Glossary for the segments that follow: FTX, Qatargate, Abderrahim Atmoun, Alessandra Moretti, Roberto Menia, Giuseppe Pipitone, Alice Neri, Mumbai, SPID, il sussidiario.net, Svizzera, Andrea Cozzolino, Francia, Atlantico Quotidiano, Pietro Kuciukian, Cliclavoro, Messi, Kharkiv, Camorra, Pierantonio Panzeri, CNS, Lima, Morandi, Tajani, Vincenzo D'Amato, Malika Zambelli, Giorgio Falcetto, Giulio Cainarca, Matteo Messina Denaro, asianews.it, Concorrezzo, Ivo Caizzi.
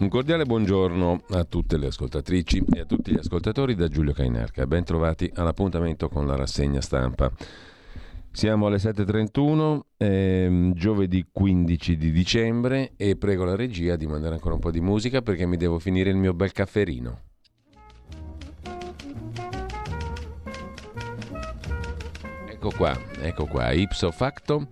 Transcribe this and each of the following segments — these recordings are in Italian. Un cordiale buongiorno a tutte le ascoltatrici e a tutti gli ascoltatori da Giulio Cainarca. Ben trovati all'appuntamento con la rassegna stampa. Siamo alle 7.31, giovedì 15 di dicembre, e prego la regia di mandare ancora un po' di musica perché mi devo finire il mio bel cafferino. Ecco qua, ipso facto.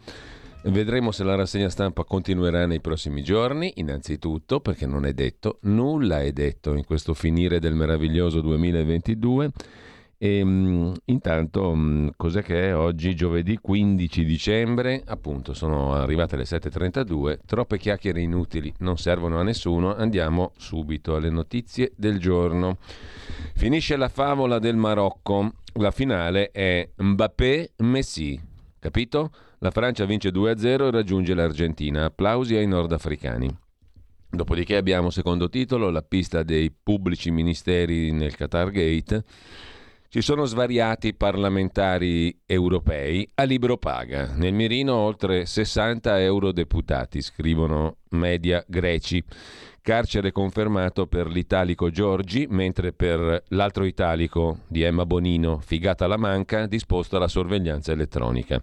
Vedremo se la rassegna stampa continuerà nei prossimi giorni, innanzitutto perché non è detto, nulla è detto in questo finire del meraviglioso 2022. E intanto cos'è che è oggi? Giovedì 15 dicembre, appunto sono arrivate le 7.32, troppe chiacchiere inutili, non servono a nessuno, andiamo subito alle notizie del giorno. Finisce la favola del Marocco, la finale è Mbappé Messi, capito? La Francia vince 2-0 e raggiunge l'Argentina. Applausi ai nordafricani. Dopodiché abbiamo, secondo titolo, la pista dei pubblici ministeri nel Qatargate. Ci sono svariati parlamentari europei a libro paga. Nel mirino oltre 60 eurodeputati, scrivono media greci. Carcere confermato per l'italico Giorgi, mentre per l'altro italico di Emma Bonino, figata la manca, disposta la sorveglianza elettronica.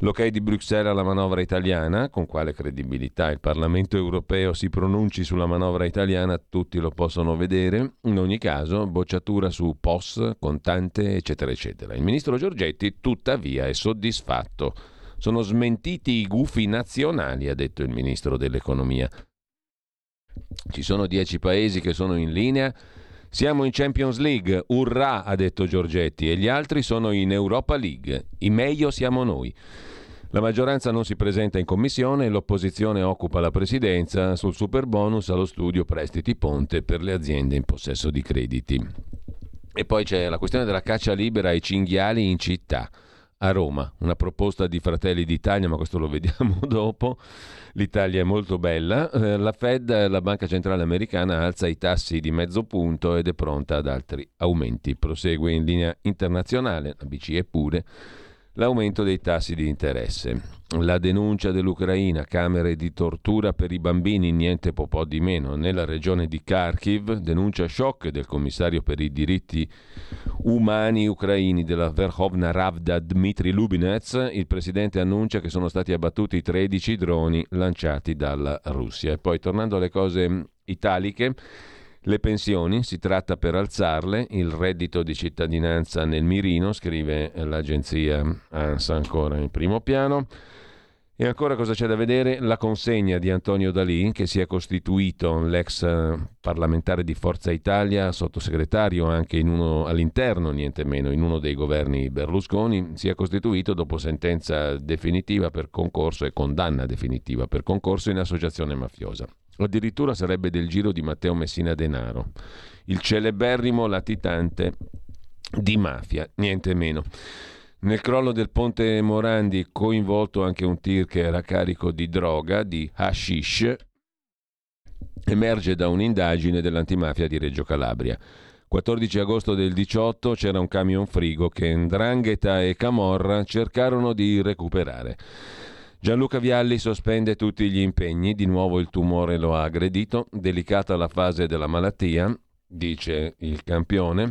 L'ok di Bruxelles alla manovra italiana, con quale credibilità il Parlamento europeo si pronunci sulla manovra italiana, tutti lo possono vedere. In ogni caso, bocciatura su POS, contante, eccetera, eccetera. Il ministro Giorgetti, tuttavia, è soddisfatto. Sono smentiti i gufi nazionali, ha detto il ministro dell'economia. Ci sono 10 paesi che sono in linea. Siamo in Champions League, urrà, ha detto Giorgetti, e gli altri sono in Europa League. I meglio siamo noi. La maggioranza non si presenta in commissione e l'opposizione occupa la presidenza sul superbonus allo studio prestiti ponte per le aziende in possesso di crediti. E poi c'è la questione della caccia libera ai cinghiali in città. A Roma, una proposta di Fratelli d'Italia, ma questo lo vediamo dopo. L'Italia è molto bella. La Fed, la banca centrale americana, alza i tassi di mezzo punto ed è pronta ad altri aumenti. Prosegue in linea internazionale, la BCE pure, l'aumento dei tassi di interesse. La denuncia dell'Ucraina, camere di tortura per i bambini, niente po' di meno. Nella regione di Kharkiv, denuncia shock del commissario per i diritti umani ucraini della Verkhovna Rada Dmitry Lubinets, il presidente annuncia che sono stati abbattuti 13 droni lanciati dalla Russia. E poi, tornando alle cose italiche, le pensioni, si tratta per alzarle, il reddito di cittadinanza nel mirino, scrive l'agenzia ANSA ancora in primo piano. E ancora cosa c'è da vedere? La consegna di Antonio D'Alì, che si è costituito l'ex parlamentare di Forza Italia, sottosegretario anche all'interno, niente meno, in uno dei governi Berlusconi, si è costituito dopo sentenza definitiva per concorso e condanna definitiva per concorso in associazione mafiosa. Addirittura sarebbe del giro di Matteo Messina Denaro, il celeberrimo latitante di mafia, niente meno. Nel crollo del ponte Morandi coinvolto anche un tir che era carico di droga, di hashish, emerge da un'indagine dell'antimafia di Reggio Calabria. 14 agosto del 18 c'era un camion frigo che 'ndrangheta e camorra cercarono di recuperare. Gianluca Vialli sospende tutti gli impegni, di nuovo il tumore lo ha aggredito, delicata la fase della malattia, dice il campione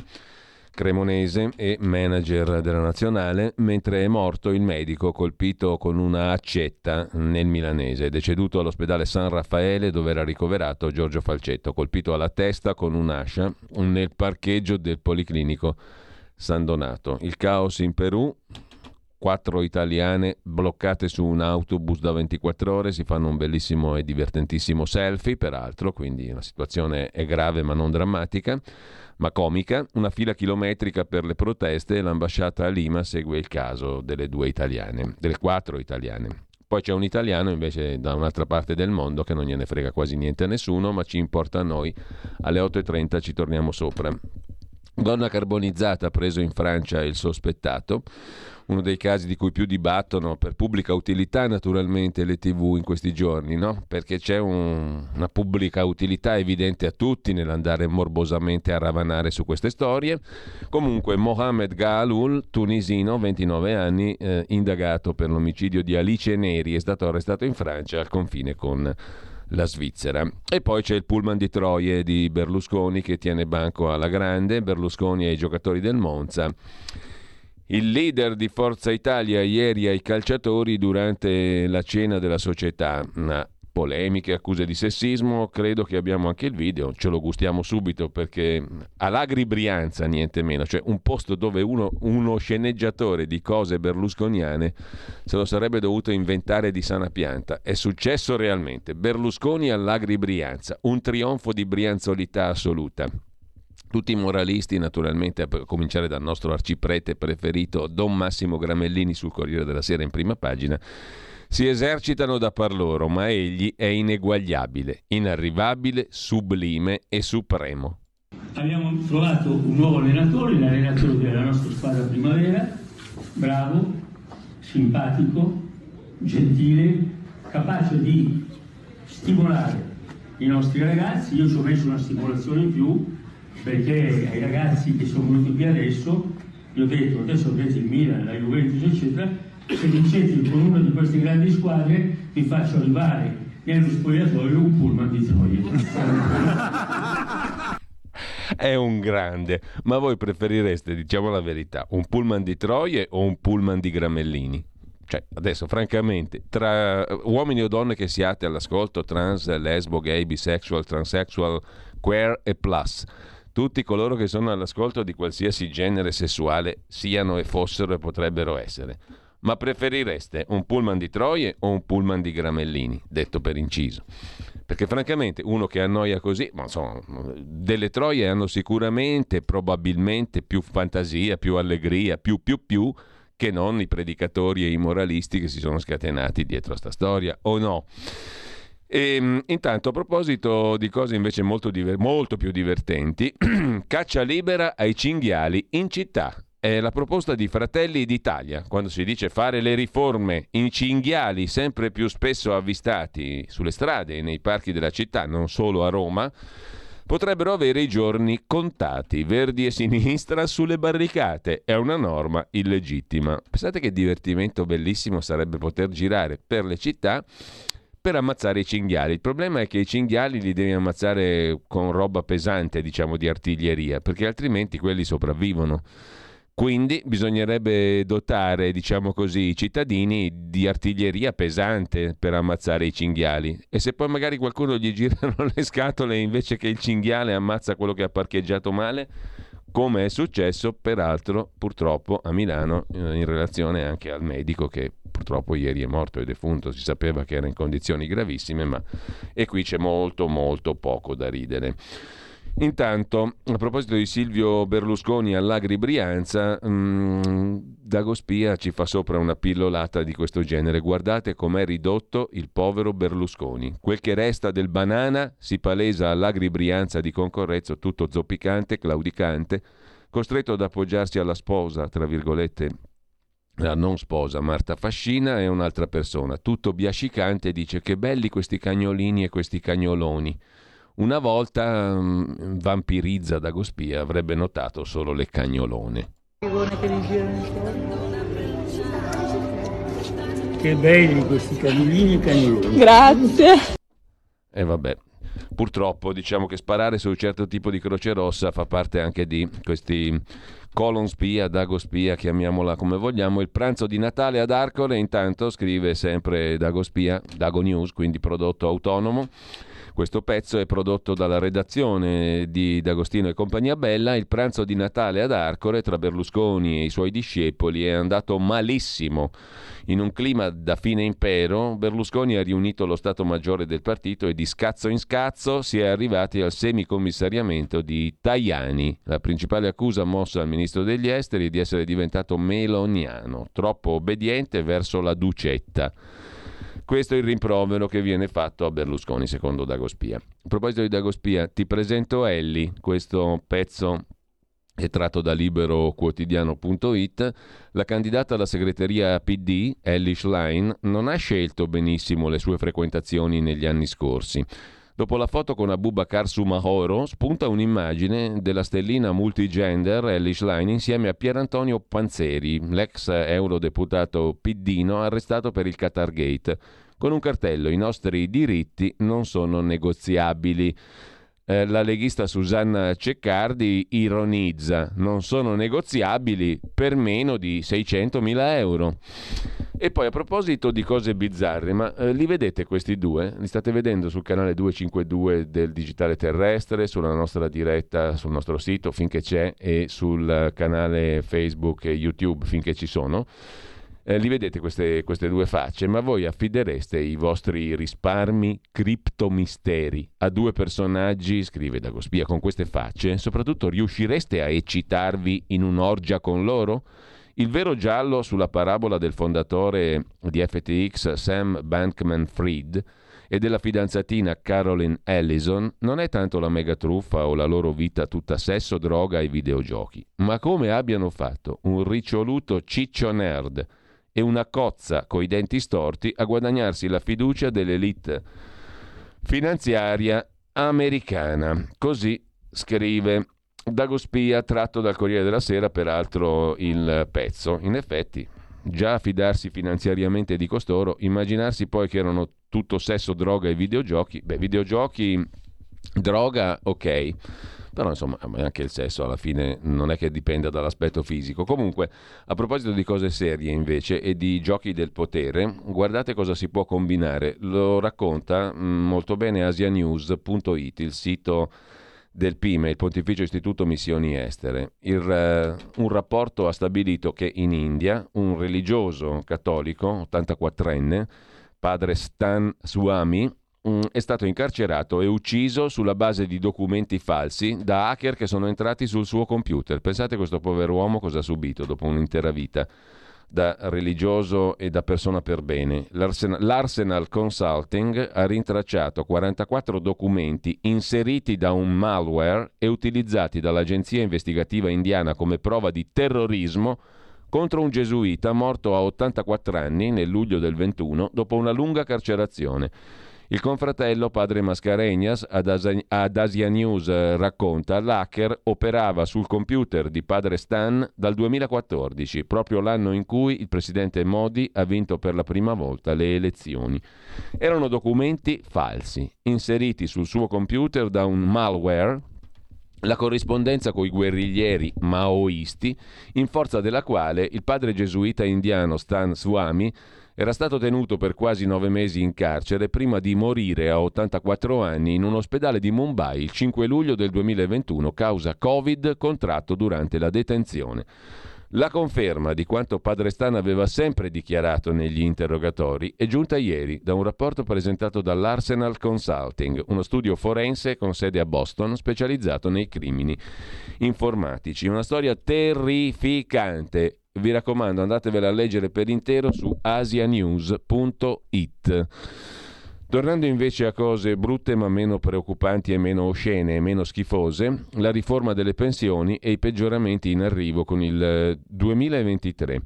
cremonese e manager della nazionale, mentre è morto il medico colpito con una accetta nel milanese, deceduto all'ospedale San Raffaele dove era ricoverato Giorgio Falcetto, colpito alla testa con un'ascia nel parcheggio del Policlinico San Donato. Il caos in Perù, 4 italiane bloccate su un autobus da 24 ore, si fanno un bellissimo e divertentissimo selfie peraltro, quindi la situazione è grave ma non drammatica, ma comica. Una fila chilometrica per le proteste e l'ambasciata a Lima segue il caso delle 4 italiane. Poi c'è un italiano invece da un'altra parte del mondo che non gliene frega quasi niente a nessuno, ma ci importa a noi. Alle 8.30 ci torniamo sopra. Donna carbonizzata, preso in Francia il sospettato, uno dei casi di cui più dibattono per pubblica utilità naturalmente le TV in questi giorni, no? Perché c'è una pubblica utilità evidente a tutti nell'andare morbosamente a ravanare su queste storie. Comunque Mohamed Gaalul, tunisino, 29 anni, indagato per l'omicidio di Alice Neri, è stato arrestato in Francia al confine con la Svizzera. E poi c'è il pullman di troie di Berlusconi che tiene banco alla grande, Berlusconi e i giocatori del Monza. Il leader di Forza Italia ieri ai calciatori durante la cena della società, polemiche, accuse di sessismo, credo che abbiamo anche il video, ce lo gustiamo subito perché all'Agri Brianza niente meno, cioè un posto dove uno sceneggiatore di cose berlusconiane se lo sarebbe dovuto inventare di sana pianta, è successo realmente. Berlusconi all'Agri Brianza, un trionfo di brianzolità assoluta. Tutti i moralisti naturalmente, a cominciare dal nostro arciprete preferito Don Massimo Gramellini sul Corriere della Sera in prima pagina, si esercitano da par loro, ma egli è ineguagliabile, inarrivabile, sublime e supremo. Abbiamo trovato un nuovo allenatore, l'allenatore della nostra squadra primavera, bravo, simpatico, gentile, capace di stimolare i nostri ragazzi. Io ci ho messo una stimolazione in più, perché ai ragazzi che sono venuti qui adesso, gli ho detto, adesso avete il Milan, la Juventus, eccetera, se vincete con una di queste grandi squadre vi faccio arrivare nello spogliatoio un pullman di troie. È un grande, ma voi preferireste, diciamo la verità, un pullman di troie o un pullman di Gramellini? Cioè, adesso, francamente, tra uomini o donne che siate all'ascolto, trans, lesbo, gay, bisexual, transsexual, queer e plus, tutti coloro che sono all'ascolto di qualsiasi genere sessuale siano e fossero e potrebbero essere. Ma preferireste un pullman di troie o un pullman di Gramellini, detto per inciso? Perché francamente uno che annoia così, ma insomma, delle troie hanno sicuramente, probabilmente più fantasia, più allegria, più, che non i predicatori e i moralisti che si sono scatenati dietro a sta storia, o no? E, intanto, a proposito di cose invece molto più divertenti, caccia libera ai cinghiali in città. È la proposta di Fratelli d'Italia, quando si dice fare le riforme, in cinghiali sempre più spesso avvistati sulle strade e nei parchi della città, non solo a Roma, potrebbero avere i giorni contati. Verdi e sinistra sulle barricate, è una norma illegittima. Pensate che divertimento bellissimo sarebbe poter girare per le città per ammazzare i cinghiali. Il problema è che i cinghiali li devi ammazzare con roba pesante, diciamo di artiglieria, perché altrimenti quelli sopravvivono. Quindi bisognerebbe dotare, diciamo così, i cittadini di artiglieria pesante per ammazzare i cinghiali. E se poi magari qualcuno gli girano le scatole invece che il cinghiale ammazza quello che ha parcheggiato male, come è successo peraltro purtroppo a Milano in relazione anche al medico che purtroppo ieri è morto e defunto, si sapeva che era in condizioni gravissime, ma e qui c'è molto poco da ridere. Intanto, a proposito di Silvio Berlusconi all'Agri Brianza, Dagospia ci fa sopra una pillolata di questo genere. Guardate com'è ridotto il povero Berlusconi. Quel che resta del banana si palesa all'Agri Brianza di Concorrezzo, tutto zoppicante, claudicante, costretto ad appoggiarsi alla sposa, tra virgolette, la non sposa Marta Fascina e un'altra persona. Tutto biascicante, dice che belli questi cagnolini e questi cagnoloni. Una volta vampirizza Dagospia, avrebbe notato solo le cagnolone. Che belli questi cagnolini e cagnoloni. Grazie. E vabbè. Purtroppo diciamo che sparare su un certo tipo di Croce Rossa fa parte anche di questi colon spia, Dagospia, chiamiamola come vogliamo. Il pranzo di Natale ad Arcore, intanto scrive sempre Dagospia, Dago News, quindi prodotto autonomo. Questo pezzo è prodotto dalla redazione di D'Agostino e compagnia bella. Il pranzo di Natale ad Arcore tra Berlusconi e i suoi discepoli è andato malissimo. In un clima da fine impero, Berlusconi ha riunito lo Stato Maggiore del partito e di scazzo in scazzo si è arrivati al semicommissariamento di Tajani. La principale accusa mossa al ministro degli esteri è di essere diventato meloniano, troppo obbediente verso la ducetta. Questo è il rimprovero che viene fatto a Berlusconi, secondo Dagospia. A proposito di Dagospia, ti presento Ellie, questo pezzo è tratto da liberoquotidiano.it. La candidata alla segreteria PD, Ellie Schlein, non ha scelto benissimo le sue frequentazioni negli anni scorsi. Dopo la foto con Abubakar Sumahoro spunta un'immagine della stellina multigender Ellie Schlein insieme a Pierantonio Panzeri, l'ex eurodeputato piddino arrestato per il Qatargate, con un cartello «I nostri diritti non sono negoziabili». La leghista Susanna Ceccardi ironizza: non sono negoziabili per meno di 600.000 euro. E poi, a proposito di cose bizzarre, ma li vedete questi due? Li state vedendo sul canale 252 del Digitale Terrestre, sulla nostra diretta, sul nostro sito finché c'è, e sul canale Facebook e YouTube finché ci sono. Li vedete queste due facce, ma voi affidereste i vostri risparmi criptomisteri a due personaggi, scrive Dagospia, con queste facce? Soprattutto, riuscireste a eccitarvi in un'orgia con loro? Il vero giallo sulla parabola del fondatore di FTX, Sam Bankman-Fried, e della fidanzatina Caroline Ellison non è tanto la mega truffa o la loro vita tutta sesso, droga e videogiochi, ma come abbiano fatto un riccioluto ciccio nerd e una cozza coi denti storti a guadagnarsi la fiducia dell'elite finanziaria americana. Così scrive Dagospia, tratto dal Corriere della Sera, peraltro, il pezzo. In effetti, già fidarsi finanziariamente di costoro, immaginarsi poi che erano tutto sesso, droga e videogiochi. Beh, videogiochi, droga, ok, però insomma anche il sesso alla fine non è che dipenda dall'aspetto fisico. Comunque, a proposito di cose serie invece e di giochi del potere, guardate cosa si può combinare. Lo racconta molto bene asianews.it, il sito del PIME, il Pontificio Istituto Missioni Estere. Un rapporto ha stabilito che in India un religioso cattolico 84enne, padre Stan Swami, è stato incarcerato e ucciso sulla base di documenti falsi da hacker che sono entrati sul suo computer. Pensate questo povero uomo cosa ha subito dopo un'intera vita da religioso e da persona per bene. L'Arsenal Consulting ha rintracciato 44 documenti inseriti da un malware e utilizzati dall'agenzia investigativa indiana come prova di terrorismo contro un gesuita morto a 84 anni nel luglio del 21 dopo una lunga carcerazione. Il confratello, padre Mascarenhas, ad Asia News racconta: l'hacker operava sul computer di padre Stan dal 2014, proprio l'anno in cui il presidente Modi ha vinto per la prima volta le elezioni. Erano documenti falsi, inseriti sul suo computer da un malware, la corrispondenza coi guerriglieri maoisti, in forza della quale il padre gesuita indiano Stan Swami era stato tenuto per quasi 9 mesi in carcere prima di morire a 84 anni in un ospedale di Mumbai il 5 luglio del 2021, causa Covid contratto durante la detenzione. La conferma di quanto padre Stan aveva sempre dichiarato negli interrogatori è giunta ieri da un rapporto presentato dall'Arsenal Consulting, uno studio forense con sede a Boston specializzato nei crimini informatici. Una storia terrificante. Vi raccomando, andatevela a leggere per intero su asianews.it. Tornando invece a cose brutte ma meno preoccupanti e meno oscene e meno schifose, la riforma delle pensioni e i peggioramenti in arrivo con il 2023.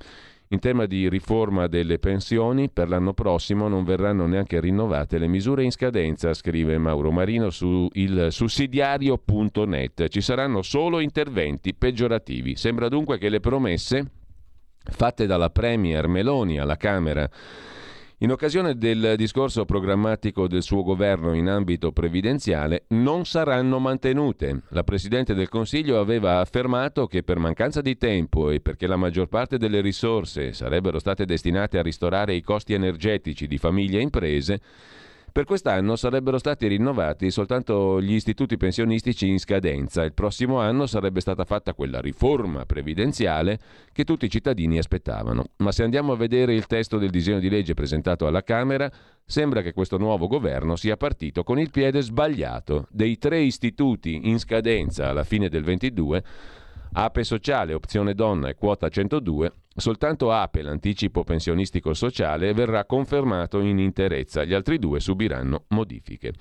In tema di riforma delle pensioni, per l'anno prossimo non verranno neanche rinnovate le misure in scadenza, scrive Mauro Marino su il sussidiario.net. Ci saranno solo interventi peggiorativi. Sembra dunque che le promesse fatte dalla Premier Meloni alla Camera In occasione del discorso programmatico del suo governo in ambito previdenziale, non saranno mantenute. La Presidente del Consiglio aveva affermato che per mancanza di tempo e perché la maggior parte delle risorse sarebbero state destinate a ristorare i costi energetici di famiglie e imprese, per quest'anno sarebbero stati rinnovati soltanto gli istituti pensionistici in scadenza. Il prossimo anno sarebbe stata fatta quella riforma previdenziale che tutti i cittadini aspettavano. Ma se andiamo a vedere il testo del disegno di legge presentato alla Camera, sembra che questo nuovo governo sia partito con il piede sbagliato. Dei 3 istituti in scadenza alla fine del 22, Ape Sociale, Opzione Donna e Quota 102, soltanto Ape, l'anticipo pensionistico sociale, verrà confermato in interezza, gli altri 2 subiranno modifiche.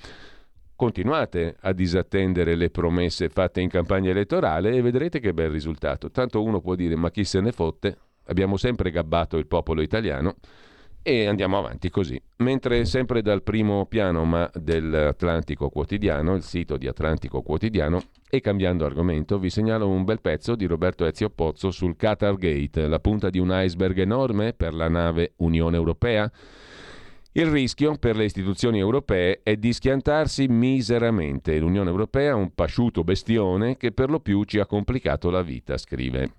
Continuate a disattendere le promesse fatte in campagna elettorale e vedrete che bel risultato. Tanto uno può dire: ma chi se ne fotte, abbiamo sempre gabbato il popolo italiano e andiamo avanti così. Mentre sempre dal primo piano ma dell'Atlantico Quotidiano, il sito di Atlantico Quotidiano, e cambiando argomento vi segnalo un bel pezzo di Roberto Ezio Pozzo sul Qatargate, la punta di un iceberg enorme per la nave Unione Europea. Il rischio per le istituzioni europee è di schiantarsi miseramente. L'Unione Europea è un pasciuto bestione che per lo più ci ha complicato la vita, scrive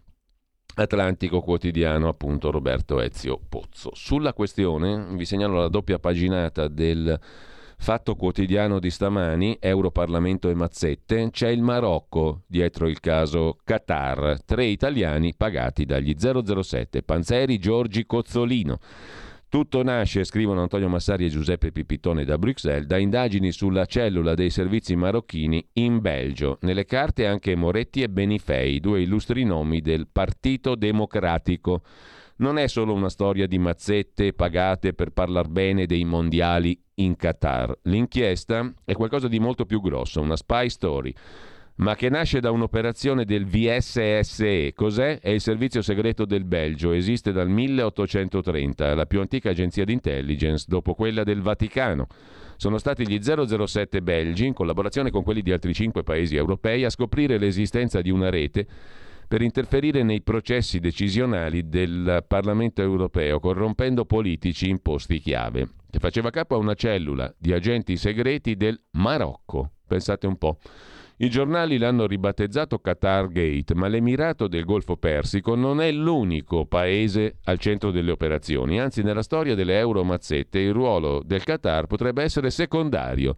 Atlantico Quotidiano, appunto, Roberto Ezio Pozzo. Sulla questione vi segnalo la doppia paginata del Fatto Quotidiano di stamani, Europarlamento e mazzette. C'è il Marocco dietro il caso Qatar, 3 italiani pagati dagli 007, Panzeri, Giorgi, Cozzolino. Tutto nasce, scrivono Antonio Massari e Giuseppe Pipitone da Bruxelles, da indagini sulla cellula dei servizi marocchini in Belgio. Nelle carte anche Moretti e Benifei, 2 illustri nomi del Partito Democratico. Non è solo una storia di mazzette pagate per parlar bene dei mondiali in Qatar. L'inchiesta è qualcosa di molto più grosso, una spy story, ma che nasce da un'operazione del VSSE. Cos'è? È il servizio segreto del Belgio, esiste dal 1830, la più antica agenzia di intelligence dopo quella del Vaticano. Sono stati gli 007 belgi, in collaborazione con quelli di altri 5 paesi europei, a scoprire l'esistenza di una rete per interferire nei processi decisionali del Parlamento europeo, corrompendo politici in posti chiave, che faceva capo a una cellula di agenti segreti del Marocco. Pensate un po'. I giornali l'hanno ribattezzato Qatargate, ma l'Emirato del Golfo Persico non è l'unico paese al centro delle operazioni. Anzi, nella storia delle euromazzette il ruolo del Qatar potrebbe essere secondario.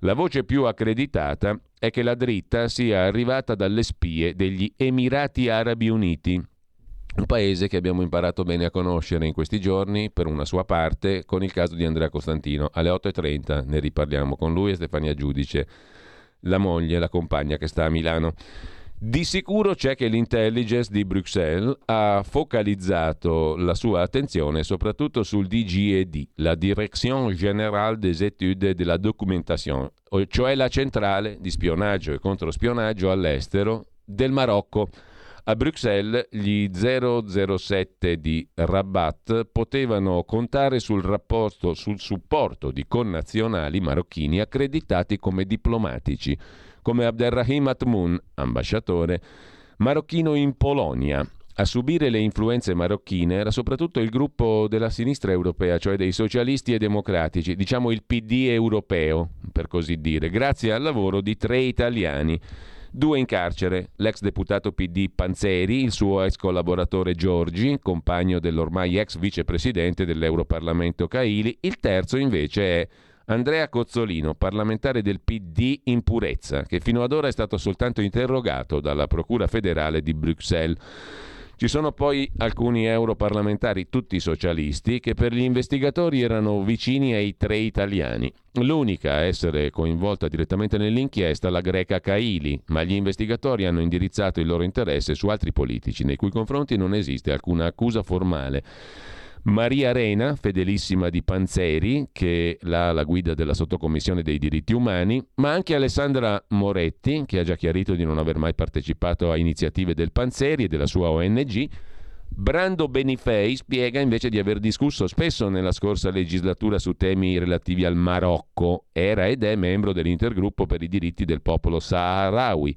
La voce più accreditata è che la dritta sia arrivata dalle spie degli Emirati Arabi Uniti, un paese che abbiamo imparato bene a conoscere in questi giorni per una sua parte con il caso di Andrea Costantino. Alle 8.30 ne riparliamo con lui e Stefania Giudice, la moglie, la compagna che sta a Milano. Di sicuro c'è che l'intelligence di Bruxelles ha focalizzato la sua attenzione soprattutto sul DGED, la Direction Générale des Études de la Documentation, cioè la centrale di spionaggio e controspionaggio all'estero del Marocco. A Bruxelles gli 007 di Rabat potevano contare sul supporto di connazionali marocchini accreditati come diplomatici, come Abderrahim Atmoun, ambasciatore marocchino in Polonia. A subire le influenze marocchine era soprattutto il gruppo della sinistra europea, cioè dei socialisti e democratici, diciamo il PD europeo, per così dire, grazie al lavoro di 3 italiani. 2 in carcere, l'ex deputato PD Panzeri, il suo ex collaboratore Giorgi, compagno dell'ormai ex vicepresidente dell'Europarlamento Caili. Il terzo invece è Andrea Cozzolino, parlamentare del PD in purezza, che fino ad ora è stato soltanto interrogato dalla Procura federale di Bruxelles. Ci sono poi alcuni europarlamentari, tutti socialisti, che per gli investigatori erano vicini ai 3 italiani. L'unica a essere coinvolta direttamente nell'inchiesta, la greca Kaili, ma gli investigatori hanno indirizzato il loro interesse su altri politici, nei cui confronti non esiste alcuna accusa formale. Maria Arena, fedelissima di Panzeri, che l'ha alla guida della sottocommissione dei diritti umani, ma anche Alessandra Moretti, che ha già chiarito di non aver mai partecipato a iniziative del Panzeri e della sua ONG. Brando Benifei spiega invece di aver discusso spesso nella scorsa legislatura su temi relativi al Marocco. Era ed è membro dell'Intergruppo per i diritti del popolo saharawi.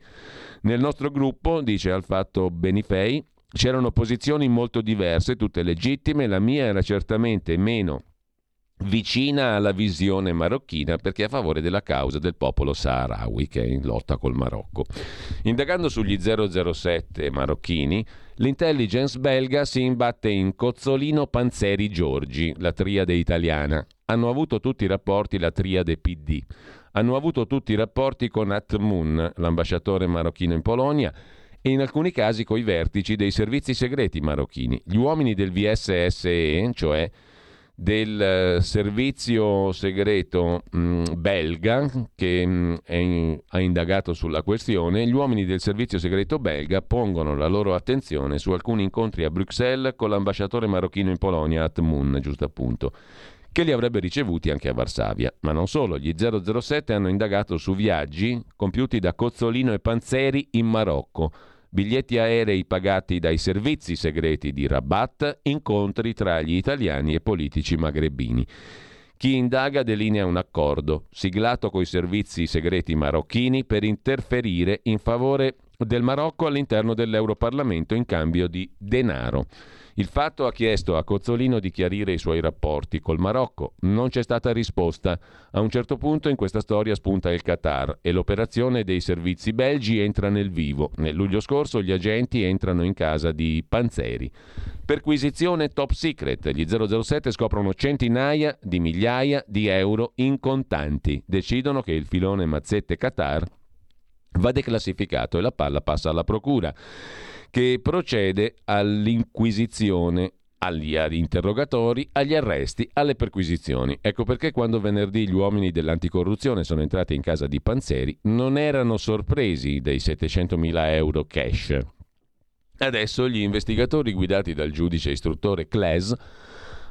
Nel nostro gruppo, dice al Fatto Benifei, c'erano posizioni molto diverse, tutte legittime, la mia era certamente meno vicina alla visione marocchina perché è a favore della causa del popolo saharawi che è in lotta col Marocco. Indagando sugli 007 marocchini, l'intelligence belga si imbatte in Cozzolino, Panzeri, Giorgi, la triade italiana. Hanno avuto tutti i rapporti la triade PD. Hanno avuto tutti i rapporti con Atmun, l'ambasciatore marocchino in Polonia, e in alcuni casi coi vertici dei servizi segreti marocchini. Gli uomini del VSSE, cioè del servizio segreto belga che ha indagato sulla questione, gli uomini del servizio segreto belga pongono la loro attenzione su alcuni incontri a Bruxelles con l'ambasciatore marocchino in Polonia, Atmun, giusto appunto, che li avrebbe ricevuti anche a Varsavia. Ma non solo, gli 007 hanno indagato su viaggi compiuti da Cozzolino e Panzeri in Marocco, biglietti aerei pagati dai servizi segreti di Rabat, incontri tra gli italiani e politici magrebini. Chi indaga delinea un accordo, siglato coi servizi segreti marocchini per interferire in favore del Marocco all'interno dell'Europarlamento in cambio di denaro. Il Fatto ha chiesto a Cozzolino di chiarire i suoi rapporti col Marocco. Non c'è stata risposta. A un certo punto in questa storia spunta il Qatar e l'operazione dei servizi belgi entra nel vivo. Nel luglio scorso gli agenti entrano in casa di Panzeri. Perquisizione top secret. Gli 007 scoprono centinaia di migliaia di euro in contanti. Decidono che il filone mazzette Qatar va declassificato e la palla passa alla procura, che procede all'inquisizione, agli interrogatori, agli arresti, alle perquisizioni. Ecco perché quando venerdì gli uomini dell'anticorruzione sono entrati in casa di Panzeri non erano sorpresi dei 700.000 euro cash. Adesso gli investigatori guidati dal giudice istruttore Claes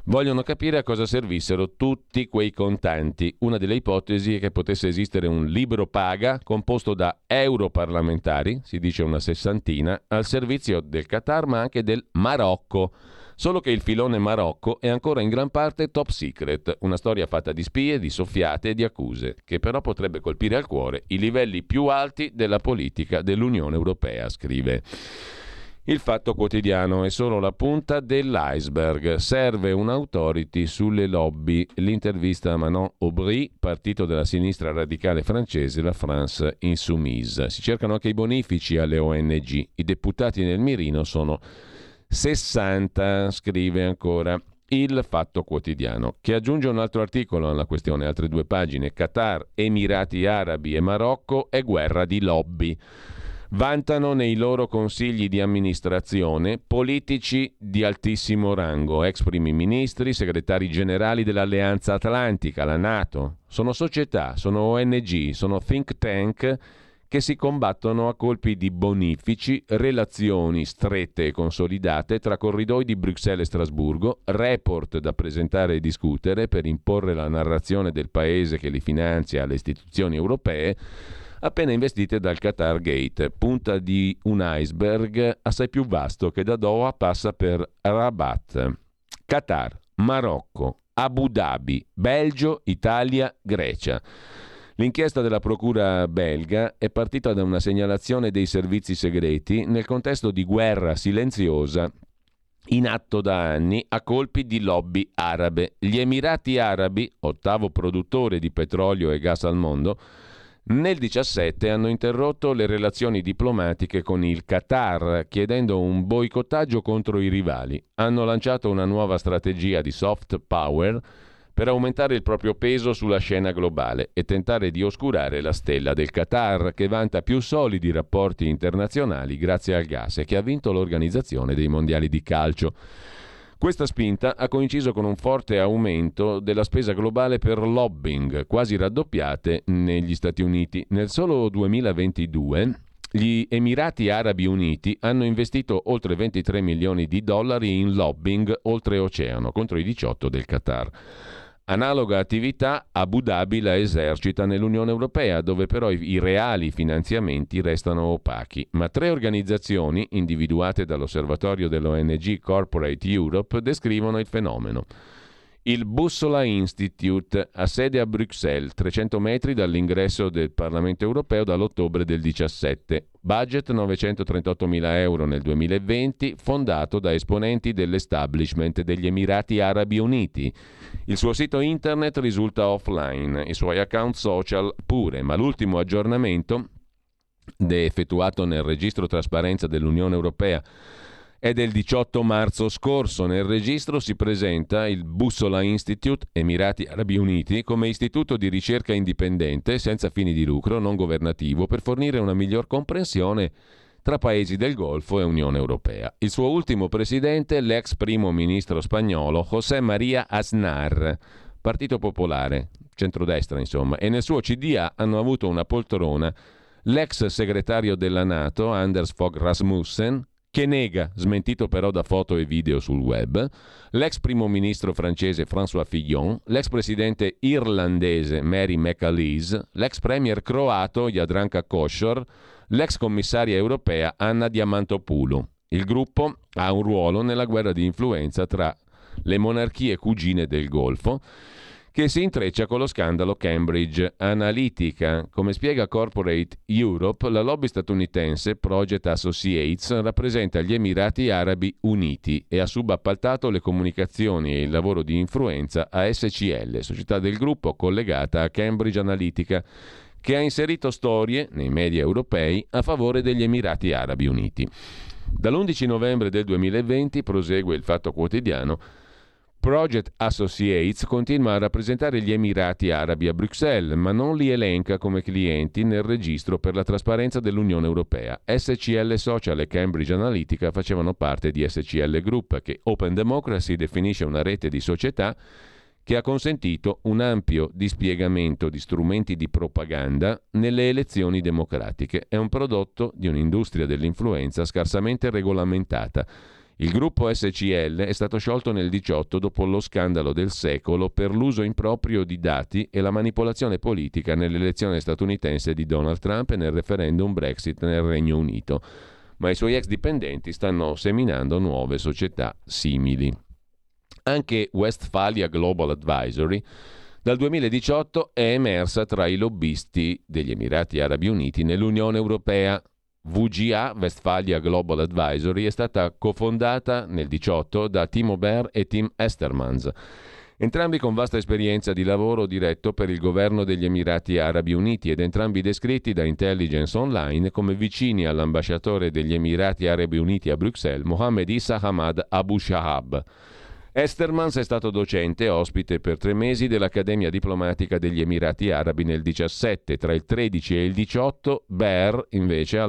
vogliono capire a cosa servissero tutti quei contanti. Una delle ipotesi è che potesse esistere un libro paga composto da europarlamentari, si dice una sessantina, al servizio del Qatar ma anche del Marocco. Solo che il filone Marocco è ancora in gran parte top secret, una storia fatta di spie, di soffiate e di accuse, che però potrebbe colpire al cuore i livelli più alti della politica dell'Unione Europea, scrive Il Fatto Quotidiano. È solo la punta dell'iceberg. Serve un'autority sulle lobby. L'intervista a Manon Aubry, partito della sinistra radicale francese, la France Insoumise. Si cercano anche i bonifici alle ONG. I deputati nel mirino sono 60, scrive ancora Il Fatto Quotidiano, che aggiunge un altro articolo alla questione, altre due pagine. Qatar, Emirati Arabi e Marocco è guerra di lobby. Vantano nei loro consigli di amministrazione politici di altissimo rango, ex primi ministri, segretari generali dell'Alleanza Atlantica, la NATO. Sono società, sono ONG, sono think tank che si combattono a colpi di bonifici, relazioni strette e consolidate tra corridoi di Bruxelles e Strasburgo, report da presentare e discutere per imporre la narrazione del paese che li finanzia alle istituzioni europee, appena investite dal Qatargate, punta di un iceberg assai più vasto che da Doha passa per Rabat, Qatar, Marocco, Abu Dhabi, Belgio, Italia, Grecia. L'inchiesta della procura belga è partita da una segnalazione dei servizi segreti nel contesto di guerra silenziosa in atto da anni a colpi di lobby arabe. Gli Emirati Arabi, ottavo produttore di petrolio e gas al mondo, nel 2017 hanno interrotto le relazioni diplomatiche con il Qatar, chiedendo un boicottaggio contro i rivali. Hanno lanciato una nuova strategia di soft power per aumentare il proprio peso sulla scena globale e tentare di oscurare la stella del Qatar, che vanta più solidi rapporti internazionali grazie al gas e che ha vinto l'organizzazione dei mondiali di calcio. Questa spinta ha coinciso con un forte aumento della spesa globale per lobbying, quasi raddoppiate negli Stati Uniti. Nel solo 2022 gli Emirati Arabi Uniti hanno investito oltre 23 milioni di dollari in lobbying oltreoceano contro i 18 del Qatar. Analoga attività Abu Dhabi la esercita nell'Unione Europea, dove però i reali finanziamenti restano opachi. Ma tre organizzazioni, individuate dall'osservatorio dell'ONG Corporate Europe, descrivono il fenomeno. il Bussola Institute ha sede a Bruxelles, 300 metri dall'ingresso del Parlamento europeo dall'ottobre del 17. Budget 938.000 euro nel 2020, fondato da esponenti dell'establishment degli Emirati Arabi Uniti. Il suo sito internet risulta offline, i suoi account social pure, ma l'ultimo aggiornamento, effettuato nel registro trasparenza dell'Unione Europea, è del 18 marzo scorso. Nel registro si presenta il Bussola Institute Emirati Arabi Uniti come istituto di ricerca indipendente, senza fini di lucro, non governativo, per fornire una miglior comprensione tra paesi del Golfo e Unione Europea. Il suo ultimo presidente, l'ex primo ministro spagnolo José María Aznar, Partito Popolare, centrodestra insomma, e nel suo CDA hanno avuto una poltrona l'ex segretario della NATO Anders Fogh Rasmussen, che nega, smentito però da foto e video sul web, l'ex primo ministro francese François Fillon, l'ex presidente irlandese Mary McAleese, l'ex premier croato Jadranka Kosor, l'ex commissaria europea Anna Diamantopoulou. Il gruppo ha un ruolo nella guerra di influenza tra le monarchie cugine del Golfo, che si intreccia con lo scandalo Cambridge Analytica. Come spiega Corporate Europe, la lobby statunitense Project Associates rappresenta gli Emirati Arabi Uniti e ha subappaltato le comunicazioni e il lavoro di influenza a SCL, società del gruppo collegata a Cambridge Analytica, che ha inserito storie nei media europei a favore degli Emirati Arabi Uniti. Dall'11 novembre del 2020, prosegue il Fatto Quotidiano, Project Associates continua a rappresentare gli Emirati Arabi a Bruxelles, ma non li elenca come clienti nel registro per la trasparenza dell'Unione Europea. SCL Social e Cambridge Analytica facevano parte di SCL Group, che Open Democracy definisce una rete di società che ha consentito un ampio dispiegamento di strumenti di propaganda nelle elezioni democratiche. È un prodotto di un'industria dell'influenza scarsamente regolamentata. Il gruppo SCL è stato sciolto nel 2018 dopo lo scandalo del secolo per l'uso improprio di dati e la manipolazione politica nell'elezione statunitense di Donald Trump e nel referendum Brexit nel Regno Unito, ma i suoi ex dipendenti stanno seminando nuove società simili. Anche Westphalia Global Advisory dal 2018 è emersa tra i lobbisti degli Emirati Arabi Uniti nell'Unione Europea. VGA, Westphalia Global Advisory, è stata cofondata nel 2018 da Timo Baer e Tim Estermans, entrambi con vasta esperienza di lavoro diretto per il governo degli Emirati Arabi Uniti ed entrambi descritti da Intelligence Online come vicini all'ambasciatore degli Emirati Arabi Uniti a Bruxelles, Mohammed Issa Hamad Abu Shahab. Estermans è stato docente ospite per 3 mesi dell'Accademia Diplomatica degli Emirati Arabi nel 2017. Tra il 13 e il 2018 Baer invece Timo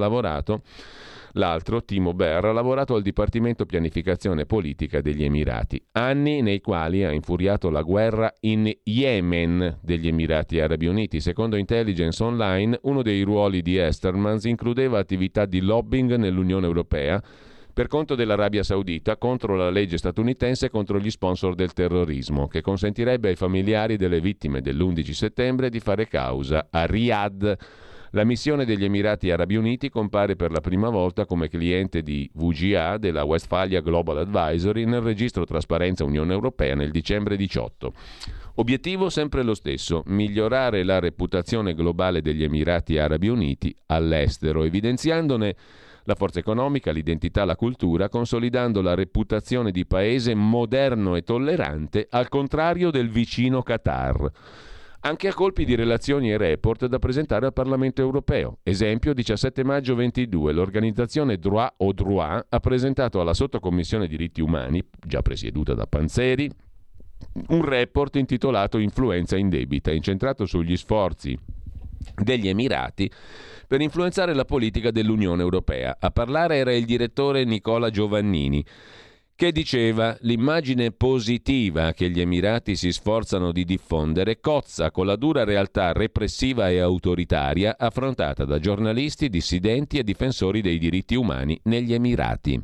Baer, ha lavorato al Dipartimento Pianificazione Politica degli Emirati, anni nei quali ha infuriato la guerra in Yemen degli Emirati Arabi Uniti. Secondo Intelligence Online, uno dei ruoli di Estermans includeva attività di lobbying nell'Unione Europea per conto dell'Arabia Saudita contro la legge statunitense contro gli sponsor del terrorismo, che consentirebbe ai familiari delle vittime dell'11 settembre di fare causa a Riyadh. La missione degli Emirati Arabi Uniti compare per la prima volta come cliente di VGA della Westphalia Global Advisory nel registro Trasparenza Unione Europea nel dicembre 2018. Obiettivo sempre lo stesso, migliorare la reputazione globale degli Emirati Arabi Uniti all'estero, evidenziandone la forza economica, l'identità, la cultura, consolidando la reputazione di paese moderno e tollerante, al contrario del vicino Qatar. Anche a colpi di relazioni e report da presentare al Parlamento europeo. Esempio, 17 maggio 2022, l'organizzazione Droit ha presentato alla Sottocommissione Diritti Umani, già presieduta da Panzeri, un report intitolato Influenza indebita, incentrato sugli sforzi degli Emirati per influenzare la politica dell'Unione Europea. A parlare era il direttore Nicola Giovannini, che diceva: l'immagine positiva che gli Emirati si sforzano di diffondere cozza con la dura realtà repressiva e autoritaria affrontata da giornalisti, dissidenti e difensori dei diritti umani negli Emirati.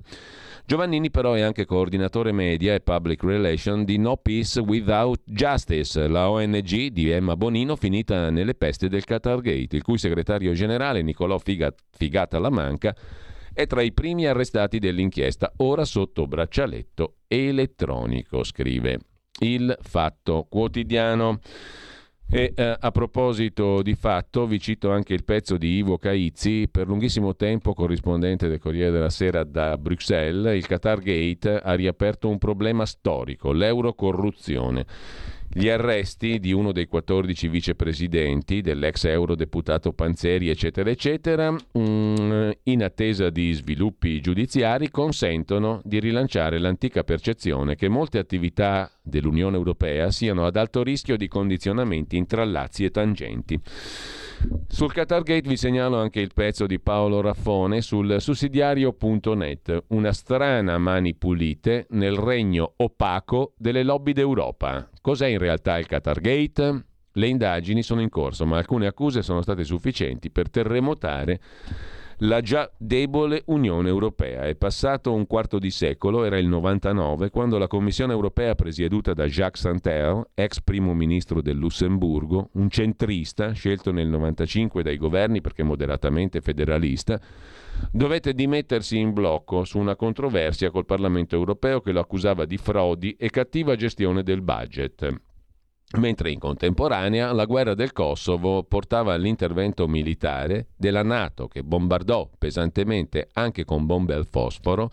Giovannini però è anche coordinatore media e public relation di No Peace Without Justice, la ONG di Emma Bonino finita nelle peste del Qatargate, il cui segretario generale Nicolò Figata Lamanca è tra i primi arrestati dell'inchiesta, ora sotto braccialetto elettronico, scrive il Fatto Quotidiano. E a proposito di Fatto, vi cito anche il pezzo di Ivo Caizzi, per lunghissimo tempo corrispondente del Corriere della Sera da Bruxelles. Il Qatargate ha riaperto un problema storico, l'eurocorruzione. Gli arresti di uno dei 14 vicepresidenti, dell'ex eurodeputato Panzeri, eccetera, eccetera, in attesa di sviluppi giudiziari, consentono di rilanciare l'antica percezione che molte attività dell'Unione Europea siano ad alto rischio di condizionamenti in trallazzi e tangenti. Sul Qatargate vi segnalo anche il pezzo di Paolo Raffone sul sussidiario.net, una strana mani pulite nel regno opaco delle lobby d'Europa. Cos'è in realtà il Qatargate? Le indagini sono in corso, ma alcune accuse sono state sufficienti per terremotare la già debole Unione Europea. È passato un quarto di secolo, era il 99, quando la Commissione Europea presieduta da Jacques Santer, ex primo ministro del Lussemburgo, un centrista scelto nel 95 dai governi perché moderatamente federalista, dovette dimettersi in blocco su una controversia col Parlamento Europeo che lo accusava di frodi e cattiva gestione del budget. Mentre in contemporanea la guerra del Kosovo portava all'intervento militare della NATO, che bombardò pesantemente anche con bombe al fosforo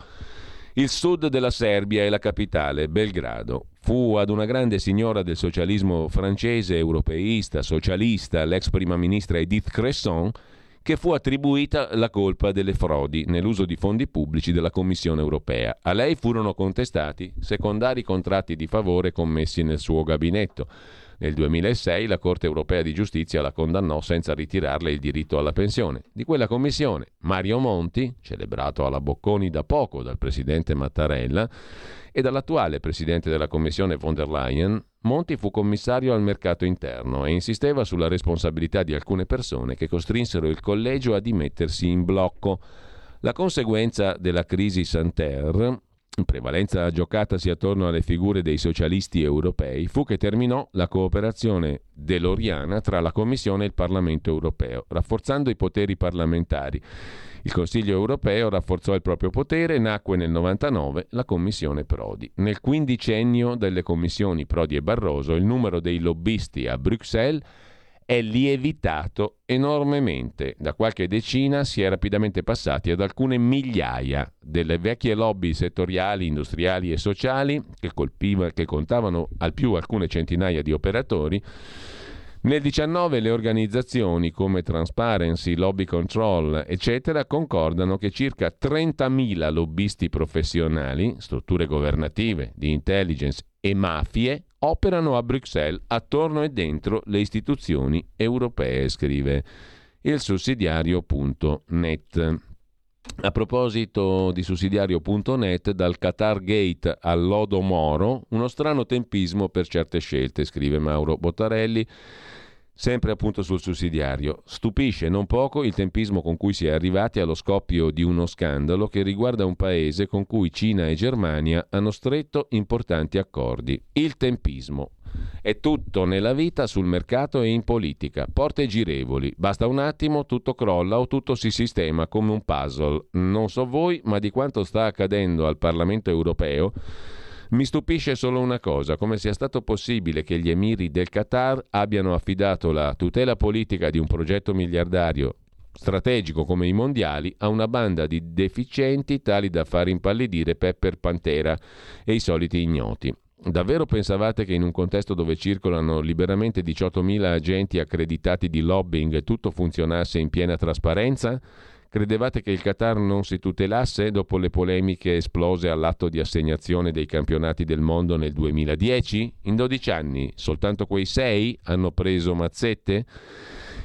il sud della Serbia e la capitale Belgrado. Fu ad una grande signora del socialismo francese, europeista, socialista, l'ex prima ministra Edith Cresson, che fu attribuita la colpa delle frodi nell'uso di fondi pubblici della Commissione europea. A lei furono contestati secondari contratti di favore commessi nel suo gabinetto. Nel 2006 la Corte europea di giustizia la condannò senza ritirarle il diritto alla pensione. Di quella commissione Mario Monti, celebrato alla Bocconi da poco dal presidente Mattarella e dall'attuale presidente della Commissione von der Leyen, Monti fu commissario al mercato interno e insisteva sulla responsabilità di alcune persone che costrinsero il collegio a dimettersi in blocco. La conseguenza della crisi Santer, in prevalenza giocatasi attorno alle figure dei socialisti europei, fu che terminò la cooperazione deloriana tra la Commissione e il Parlamento europeo, rafforzando i poteri parlamentari. Il Consiglio europeo rafforzò il proprio potere e nacque nel 99 la Commissione Prodi. Nel quindicennio delle commissioni Prodi e Barroso il numero dei lobbisti a Bruxelles è lievitato enormemente. Da qualche decina si è rapidamente passati ad alcune migliaia delle vecchie lobby settoriali, industriali e sociali che contavano al più alcune centinaia di operatori. Nel 19 le organizzazioni come Transparency, Lobby Control, eccetera, concordano che circa 30.000 lobbisti professionali, strutture governative, di intelligence e mafie operano a Bruxelles, attorno e dentro le istituzioni europee, scrive il sussidiario.net. A proposito di sussidiario.net, dal Qatargate al lodo Moro, uno strano tempismo per certe scelte, scrive Mauro Bottarelli, sempre appunto sul sussidiario. Stupisce non poco il tempismo con cui si è arrivati allo scoppio di uno scandalo che riguarda un paese con cui Cina e Germania hanno stretto importanti accordi. Il tempismo è tutto nella vita, sul mercato e in politica. Porte girevoli. Basta un attimo, tutto crolla o tutto si sistema come un puzzle. Non so voi, ma di quanto sta accadendo al Parlamento europeo mi stupisce solo una cosa, come sia stato possibile che gli emiri del Qatar abbiano affidato la tutela politica di un progetto miliardario strategico come i mondiali a una banda di deficienti tali da far impallidire Pepper Pantera e i soliti ignoti. Davvero pensavate che in un contesto dove circolano liberamente 18.000 agenti accreditati di lobbying tutto funzionasse in piena trasparenza? Credevate che il Qatar non si tutelasse dopo le polemiche esplose all'atto di assegnazione dei campionati del mondo nel 2010? In 12 anni soltanto quei 6 hanno preso mazzette?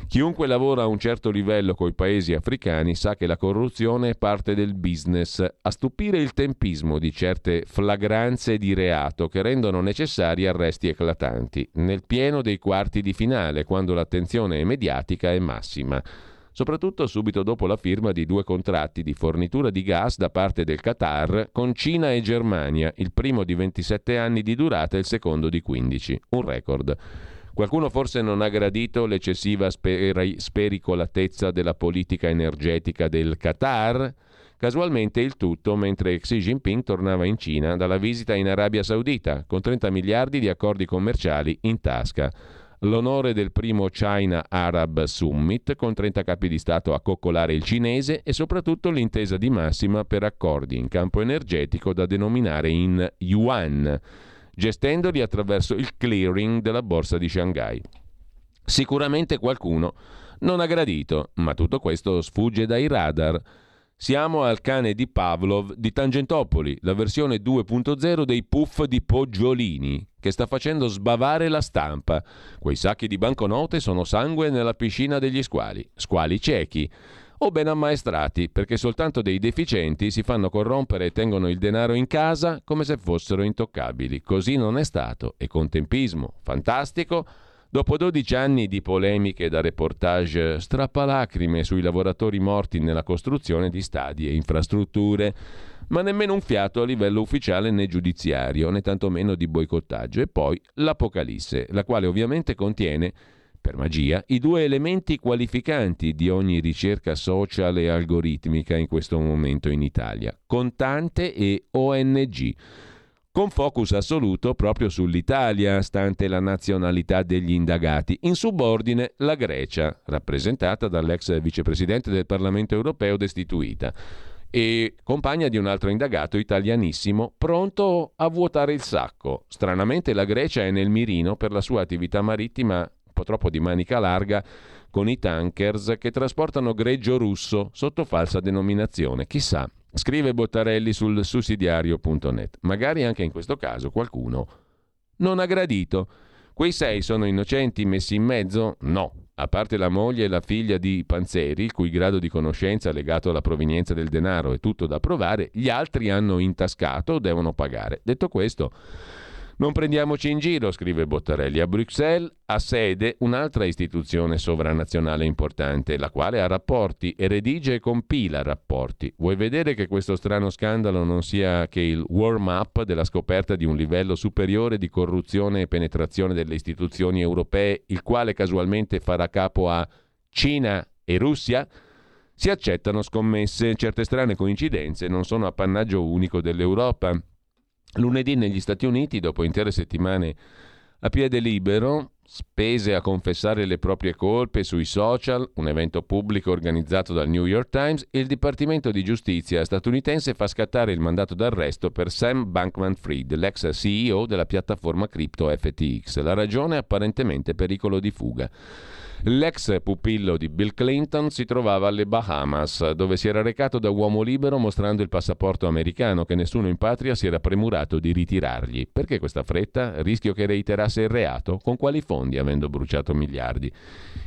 Chiunque lavora a un certo livello coi paesi africani sa che la corruzione è parte del business. A stupire il tempismo di certe flagranze di reato che rendono necessari arresti eclatanti, nel pieno dei quarti di finale, quando l'attenzione mediatica è massima. Soprattutto subito dopo la firma di 2 contratti di fornitura di gas da parte del Qatar con Cina e Germania, il primo di 27 anni di durata e il secondo di 15, un record. Qualcuno forse non ha gradito l'eccessiva spericolatezza della politica energetica del Qatar, Casualmente il tutto mentre Xi Jinping tornava in Cina dalla visita in Arabia Saudita con 30 miliardi di accordi commerciali in tasca. L'onore del primo China Arab Summit con 30 capi di Stato a coccolare il cinese e soprattutto l'intesa di massima per accordi in campo energetico da denominare in yuan, gestendoli attraverso il clearing della borsa di Shanghai. Sicuramente qualcuno non ha gradito, ma tutto questo sfugge dai radar. Siamo al cane di Pavlov di Tangentopoli, la versione 2.0 dei puff di Poggiolini, che sta facendo sbavare la stampa. Quei sacchi di banconote sono sangue nella piscina degli squali, squali ciechi o ben ammaestrati, perché soltanto dei deficienti si fanno corrompere e tengono il denaro in casa come se fossero intoccabili. Così non è stato, e con tempismo fantastico. Dopo 12 anni di polemiche da reportage strappalacrime sui lavoratori morti nella costruzione di stadi e infrastrutture, ma nemmeno un fiato a livello ufficiale né giudiziario, né tantomeno di boicottaggio, e poi l'Apocalisse, la quale ovviamente contiene, per magia, i due elementi qualificanti di ogni ricerca social e algoritmica in questo momento in Italia: contante e ONG. Con focus assoluto proprio sull'Italia, stante la nazionalità degli indagati. In subordine la Grecia, rappresentata dall'ex vicepresidente del Parlamento europeo destituita e compagna di un altro indagato italianissimo pronto a vuotare il sacco. Stranamente la Grecia è nel mirino per la sua attività marittima un po' troppo di manica larga con i tankers che trasportano greggio russo sotto falsa denominazione. Chissà. Scrive Bottarelli sul sussidiario.net. Magari anche in questo caso qualcuno non ha gradito. Quei 6 sono innocenti messi in mezzo? No, a parte la moglie e la figlia di Panzeri, il cui grado di conoscenza legato alla provenienza del denaro è tutto da provare, gli altri hanno intascato o devono pagare. Detto questo, non prendiamoci in giro, scrive Bottarelli. A Bruxelles ha sede un'altra istituzione sovranazionale importante, la quale ha rapporti e redige e compila rapporti. Vuoi vedere che questo strano scandalo non sia che il warm-up della scoperta di un livello superiore di corruzione e penetrazione delle istituzioni europee, il quale casualmente farà capo a Cina e Russia? Si accettano scommesse, certe strane coincidenze non sono appannaggio unico dell'Europa. Lunedì negli Stati Uniti, dopo intere settimane a piede libero, spese a confessare le proprie colpe sui social, un evento pubblico organizzato dal New York Times, il Dipartimento di Giustizia statunitense fa scattare il mandato d'arresto per Sam Bankman-Fried, l'ex CEO della piattaforma cripto FTX. La ragione è apparentemente pericolo di fuga. L'ex pupillo di Bill Clinton si trovava alle Bahamas, dove si era recato da uomo libero mostrando il passaporto americano che nessuno in patria si era premurato di ritirargli. Perché questa fretta? Rischio che reiterasse il reato? Con quali fondi, avendo bruciato miliardi?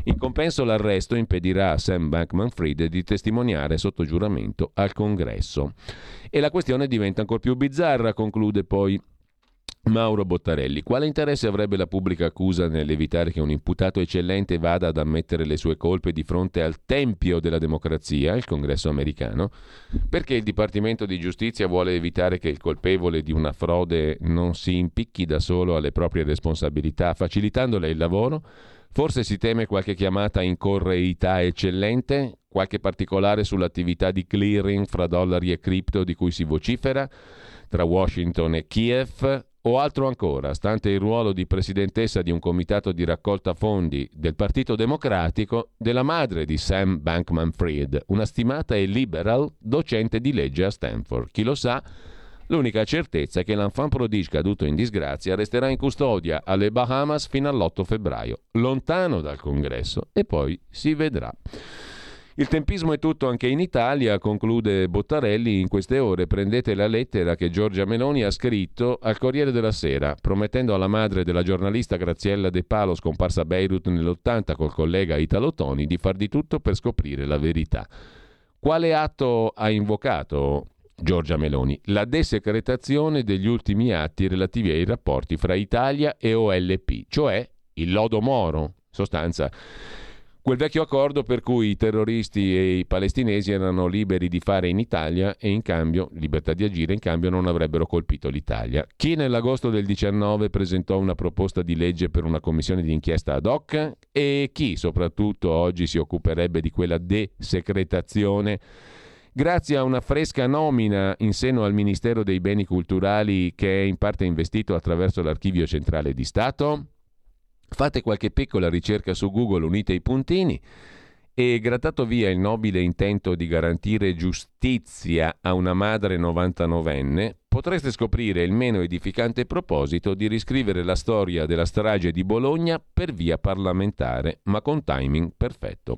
In compenso l'arresto impedirà a Sam Bankman-Fried di testimoniare sotto giuramento al Congresso. E la questione diventa ancor più bizzarra, conclude poi Mauro Bottarelli. Quale interesse avrebbe la pubblica accusa nell'evitare che un imputato eccellente vada ad ammettere le sue colpe di fronte al tempio della democrazia, il Congresso americano? Perché il Dipartimento di Giustizia vuole evitare che il colpevole di una frode non si impicchi da solo alle proprie responsabilità, facilitandole il lavoro? Forse si teme qualche chiamata in correità eccellente? Qualche particolare sull'attività di clearing fra dollari e cripto di cui si vocifera tra Washington e Kiev? O altro ancora, stante il ruolo di presidentessa di un comitato di raccolta fondi del Partito Democratico della madre di Sam Bankman-Fried, una stimata e liberal docente di legge a Stanford. Chi lo sa, l'unica certezza è che l'enfant prodige caduto in disgrazia resterà in custodia alle Bahamas fino all'8 febbraio, lontano dal Congresso, e poi si vedrà. Il tempismo è tutto anche in Italia, conclude Bottarelli. In queste ore prendete la lettera che Giorgia Meloni ha scritto al Corriere della Sera, promettendo alla madre della giornalista Graziella De Palo, scomparsa a Beirut nell'80 col collega Italo Toni, di far di tutto per scoprire la verità. Quale atto ha invocato Giorgia Meloni? La desecretazione degli ultimi atti relativi ai rapporti fra Italia e OLP, cioè il lodo Moro, in sostanza. Quel vecchio accordo per cui i terroristi e i palestinesi erano liberi di fare in Italia e in cambio, libertà di agire, in cambio non avrebbero colpito l'Italia. Chi nell'agosto del 19 presentò una proposta di legge per una commissione di inchiesta ad hoc e chi soprattutto oggi si occuperebbe di quella desecretazione Grazie a una fresca nomina in seno al Ministero dei Beni Culturali, che è in parte investito attraverso l'Archivio Centrale di Stato, fate qualche piccola ricerca su Google, unite i puntini, e grattato via il nobile intento di garantire giustizia a una madre 99enne, potreste scoprire il meno edificante proposito di riscrivere la storia della strage di Bologna per via parlamentare, ma con timing perfetto.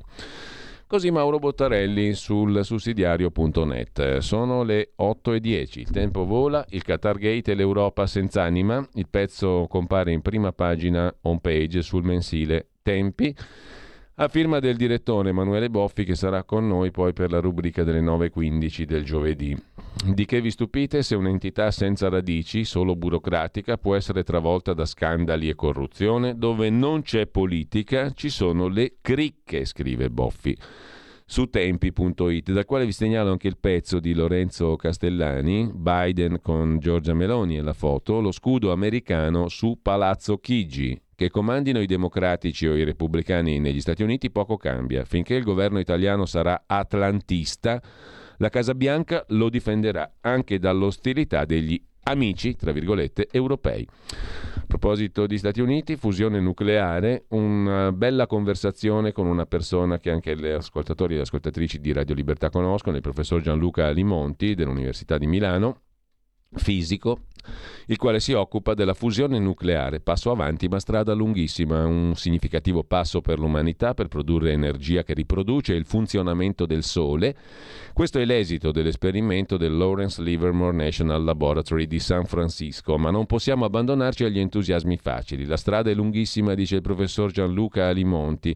Così Mauro Bottarelli sul sussidiario.net. Sono le 8:10, il tempo vola, il Qatargate e l'Europa senz'anima. Il pezzo compare in prima pagina homepage sul mensile Tempi, a firma del direttore Emanuele Boffi, che sarà con noi poi per la rubrica delle 9:15 del giovedì. Di che vi stupite se un'entità senza radici, solo burocratica, può essere travolta da scandali e corruzione? Dove non c'è politica ci sono le cricche, scrive Boffi su tempi.it, dal quale vi segnalo anche il pezzo di Lorenzo Castellani, Biden con Giorgia Meloni e la foto, lo scudo americano su Palazzo Chigi. Che comandino i democratici o i repubblicani negli Stati Uniti poco cambia. Finché il governo italiano sarà atlantista, la Casa Bianca lo difenderà anche dall'ostilità degli amici, tra virgolette, europei. A proposito di Stati Uniti, fusione nucleare, una bella conversazione con una persona che anche gli ascoltatori e le ascoltatrici di Radio Libertà conoscono, il professor Gianluca Alimonti dell'Università di Milano, fisico, il quale si occupa della fusione nucleare. Passo avanti ma strada lunghissima, un significativo passo per l'umanità per produrre energia che riproduce il funzionamento del Sole. Questo è l'esito dell'esperimento del Lawrence Livermore National Laboratory di San Francisco, ma non possiamo abbandonarci agli entusiasmi facili. La strada è lunghissima, dice il professor Gianluca Alimonti,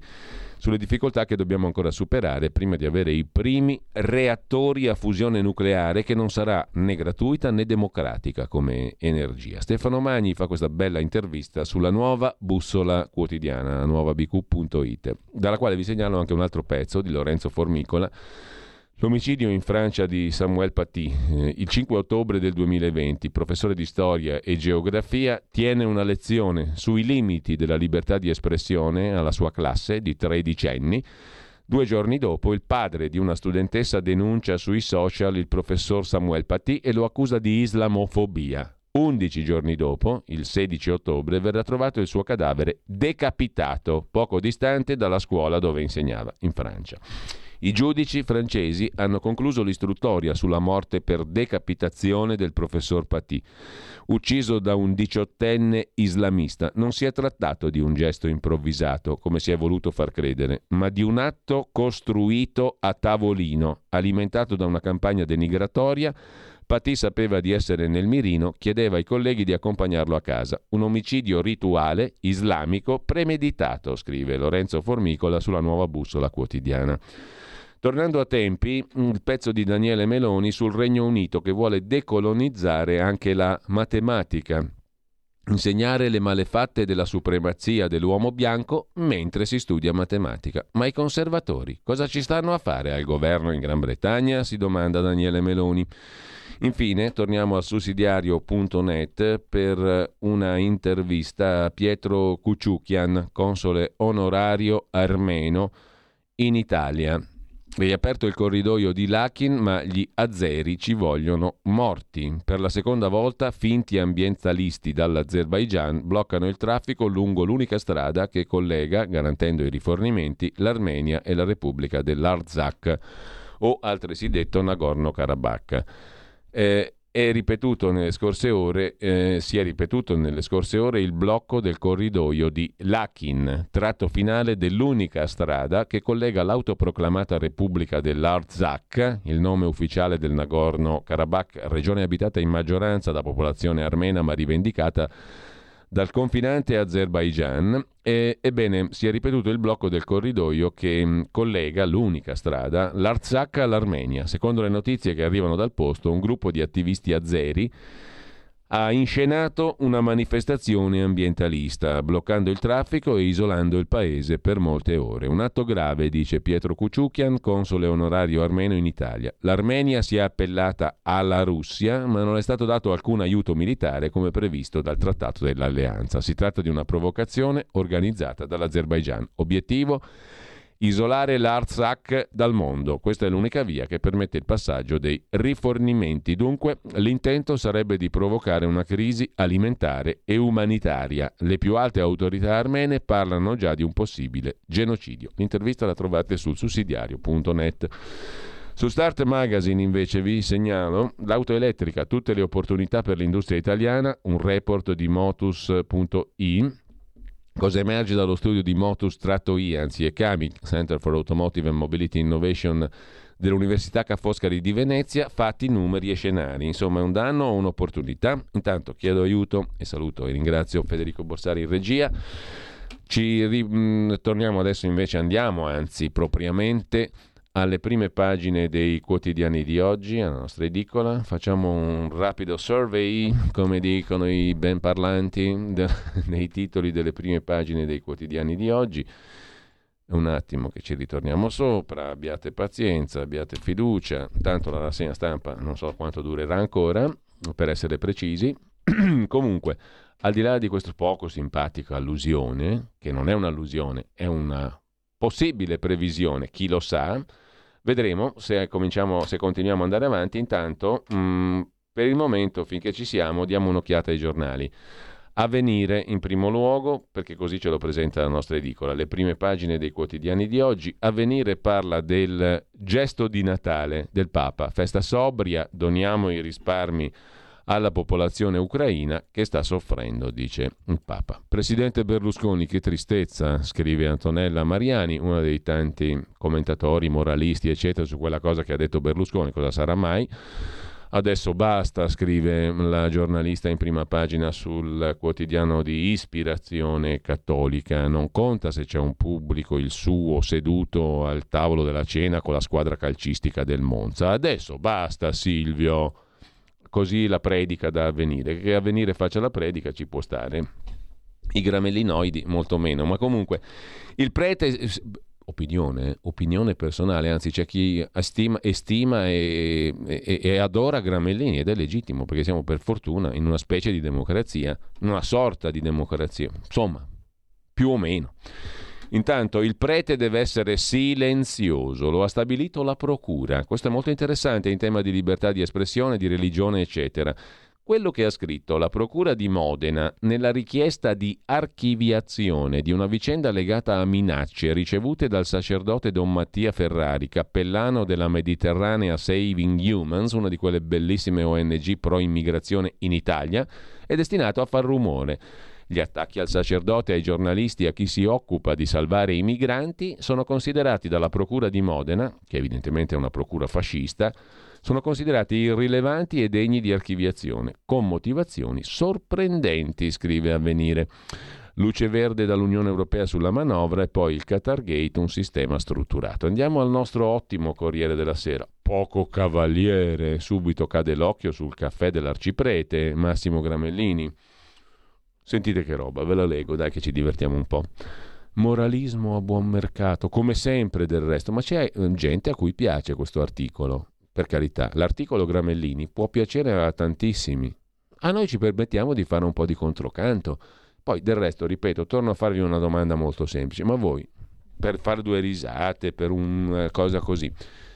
sulle difficoltà che dobbiamo ancora superare prima di avere i primi reattori a fusione nucleare, che non sarà né gratuita né democratica come energia. Stefano Magni fa questa bella intervista sulla nuova bussola quotidiana, la nuova bq.it, dalla quale vi segnalo anche un altro pezzo di Lorenzo Formicola, l'omicidio in Francia di Samuel Paty, il 5 ottobre del 2020, professore di storia e geografia, tiene una lezione sui limiti della libertà di espressione alla sua classe di 13enni. 2 giorni dopo il padre di una studentessa denuncia sui social il professor Samuel Paty e lo accusa di islamofobia. 11 giorni dopo, il 16 ottobre, verrà trovato il suo cadavere decapitato poco distante dalla scuola dove insegnava in Francia. I giudici francesi hanno concluso l'istruttoria sulla morte per decapitazione del professor Paty, ucciso da un 18enne islamista. Non si è trattato di un gesto improvvisato, come si è voluto far credere, ma di un atto costruito a tavolino, alimentato da una campagna denigratoria. Paty sapeva di essere nel mirino, chiedeva ai colleghi di accompagnarlo a casa. Un omicidio rituale, islamico, premeditato, scrive Lorenzo Formicola sulla Nuova Bussola Quotidiana. Tornando a Tempi, il pezzo di Daniele Meloni sul Regno Unito che vuole decolonizzare anche la matematica, insegnare le malefatte della supremazia dell'uomo bianco mentre si studia matematica. Ma i conservatori cosa ci stanno a fare al governo in Gran Bretagna? Si domanda Daniele Meloni. Infine, torniamo al sussidiario.net per una intervista a Pietro Kuciukian, console onorario armeno in Italia. È aperto il corridoio di Lachin, ma gli azeri ci vogliono morti. Per la seconda volta finti ambientalisti dall'Azerbaigian bloccano il traffico lungo l'unica strada che collega, garantendo i rifornimenti, l'Armenia e la Repubblica dell'Arzakh, o altresì detto Nagorno-Karabakh. Si è ripetuto nelle scorse ore il blocco del corridoio di Lachin, tratto finale dell'unica strada che collega l'autoproclamata Repubblica dell'Arzakh, il nome ufficiale del Nagorno-Karabakh, regione abitata in maggioranza da popolazione armena ma rivendicata dal confinante Azerbaigian. Ebbene, si è ripetuto il blocco del corridoio che collega l'unica strada, l'Arzakh, all'Armenia. Secondo le notizie che arrivano dal posto, un gruppo di attivisti azeri ha inscenato una manifestazione ambientalista, bloccando il traffico e isolando il paese per molte ore. Un atto grave, dice Pietro Kuciukian, console onorario armeno in Italia. L'Armenia si è appellata alla Russia, ma non è stato dato alcun aiuto militare come previsto dal Trattato dell'Alleanza. Si tratta di una provocazione organizzata dall'Azerbaigian. Obiettivo? isolare l'Artsakh dal mondo. Questa è l'unica via che permette il passaggio dei rifornimenti. Dunque, l'intento sarebbe di provocare una crisi alimentare e umanitaria. Le più alte autorità armene parlano già di un possibile genocidio. L'intervista la trovate sul sussidiario.net. Su Start Magazine invece vi segnalo l'auto elettrica, tutte le opportunità per l'industria italiana, un report di motus.i. Cosa emerge dallo studio di Motus-I, anzi ECAMI, Center for Automotive and Mobility Innovation dell'Università Ca' Foscari di Venezia, fatti, numeri e scenari. Insomma, è un danno o un'opportunità? Intanto chiedo aiuto e saluto e ringrazio Federico Borsari in regia. Torniamo adesso invece, andiamo propriamente alle prime pagine dei quotidiani di oggi, alla nostra edicola. Facciamo un rapido survey, come dicono i ben parlanti, nei titoli delle prime pagine dei quotidiani di oggi. Un attimo che ci ritorniamo sopra, abbiate pazienza, abbiate fiducia, tanto la rassegna stampa non so quanto durerà ancora, per essere precisi. Comunque, al di là di questo poco simpatico allusione, che non è un'allusione, è una possibile previsione, chi lo sa. Vedremo se continuiamo ad andare avanti. Intanto, per il momento, finché ci siamo, diamo un'occhiata ai giornali. Avvenire in primo luogo, perché così ce lo presenta la nostra edicola. Le prime pagine dei quotidiani di oggi. Avvenire parla del gesto di Natale del Papa. Festa sobria, doniamo i risparmi alla popolazione ucraina che sta soffrendo, dice il Papa. Presidente Berlusconi, che tristezza, scrive Antonella Mariani, una dei tanti commentatori, moralisti, eccetera, su quella cosa che ha detto Berlusconi, cosa sarà mai? Adesso basta, scrive la giornalista in prima pagina sul quotidiano di ispirazione cattolica. Non conta se c'è un pubblico, il suo, seduto al tavolo della cena con la squadra calcistica del Monza. Adesso basta, Silvio. Così la predica da Avvenire. Che Avvenire faccia la predica ci può stare. I gramellinoidi molto meno, ma comunque il prete, opinione personale, anzi c'è chi estima e adora Gramellini, ed è legittimo, perché siamo per fortuna in una specie di democrazia, una sorta di democrazia, insomma, più o meno. Intanto il prete deve essere silenzioso, lo ha stabilito la procura. Questo è molto interessante in tema di libertà di espressione, di religione, eccetera. Quello che ha scritto la procura di Modena nella richiesta di archiviazione di una vicenda legata a minacce ricevute dal sacerdote Don Mattia Ferrari, cappellano della Mediterranea Saving Humans, una di quelle bellissime ONG pro immigrazione in Italia, è destinato a far rumore. Gli attacchi al sacerdote, ai giornalisti, a chi si occupa di salvare i migranti sono considerati dalla Procura di Modena, che evidentemente è una procura fascista, sono considerati irrilevanti e degni di archiviazione, con motivazioni sorprendenti, scrive Avvenire. Luce verde dall'Unione Europea sulla manovra e poi il Qatargate, un sistema strutturato. Andiamo al nostro ottimo Corriere della Sera. Poco cavaliere, subito cade l'occhio sul caffè dell'arciprete Massimo Gramellini. Sentite che roba, ve la leggo, dai che ci divertiamo un po'. Moralismo a buon mercato, come sempre del resto, ma c'è gente a cui piace questo articolo, per carità. L'articolo Gramellini può piacere a tantissimi, a noi ci permettiamo di fare un po' di controcanto. Poi del resto, ripeto, torno a farvi una domanda molto semplice, ma voi, per fare due risate, per una cosa così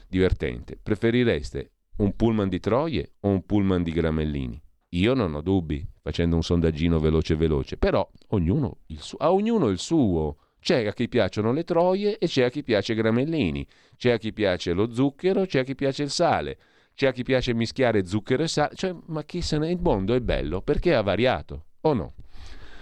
divertente, preferireste un pullman di troie o un pullman di Gramellini? Io non ho dubbi, facendo un sondaggino veloce, però a ognuno il suo. C'è a chi piacciono le troie e c'è a chi piace Gramellini, c'è a chi piace lo zucchero, c'è a chi piace il sale, c'è a chi piace mischiare zucchero e sale, cioè, ma chi se ne... Il mondo è bello perché ha variato, o no?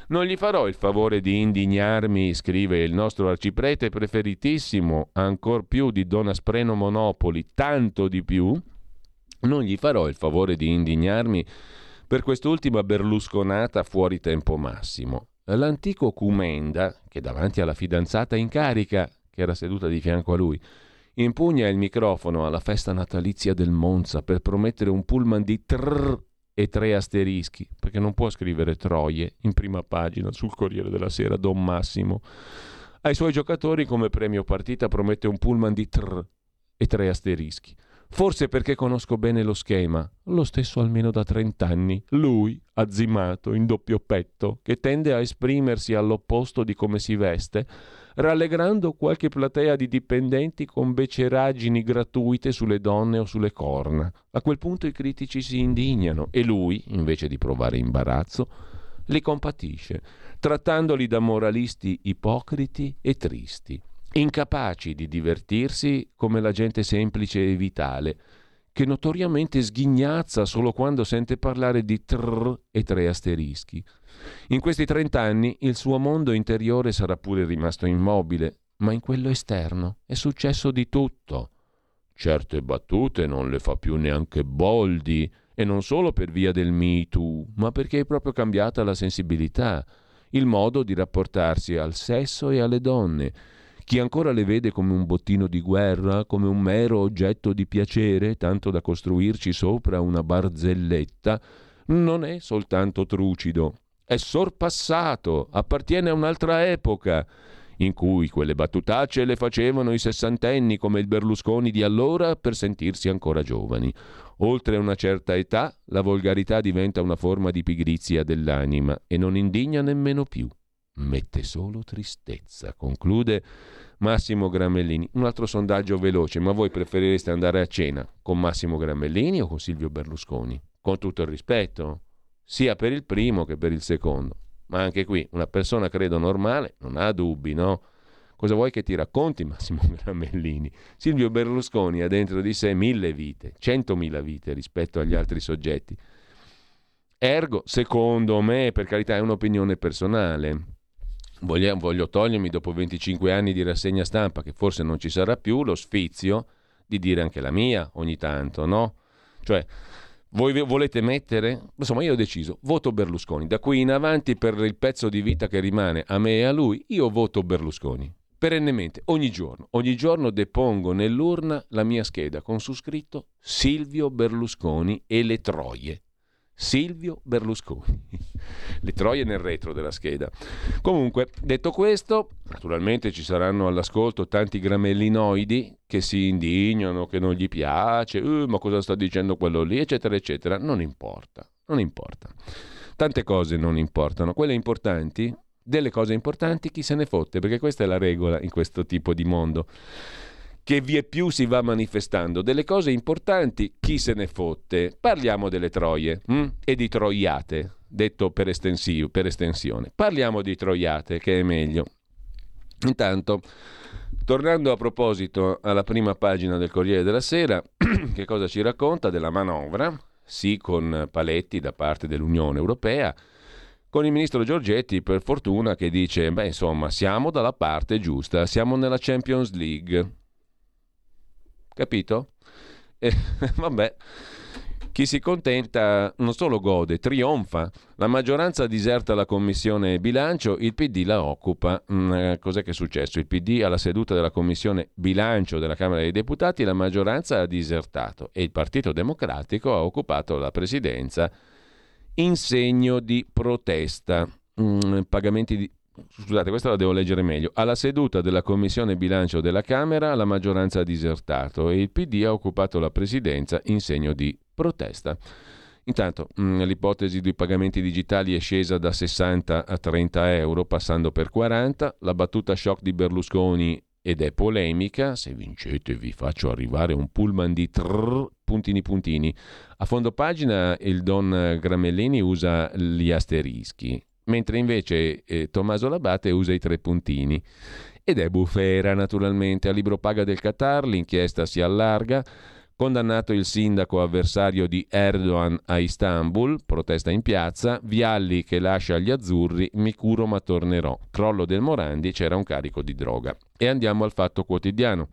Non gli farò il favore di indignarmi, scrive il nostro arciprete preferitissimo, ancor più di Don Aspreno Monopoli, tanto di più, non gli farò il favore di indignarmi per quest'ultima berlusconata fuori tempo massimo. L'antico Cumenda, che davanti alla fidanzata in carica, che era seduta di fianco a lui, impugna il microfono alla festa natalizia del Monza per promettere un pullman di trrr e 3 asterischi, perché non può scrivere troie in prima pagina sul Corriere della Sera, Don Massimo. Ai suoi giocatori come premio partita promette un pullman di trrr e 3 asterischi. Forse perché conosco bene lo schema, lo stesso almeno da 30 anni, lui, azzimato, in doppio petto, che tende a esprimersi all'opposto di come si veste, rallegrando qualche platea di dipendenti con beceraggini gratuite sulle donne o sulle corna. A quel punto i critici si indignano e lui, invece di provare imbarazzo, li compatisce, trattandoli da moralisti ipocriti e tristi, incapaci di divertirsi come la gente semplice e vitale, che notoriamente sghignazza solo quando sente parlare di trrr e 3 asterischi. In questi 30 anni il suo mondo interiore sarà pure rimasto immobile, ma in quello esterno è successo di tutto. Certe battute non le fa più neanche Boldi, e non solo per via del Me Too, ma perché è proprio cambiata la sensibilità, il modo di rapportarsi al sesso e alle donne. Chi ancora le vede come un bottino di guerra, come un mero oggetto di piacere, tanto da costruirci sopra una barzelletta, non è soltanto trucido, è sorpassato, appartiene a un'altra epoca, in cui quelle battutacce le facevano i 60enni come il Berlusconi di allora per sentirsi ancora giovani. Oltre una certa età, la volgarità diventa una forma di pigrizia dell'anima e non indigna nemmeno più. Mette solo tristezza, conclude Massimo Gramellini. Un altro sondaggio veloce: ma voi preferireste andare a cena con Massimo Gramellini o con Silvio Berlusconi? Con tutto il rispetto, sia per il primo che per il secondo, ma anche qui una persona, credo, normale non ha dubbi, no? Cosa vuoi che ti racconti Massimo Gramellini? Silvio Berlusconi ha dentro di sé 1000 vite, 100.000 vite rispetto agli altri soggetti. Ergo, secondo me, per carità, è un'opinione personale, voglio togliermi dopo 25 anni di rassegna stampa, che forse non ci sarà più, lo sfizio di dire anche la mia ogni tanto, no? Cioè, voi volete mettere, insomma, io ho deciso, voto Berlusconi, da qui in avanti per il pezzo di vita che rimane a me e a lui, io voto Berlusconi perennemente, ogni giorno depongo nell'urna la mia scheda con su scritto Silvio Berlusconi e le troie. Silvio Berlusconi, le troie nel retro della scheda. Comunque, detto questo, naturalmente ci saranno all'ascolto tanti gramellinoidi che si indignano, che non gli piace, ma cosa sta dicendo quello lì, eccetera eccetera. Non importa, tante cose non importano, quelle importanti, delle cose importanti chi se ne fotte, perché questa è la regola in questo tipo di mondo che vie più si va manifestando. Delle cose importanti chi se ne fotte. Parliamo delle troie e di troiate, detto per estensione. Parliamo di troiate, che è meglio. Intanto, tornando a proposito alla prima pagina del Corriere della Sera, che cosa ci racconta della manovra? Sì, con paletti da parte dell'Unione Europea, con il ministro Giorgetti, per fortuna, che dice, siamo dalla parte giusta, siamo nella Champions League. Capito? Chi si contenta non solo gode, trionfa. La maggioranza diserta la commissione bilancio, il PD la occupa. Cos'è che è successo? Il PD alla seduta della commissione bilancio della Camera dei Deputati, la maggioranza ha disertato e il Partito Democratico ha occupato la presidenza in segno di protesta. Scusate, questa la devo leggere meglio. Alla seduta della Commissione Bilancio della Camera la maggioranza ha disertato e il PD ha occupato la presidenza in segno di protesta. Intanto l'ipotesi dei pagamenti digitali è scesa da 60 a 30 euro, passando per 40. La battuta shock di Berlusconi, ed è polemica, se vincete vi faccio arrivare un pullman di trrr, puntini puntini. A fondo pagina il Don Gramellini usa gli asterischi, mentre invece Tommaso Labate usa i 3 puntini. Ed è bufera, naturalmente. A Libropaga del Qatar l'inchiesta si allarga, condannato il sindaco avversario di Erdogan a Istanbul, protesta in piazza, Vialli che lascia agli azzurri, mi curo ma tornerò, crollo del Morandi, c'era un carico di droga. E andiamo al Fatto Quotidiano.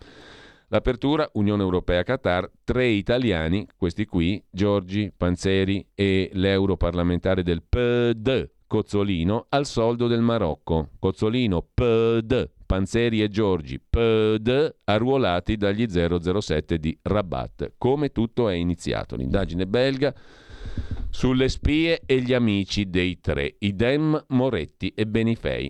L'apertura Unione Europea-Qatar, 3 italiani, questi qui, Giorgi, Panzeri e l'europarlamentare del PD, Cozzolino, al soldo del Marocco. Cozzolino, PD, Panzeri e Giorgi, PD, arruolati dagli 007 di Rabat. Come tutto è iniziato. L'indagine belga sulle spie e gli amici dei 3, idem Moretti e Benifei.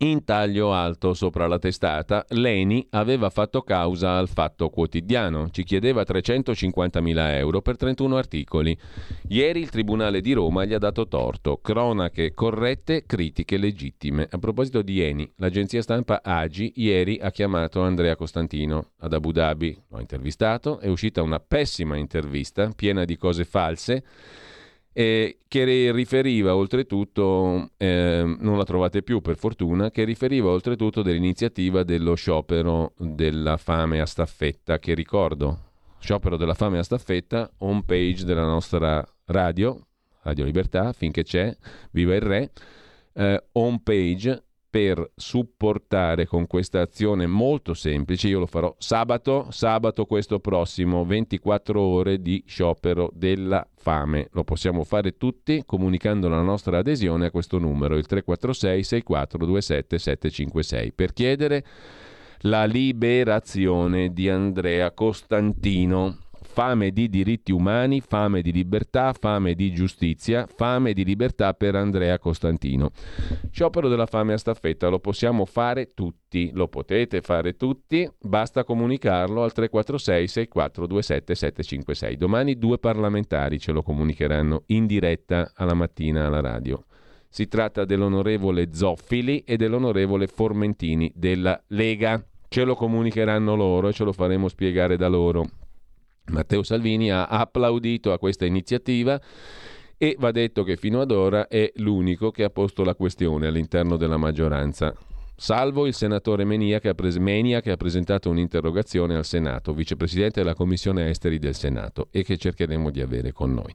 In taglio alto sopra la testata, Leni aveva fatto causa al Fatto Quotidiano, ci chiedeva 350.000 euro per 31 articoli. Ieri il Tribunale di Roma gli ha dato torto, cronache corrette, critiche legittime. A proposito di Eni, l'agenzia stampa AGI ieri ha chiamato Andrea Costantino ad Abu Dhabi, l'ho intervistato, è uscita una pessima intervista piena di cose false, che riferiva oltretutto, non la trovate più per fortuna, che riferiva oltretutto dell'iniziativa dello sciopero della fame a staffetta, che ricordo, sciopero della fame a staffetta, homepage della nostra radio, Radio Libertà, finché c'è, viva il re, homepage per supportare con questa azione molto semplice. Io lo farò sabato questo prossimo, 24 ore di sciopero della fame. Lo possiamo fare tutti comunicando la nostra adesione a questo numero, il 346 64 27 756, per chiedere la liberazione di Andrea Costantino. Fame di diritti umani, fame di libertà, fame di giustizia, fame di libertà per Andrea Costantino. Sciopero della fame a staffetta lo possiamo fare tutti, lo potete fare tutti, basta comunicarlo al 346 64 27 756. Domani 2 parlamentari ce lo comunicheranno in diretta alla mattina alla radio. Si tratta dell'onorevole Zoffili e dell'onorevole Formentini della Lega. Ce lo comunicheranno loro e ce lo faremo spiegare da loro. Matteo Salvini ha applaudito a questa iniziativa e va detto che fino ad ora è l'unico che ha posto la questione all'interno della maggioranza, salvo il senatore Menia che ha presentato un'interrogazione al Senato, vicepresidente della Commissione Esteri del Senato, e che cercheremo di avere con noi.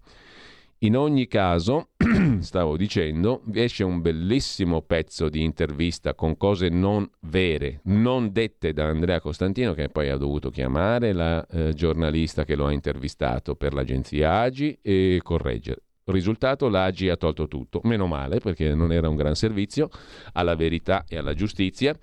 In ogni caso, stavo dicendo, esce un bellissimo pezzo di intervista con cose non vere, non dette da Andrea Costantino, che poi ha dovuto chiamare la giornalista che lo ha intervistato per l'agenzia AGI e correggere. Risultato, l'AGI ha tolto tutto, meno male, perché non era un gran servizio alla verità e alla giustizia.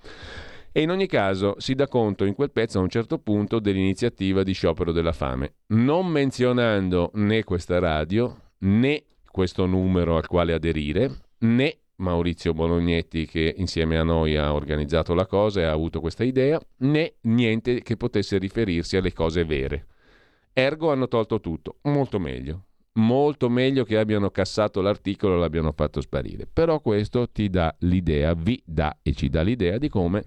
E in ogni caso si dà conto in quel pezzo a un certo punto dell'iniziativa di sciopero della fame, non menzionando né questa radio, né questo numero al quale aderire, né Maurizio Bolognetti, che insieme a noi ha organizzato la cosa e ha avuto questa idea, né niente che potesse riferirsi alle cose vere. Ergo hanno tolto tutto, molto meglio che abbiano cassato l'articolo e l'abbiano fatto sparire. Però questo ti dà l'idea, vi dà e ci dà l'idea di come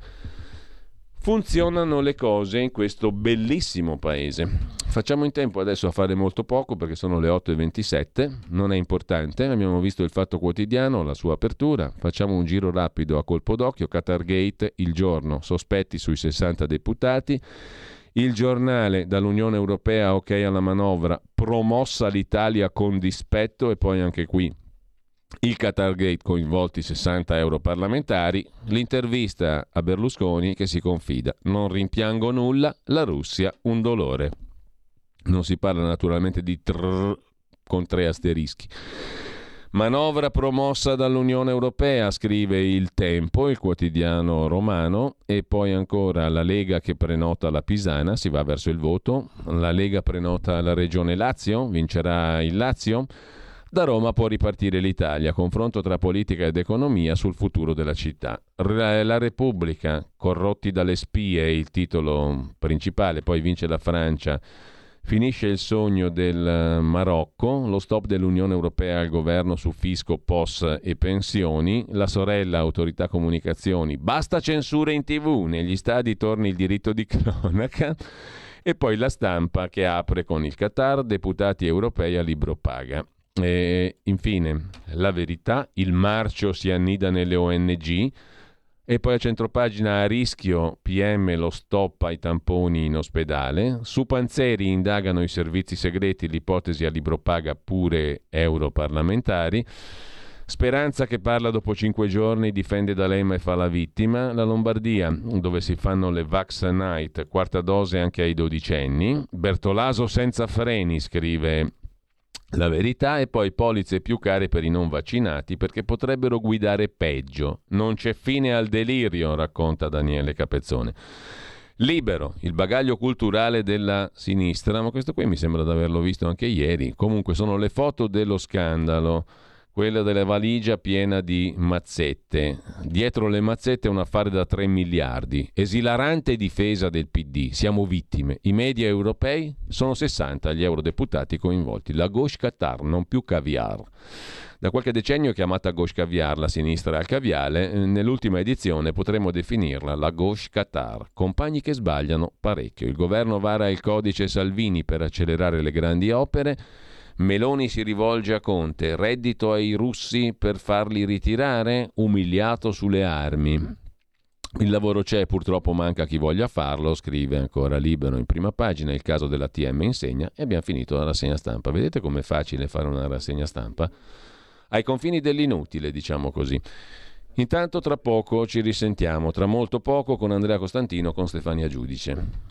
funzionano le cose in questo bellissimo paese. Facciamo in tempo adesso a fare molto poco, perché sono le 8:27, non è importante, abbiamo visto il Fatto Quotidiano, la sua apertura. Facciamo un giro rapido a colpo d'occhio. Qatargate, Il Giorno, sospetti sui 60 deputati. Il Giornale, dall'Unione Europea ok alla manovra, promossa l'Italia con dispetto, e poi anche qui il Qatargate, coinvolti 60 europarlamentari, l'intervista a Berlusconi che si confida, non rimpiango nulla, la Russia un dolore. Non si parla naturalmente di con 3 asterischi. Manovra promossa dall'Unione Europea, scrive Il Tempo, il quotidiano romano, e poi ancora la Lega che prenota la Pisana, si va verso il voto, la Lega prenota la regione Lazio, vincerà il Lazio, da Roma può ripartire l'Italia, confronto tra politica ed economia sul futuro della città. La Repubblica, corrotti dalle spie, il titolo principale, poi vince la Francia. Finisce il sogno del Marocco, lo stop dell'Unione Europea al governo su fisco, POS e pensioni, la sorella Autorità Comunicazioni, basta censure in TV, negli stadi torni il diritto di cronaca, e poi la Stampa che apre con il Qatar, deputati europei a libro paga. E infine La Verità, il marcio si annida nelle ONG. E poi a centropagina, a rischio PM lo stop ai tamponi in ospedale, su Panzeri indagano i servizi segreti, l'ipotesi a libro paga pure europarlamentari, Speranza che parla dopo 5 giorni, difende D'Alema e fa la vittima, la Lombardia dove si fanno le Vax Night, quarta dose anche ai 12enni, Bertolaso senza freni, scrive La Verità, e poi polizze più care per i non vaccinati perché potrebbero guidare peggio. Non c'è fine al delirio, racconta Daniele Capezzone. Libero, il bagaglio culturale della sinistra, ma questo qui mi sembra di averlo visto anche ieri. Comunque sono le foto dello scandalo quella della valigia piena di mazzette. Dietro le mazzette è un affare da 3 miliardi. Esilarante difesa del PD. Siamo vittime. I media europei sono 60 gli eurodeputati coinvolti. La gauche Qatar, non più caviar. Da qualche decennio è chiamata gauche caviar, la sinistra al caviale, nell'ultima edizione potremmo definirla la gauche Qatar. Compagni che sbagliano parecchio. Il governo vara il codice Salvini per accelerare le grandi opere, Meloni si rivolge a Conte, reddito ai russi per farli ritirare, umiliato sulle armi. Il lavoro c'è, purtroppo manca chi voglia farlo, scrive ancora Libero in prima pagina, il caso della TM Insegna, e abbiamo finito la rassegna stampa. Vedete com'è facile fare una rassegna stampa? Ai confini dell'inutile, diciamo così. Intanto tra poco ci risentiamo, tra molto poco, con Andrea Costantino, con Stefania Giudice.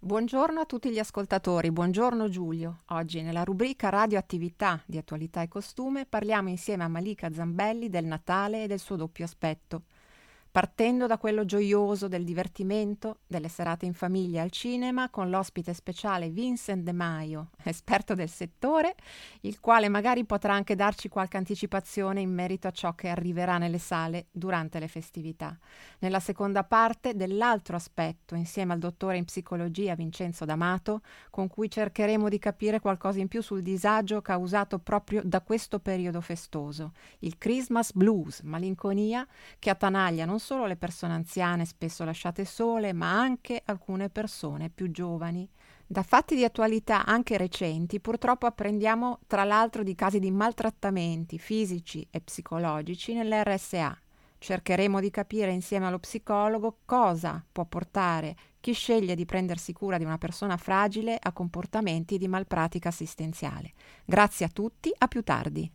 Buongiorno a tutti gli ascoltatori, buongiorno Giulio. Oggi nella rubrica Radioattività di attualità e costume parliamo insieme a Malika Zambelli del Natale e del suo doppio aspetto, partendo da quello gioioso del divertimento, delle serate in famiglia al cinema con l'ospite speciale Vincent De Maio, esperto del settore, il quale magari potrà anche darci qualche anticipazione in merito a ciò che arriverà nelle sale durante le festività. Nella seconda parte dell'altro aspetto, insieme al dottore in psicologia Vincenzo D'Amato, con cui cercheremo di capire qualcosa in più sul disagio causato proprio da questo periodo festoso, il Christmas blues, malinconia che attanaglia non solo le persone anziane spesso lasciate sole, ma anche alcune persone più giovani. Da fatti di attualità anche recenti, purtroppo apprendiamo tra l'altro di casi di maltrattamenti fisici e psicologici nell'RSA. Cercheremo di capire insieme allo psicologo cosa può portare chi sceglie di prendersi cura di una persona fragile a comportamenti di malpratica assistenziale. Grazie a tutti, a più tardi.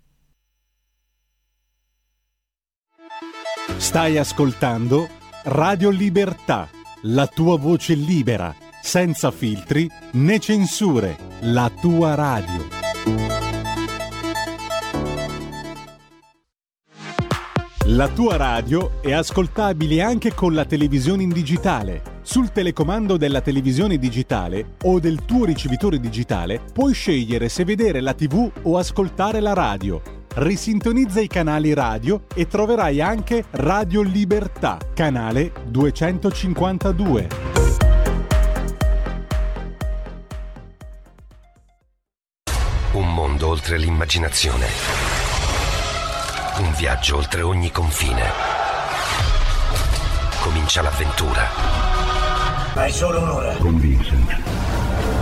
Stai ascoltando Radio Libertà, la tua voce libera, senza filtri né censure, la tua radio. La tua radio è ascoltabile anche con la televisione in digitale. Sul telecomando della televisione digitale o del tuo ricevitore digitale puoi scegliere se vedere la TV o ascoltare la radio. Risintonizza i canali radio e troverai anche Radio Libertà, canale 252. Un mondo oltre l'immaginazione. Un viaggio oltre ogni confine. Comincia l'avventura. Hai solo un'ora. Con Vincent.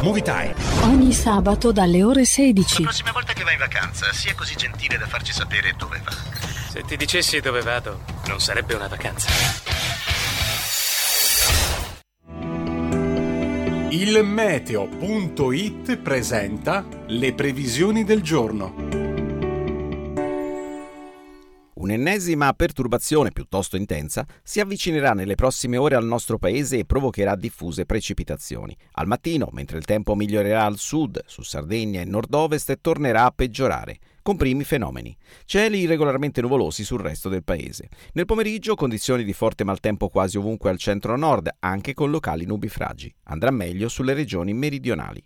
Movie Time. Ogni sabato dalle ore 16. La prossima volta che vai in vacanza, sia così gentile da farci sapere dove va. Se ti dicessi dove vado, non sarebbe una vacanza. Il Meteo.it presenta le previsioni del giorno. Un'ennesima perturbazione piuttosto intensa si avvicinerà nelle prossime ore al nostro paese e provocherà diffuse precipitazioni. Al mattino, mentre il tempo migliorerà al sud, su Sardegna e nord-ovest, tornerà a peggiorare, con primi fenomeni. Cieli irregolarmente nuvolosi sul resto del paese. Nel pomeriggio condizioni di forte maltempo quasi ovunque al centro-nord, anche con locali nubifragi. Andrà meglio sulle regioni meridionali.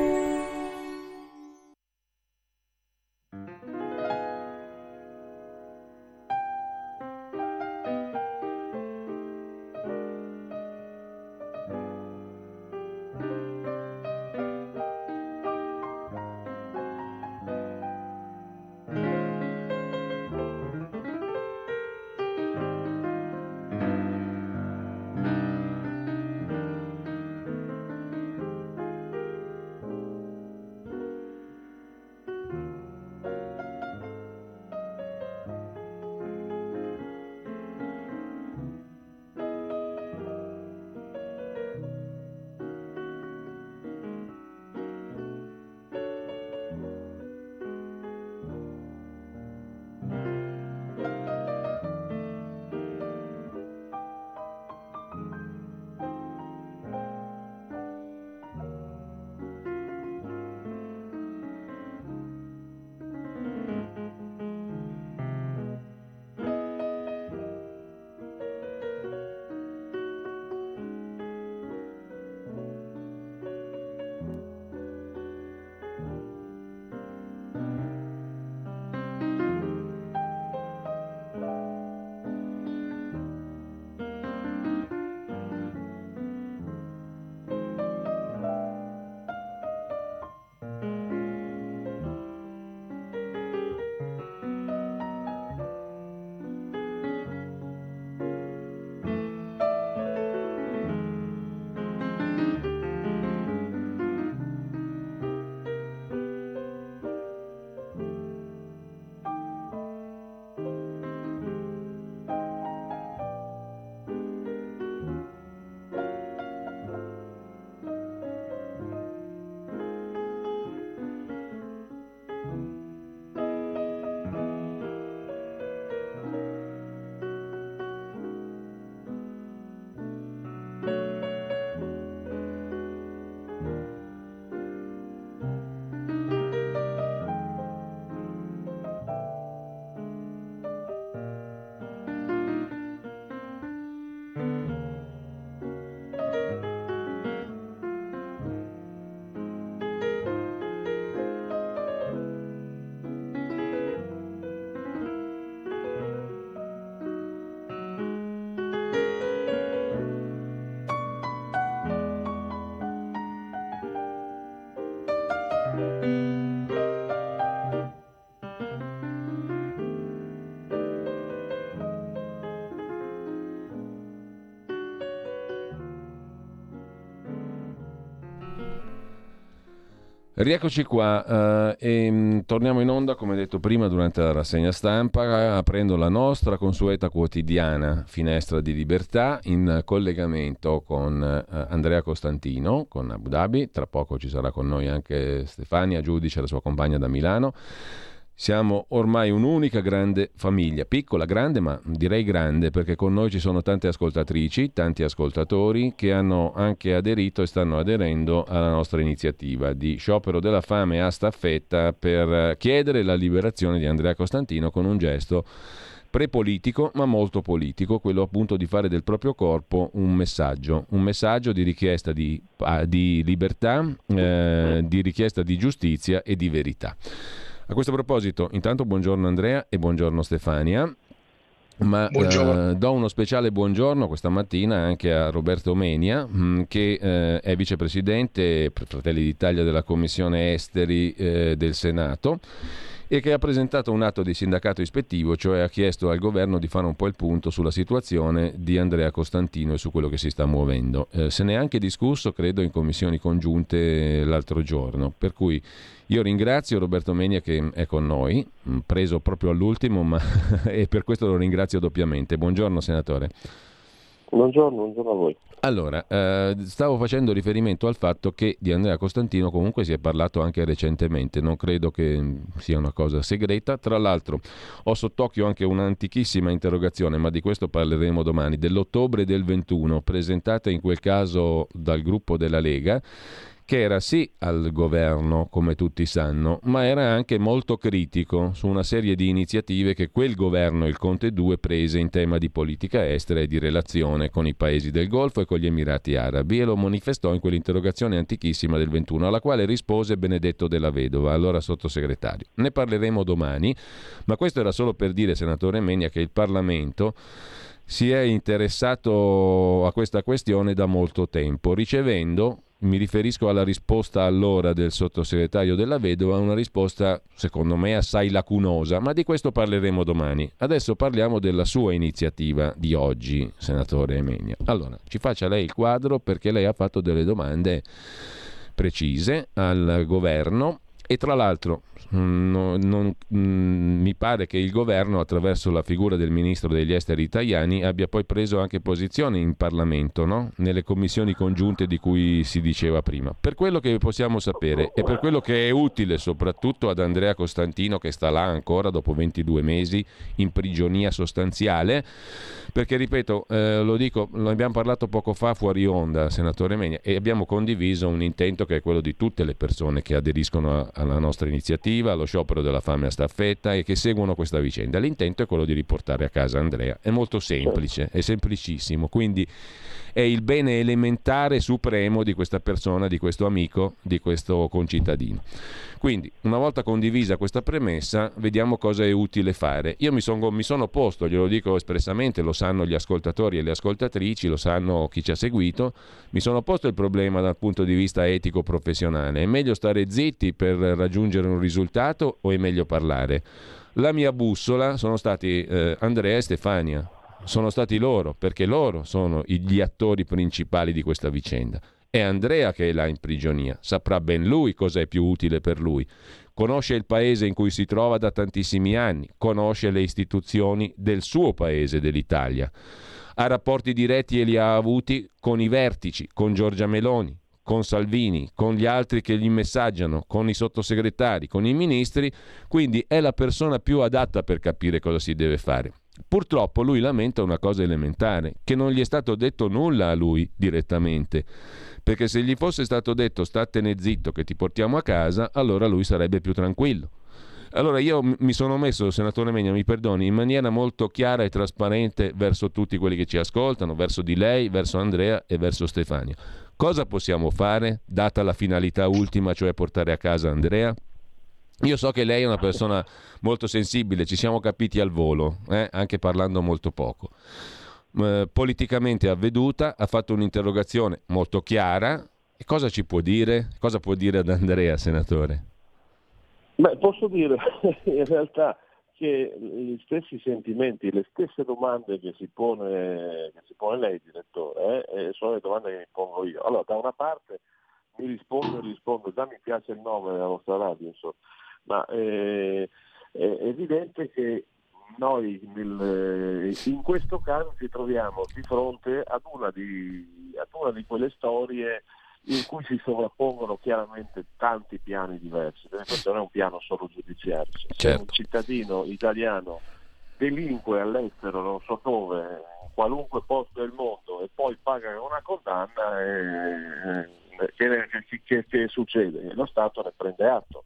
Rieccoci qua, e torniamo in onda, come detto prima, durante la rassegna stampa, aprendo la nostra consueta quotidiana Finestra di Libertà, in collegamento con Andrea Costantino, con Abu Dhabi. Tra poco ci sarà con noi anche Stefania Giudice, la sua compagna da Milano. Siamo ormai un'unica grande famiglia, piccola, grande, ma direi grande, perché con noi ci sono tante ascoltatrici, tanti ascoltatori che hanno anche aderito e stanno aderendo alla nostra iniziativa di sciopero della fame a staffetta per chiedere la liberazione di Andrea Costantino con un gesto prepolitico ma molto politico, quello appunto di fare del proprio corpo un messaggio di richiesta di libertà, di richiesta di giustizia e di verità. A questo proposito, intanto buongiorno Andrea e buongiorno Stefania, ma do uno speciale buongiorno questa mattina anche a Roberto Menia, che è vicepresidente per Fratelli d'Italia della Commissione Esteri del Senato, e che ha presentato un atto di sindacato ispettivo, cioè ha chiesto al governo di fare un po' il punto sulla situazione di Andrea Costantino e su quello che si sta muovendo. Se ne è anche discusso, credo, in commissioni congiunte l'altro giorno, per cui io ringrazio Roberto Menia che è con noi, preso proprio all'ultimo, ma e per questo lo ringrazio doppiamente. Buongiorno senatore. Buongiorno, buongiorno a voi. Allora, stavo facendo riferimento al fatto che di Andrea Costantino comunque si è parlato anche recentemente, non credo che sia una cosa segreta. Tra l'altro ho sott'occhio anche un'antichissima interrogazione, ma di questo parleremo domani, dell'ottobre del 21, presentata in quel caso dal gruppo della Lega, che era sì al governo, come tutti sanno, ma era anche molto critico su una serie di iniziative che quel governo, il Conte 2, prese in tema di politica estera e di relazione con i paesi del Golfo e con gli Emirati Arabi, e lo manifestò in quell'interrogazione antichissima del 21, alla quale rispose Benedetto Della Vedova, allora sottosegretario. Ne parleremo domani, ma questo era solo per dire, senatore Menia, che il Parlamento si è interessato a questa questione da molto tempo, ricevendo, mi riferisco alla risposta allora del sottosegretario Della Vedova, una risposta secondo me assai lacunosa, ma di questo parleremo domani. Adesso parliamo della sua iniziativa di oggi, senatore Menia. Allora, ci faccia lei il quadro, perché lei ha fatto delle domande precise al governo e tra l'altro mi pare che il governo, attraverso la figura del ministro degli esteri Tajani, abbia poi preso anche posizione in Parlamento, no? Nelle commissioni congiunte di cui si diceva prima. Per quello che possiamo sapere e per quello che è utile soprattutto ad Andrea Costantino, che sta là ancora dopo 22 mesi in prigionia sostanziale, perché ripeto, lo dico, lo abbiamo parlato poco fa fuori onda, senatore Menia, e abbiamo condiviso un intento che è quello di tutte le persone che aderiscono alla nostra iniziativa, allo sciopero della fame a staffetta, e che seguono questa vicenda. L'intento è quello di riportare a casa Andrea. È molto semplice, è semplicissimo, quindi è il bene elementare supremo di questa persona, di questo amico, di questo concittadino. Quindi, una volta condivisa questa premessa, vediamo cosa è utile fare. Io mi sono posto, glielo dico espressamente, lo sanno gli ascoltatori e le ascoltatrici, lo sanno chi ci ha seguito, mi sono posto il problema dal punto di vista etico-professionale. È meglio stare zitti per raggiungere un risultato o è meglio parlare? La mia bussola sono stati Andrea e Stefania, sono stati loro, perché loro sono gli attori principali di questa vicenda. È Andrea che è là in prigionia, saprà ben lui cosa è più utile per lui, conosce il paese in cui si trova da tantissimi anni, conosce le istituzioni del suo paese, dell'Italia, ha rapporti diretti e li ha avuti con i vertici, con Giorgia Meloni, con Salvini, con gli altri che gli messaggiano, con i sottosegretari, con i ministri, quindi è la persona più adatta per capire cosa si deve fare. Purtroppo lui lamenta una cosa elementare, che non gli è stato detto nulla a lui direttamente, perché se gli fosse stato detto statene zitto che ti portiamo a casa, allora lui sarebbe più tranquillo. Allora io mi sono messo, senatore Menia, mi perdoni, in maniera molto chiara e trasparente verso tutti quelli che ci ascoltano, verso di lei, verso Andrea e verso Stefania. Cosa possiamo fare, data la finalità ultima, cioè portare a casa Andrea? Io so che lei è una persona molto sensibile, ci siamo capiti al volo, anche parlando molto poco. Politicamente avveduta, ha fatto un'interrogazione molto chiara. E cosa ci può dire? Cosa può dire ad Andrea, senatore? Beh, posso dire in realtà che gli stessi sentimenti, le stesse domande che si pone lei, direttore, sono le domande che mi pongo io. Allora, da una parte mi rispondo, già mi piace il nome della nostra radio, insomma. Ma è evidente che noi in questo caso ci troviamo di fronte ad una di quelle storie in cui si sovrappongono chiaramente tanti piani diversi, perché non è un piano solo giudiziario. Se certo. Un cittadino italiano delinque all'estero, non so dove, in qualunque posto del mondo, e poi paga una condanna, che succede? Lo Stato ne prende atto.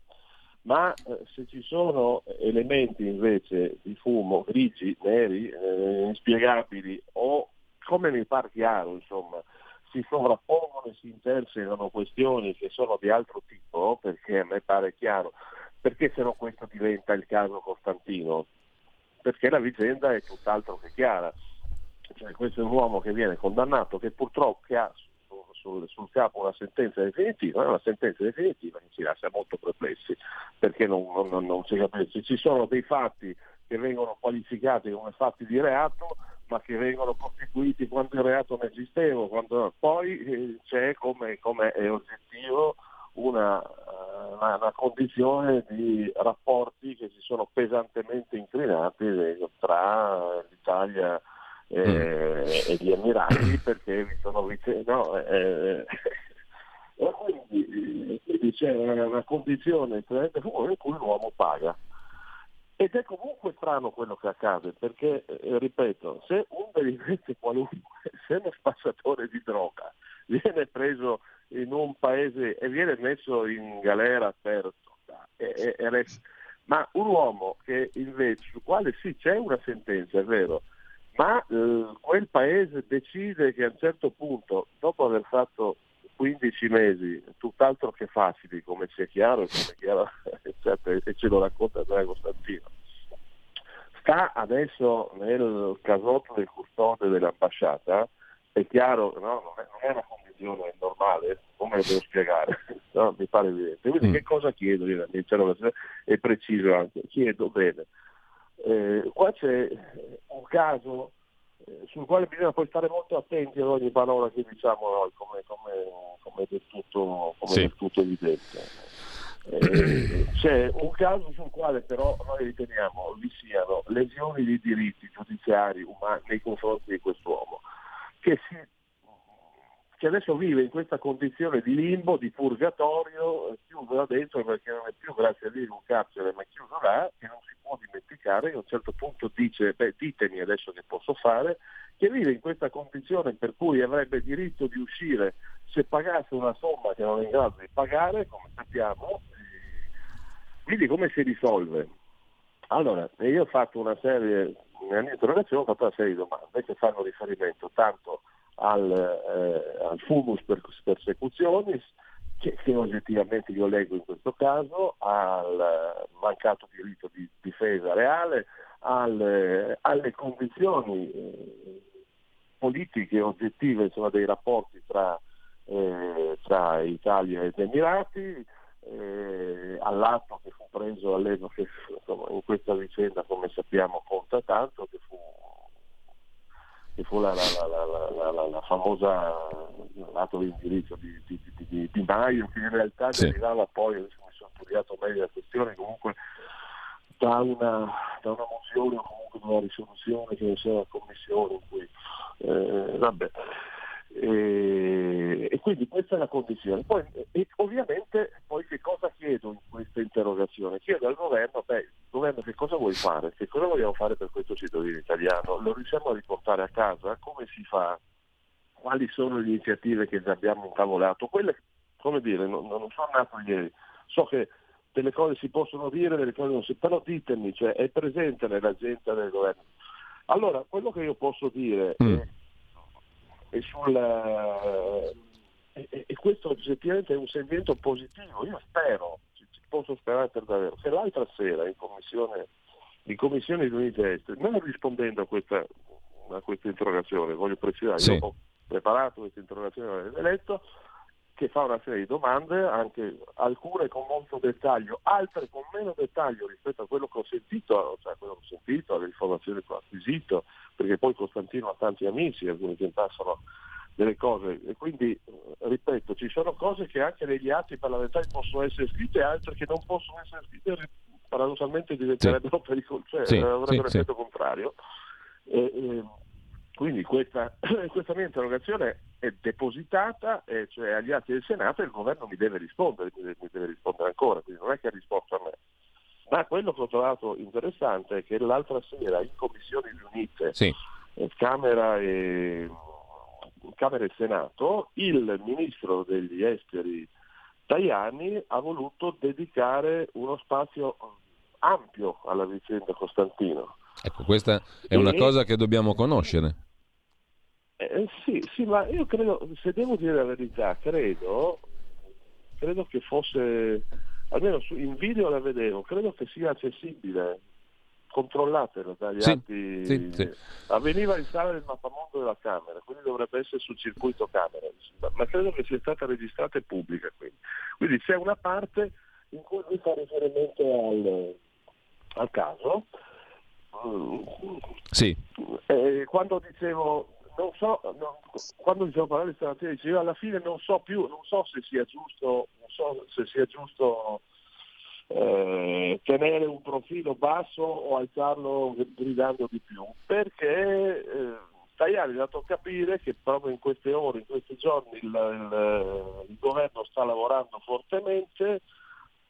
Ma se ci sono elementi invece di fumo grigi, neri, inspiegabili, o come mi pare chiaro, insomma, si sovrappongono e si intersecano questioni che sono di altro tipo, perché a me pare chiaro, perché se no questo diventa il caso Costantino, perché la vicenda è tutt'altro che chiara. Cioè, questo è un uomo che viene condannato, che purtroppo ha sul capo una sentenza definitiva, è una sentenza definitiva che ci lascia molto perplessi, perché non si capisce. Ci sono dei fatti che vengono qualificati come fatti di reato, ma che vengono costituiti quando il reato non esisteva, quando poi c'è, come è oggettivo, una condizione di rapporti che si sono pesantemente incrinati tra l'Italia e gli Emirati, perché vi sono quindi c'è una condizione in cui l'uomo paga. Ed è comunque strano quello che accade, perché, ripeto, se un delinquente qualunque, se uno spassatore di droga viene preso in un paese e viene messo in galera per droga, ma un uomo che invece, su quale sì c'è una sentenza, è vero, ma quel paese decide che a un certo punto, dopo aver fatto 15 mesi, tutt'altro che facili, come c'è chiaro e come chiaro, e ce lo racconta Andrea Costantino, sta adesso nel casotto del custode dell'ambasciata, è chiaro, no? Non è una condizione normale, come lo devo spiegare? No, mi pare evidente. Quindi che cosa chiedo? Io, è preciso anche, chiedo bene. Qua c'è un caso sul quale bisogna poi stare molto attenti ad ogni parola che diciamo noi, come del tutto evidente. C'è un caso sul quale però noi riteniamo vi siano lesioni di diritti giudiziari umani nei confronti di quest'uomo, che adesso vive in questa condizione di limbo, di purgatorio, chiuso là dentro, perché non è più, grazie a Dio, in un carcere, ma chiuso là, che non si può dimenticare, e a un certo punto dice, ditemi adesso che posso fare, che vive in questa condizione per cui avrebbe diritto di uscire se pagasse una somma che non è in grado di pagare, come sappiamo. Quindi come si risolve? Allora, io ho fatto una serie, nella mia interrogazione ho fatto una serie di domande che fanno riferimento tanto al fumus persecutionis, che oggettivamente io leggo in questo caso, al mancato diritto di difesa reale, alle condizioni politiche oggettive, insomma, dei rapporti tra Italia ed Emirati, all'atto che fu preso all'epoca, che insomma, in questa vicenda, come sappiamo, conta tanto, che fu la famosa atto di indirizzo di Maio, che in realtà derivava poi, mi sono studiato meglio la questione, comunque da una mozione o comunque da una risoluzione che c'era la commissione in cui e quindi questa è la condizione. Poi ovviamente poi che cosa chiedo in questa interrogazione? Chiedo al governo, governo, che cosa vuoi fare? Che cosa vogliamo fare per questo cittadino italiano? Lo riusciamo a riportare a casa? Come si fa? Quali sono le iniziative che abbiamo intavolato? Quelle, come dire, non sono nato ieri, so che delle cose si possono dire, delle cose non si, però ditemi, cioè, è presente nell'agenda del governo. Allora, quello che io posso dire e questo oggettivamente è un segmento positivo, io spero, ci posso sperare per davvero, che l'altra sera in commissione riunite esteri, non rispondendo a questa interrogazione, voglio precisare, io ho preparato questa interrogazione, l'avete letto, che fa una serie di domande, anche alcune con molto dettaglio, altre con meno dettaglio rispetto a quello che ho sentito, alle informazioni che ho acquisito, perché poi Costantino ha tanti amici, alcuni che passano delle cose, e quindi ripeto, ci sono cose che anche negli atti parlamentari possono essere scritte e altre che non possono essere scritte, paradossalmente diventerebbero avrebbero un effetto contrario, e quindi questa mia interrogazione è depositata, cioè agli atti del Senato, e il governo mi deve rispondere ancora, quindi non è che ha risposto a me. Ma quello che ho trovato interessante è che l'altra sera in commissioni riunite, Camera e Senato, il ministro degli esteri Tajani ha voluto dedicare uno spazio ampio alla vicenda Costantino. Ecco, questa è una cosa che dobbiamo conoscere. Ma io credo, se devo dire la verità, credo che fosse, almeno in video la vedevo, credo che sia accessibile, controllatelo dagli atti. Avveniva in sala del mappamondo della Camera, quindi dovrebbe essere sul circuito Camera, ma credo che sia stata registrata e pubblica, quindi c'è una parte in cui lui fa riferimento al caso. Quando dicevo parlare di stamattina, dicevo alla fine non so se sia giusto tenere un profilo basso o alzarlo gridando di più, perché Tajani ha dato a capire che proprio in queste ore, in questi giorni il governo sta lavorando fortemente.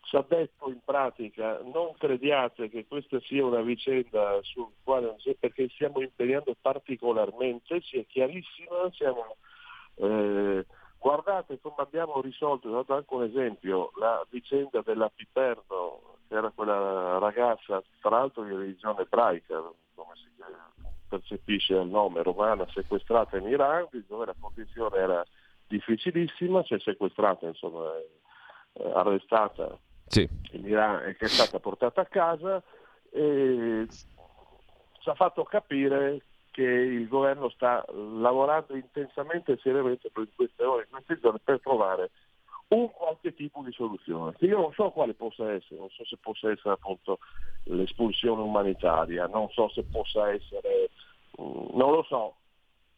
Ci ha detto in pratica: non crediate che questa sia una vicenda sul quale non c'è, perché stiamo impegnando particolarmente, ci è chiarissima, guardate come abbiamo risolto, ho dato anche un esempio, la vicenda della Piperno, che era quella ragazza tra l'altro di religione ebraica, come si percepisce dal nome, romana, sequestrata in Iran, dove la condizione era difficilissima, cioè sequestrata, insomma, arrestata in Iran, e che è stata portata a casa, e ci ha fatto capire che il governo sta lavorando intensamente e seriamente per queste ore, in questi giorni, per trovare un qualche tipo di soluzione, che io non so quale possa essere, non so se possa essere appunto l'espulsione umanitaria, non so se possa essere, non lo so,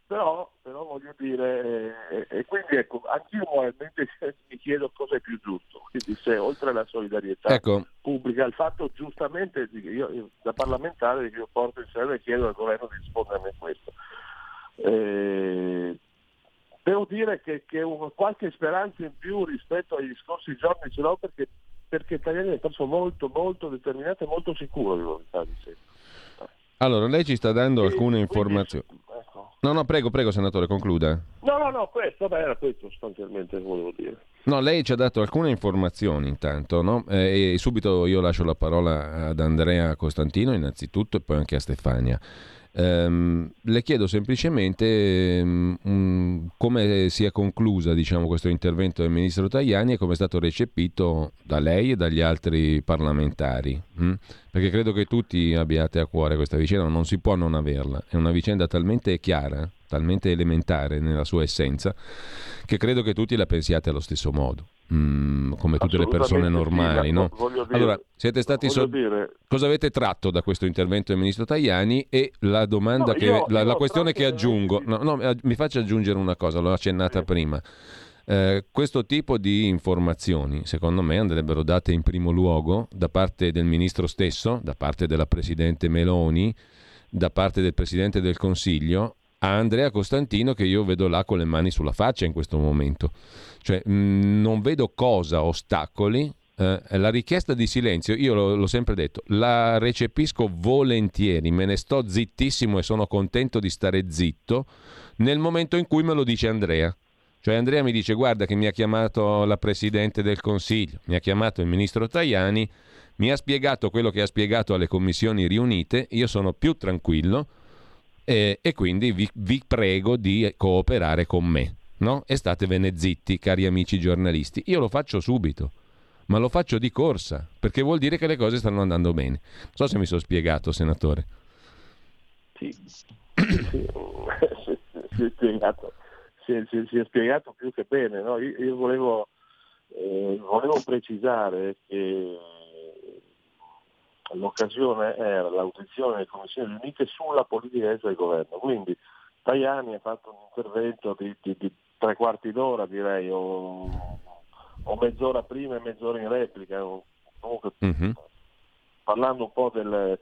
però voglio dire, e quindi ecco, anch'io moralmente mi chiedo cosa è più giusto, quindi se oltre alla solidarietà pubblica, il fatto giustamente, io da parlamentare che io porto in Senato e chiedo al governo di rispondermi a questo, devo dire che qualche speranza in più rispetto agli scorsi giorni ce l'ho, perché Tajani è stato molto molto determinato e molto sicuro di quello che sta dicendo. Allora, lei ci sta dando alcune informazioni. No, prego senatore, concluda. No, questo era questo sostanzialmente che volevo dire. No, lei ci ha dato alcune informazioni intanto, no? E subito io lascio la parola ad Andrea Costantino innanzitutto e poi anche a Stefania. Le chiedo semplicemente come si è conclusa, diciamo, questo intervento del ministro Tajani e come è stato recepito da lei e dagli altri parlamentari, perché credo che tutti abbiate a cuore questa vicenda, non si può non averla, è una vicenda talmente chiara, talmente elementare nella sua essenza, che credo che tutti la pensiate allo stesso modo, come tutte le persone normali, no? Allora, siete stati cosa avete tratto da questo intervento del ministro Tajani? E la domanda la questione che aggiungo, mi faccia aggiungere una cosa, l'ho accennata prima. Questo tipo di informazioni, secondo me, andrebbero date in primo luogo da parte del ministro stesso, da parte della presidente Meloni, da parte del presidente del Consiglio, a Andrea Costantino, che io vedo là con le mani sulla faccia in questo momento. Cioè, non vedo cosa ostacoli la richiesta di silenzio. Io l'ho sempre detto, la recepisco volentieri, me ne sto zittissimo e sono contento di stare zitto nel momento in cui me lo dice Andrea. Cioè Andrea mi dice: guarda che mi ha chiamato la Presidente del Consiglio, mi ha chiamato il Ministro Tajani, mi ha spiegato quello che ha spiegato alle commissioni riunite, io sono più tranquillo, e quindi vi prego di cooperare con me, no? E statevene zitti, cari amici giornalisti. Io lo faccio subito, ma lo faccio di corsa, perché vuol dire che le cose stanno andando bene. Non so se mi sono spiegato, senatore. Si è spiegato più che bene, no? Io volevo precisare che l'occasione era l'audizione delle commissioni riunite sulla politica estera del governo, quindi Tajani ha fatto un intervento di 3/4 d'ora, direi, o mezz'ora prima e mezz'ora in replica, comunque, parlando un po' del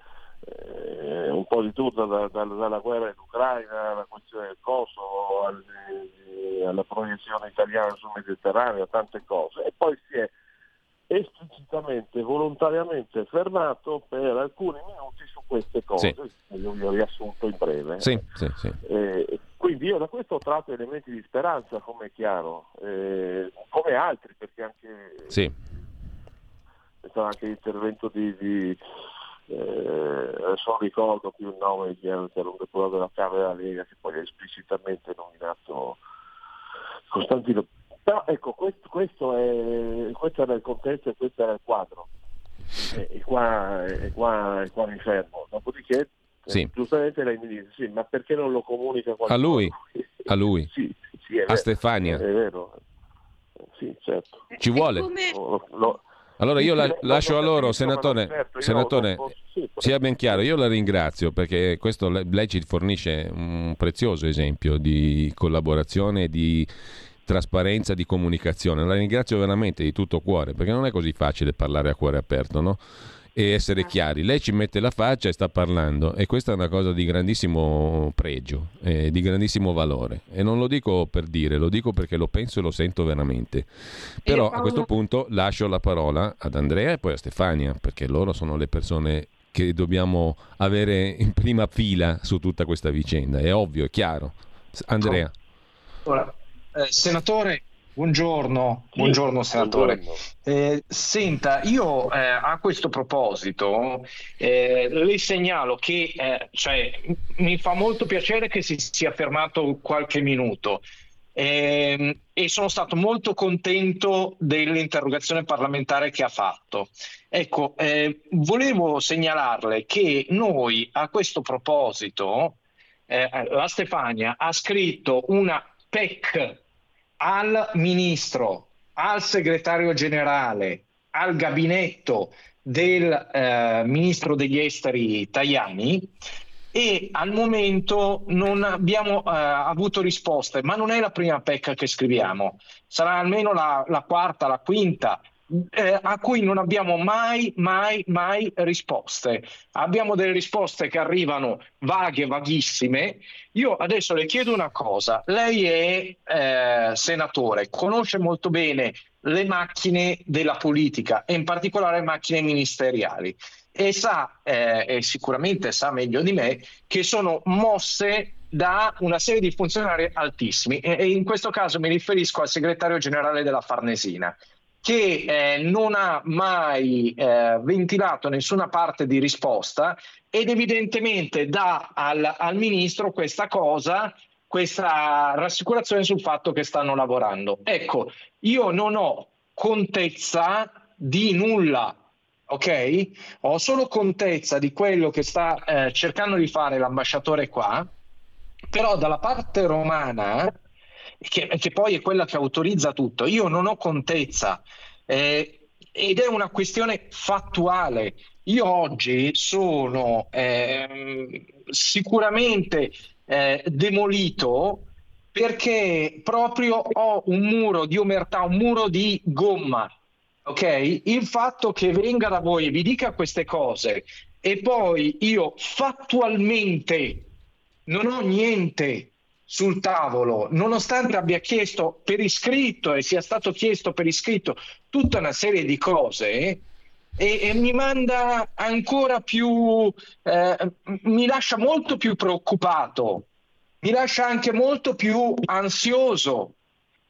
un po' di tutto, dalla guerra in Ucraina alla questione del Kosovo, alla proiezione italiana sul Mediterraneo, tante cose, e poi si è esplicitamente, volontariamente fermato per alcuni minuti su queste cose. Sì. Io vi ho riassunto in breve. Sì. Quindi io da questo ho tratto elementi di speranza, come è chiaro, come altri, perché anche anche l'intervento non ricordo più il nome, che era un deputato della Camera della Lega, che poi è esplicitamente nominato Costantino. Però ecco, questo era il contesto e questo era il quadro, e qua mi fermo. Dopodiché giustamente lei mi dice ma perché non lo comunica qualcuno? a lui sì, a Stefania, è vero, sì, certo, ci vuole Allora io lascio a loro, senatore, sia ben chiaro, io la ringrazio perché questo, lei ci fornisce un prezioso esempio di collaborazione, di trasparenza, di comunicazione. La ringrazio veramente di tutto cuore, perché non è così facile parlare a cuore aperto, no? E essere chiari. Lei ci mette la faccia e sta parlando, e questa è una cosa di grandissimo pregio, di grandissimo valore, e non lo dico per dire, lo dico perché lo penso e lo sento veramente. Però a questo punto lascio la parola ad Andrea e poi a Stefania, perché loro sono le persone che dobbiamo avere in prima fila su tutta questa vicenda, è ovvio, è chiaro. Andrea. Ora, senatore, Buongiorno senatore. Senta, io a questo proposito le segnalo che mi fa molto piacere che si sia fermato qualche minuto, e sono stato molto contento dell'interrogazione parlamentare che ha fatto. Ecco, volevo segnalarle che noi a questo proposito, la Stefania ha scritto una PEC al ministro, al segretario generale, al gabinetto del ministro degli esteri Tajani, e al momento non abbiamo avuto risposte, ma non è la prima pecca che scriviamo, sarà almeno la quarta, la quinta, a cui non abbiamo mai risposte. Abbiamo delle risposte che arrivano vaghe, vaghissime. Io adesso le chiedo una cosa: lei è senatore, conosce molto bene le macchine della politica e in particolare macchine ministeriali, e sa, e sicuramente sa meglio di me, che sono mosse da una serie di funzionari altissimi, e in questo caso mi riferisco al segretario generale della Farnesina, che non ha mai ventilato nessuna parte di risposta, ed evidentemente dà al ministro questa rassicurazione sul fatto che stanno lavorando. Ecco, io non ho contezza di nulla, ok? Ho solo contezza di quello che sta cercando di fare l'ambasciatore qua, però dalla parte romana, che poi è quella che autorizza tutto, io non ho contezza, ed è una questione fattuale. Io oggi sono sicuramente demolito, perché proprio ho un muro di omertà, un muro di gomma, ok? Il fatto che venga da voi e vi dica queste cose, e poi io fattualmente non ho niente sul tavolo, nonostante abbia chiesto per iscritto e sia stato chiesto per iscritto tutta una serie di cose, e mi manda ancora più, mi lascia molto più preoccupato, mi lascia anche molto più ansioso,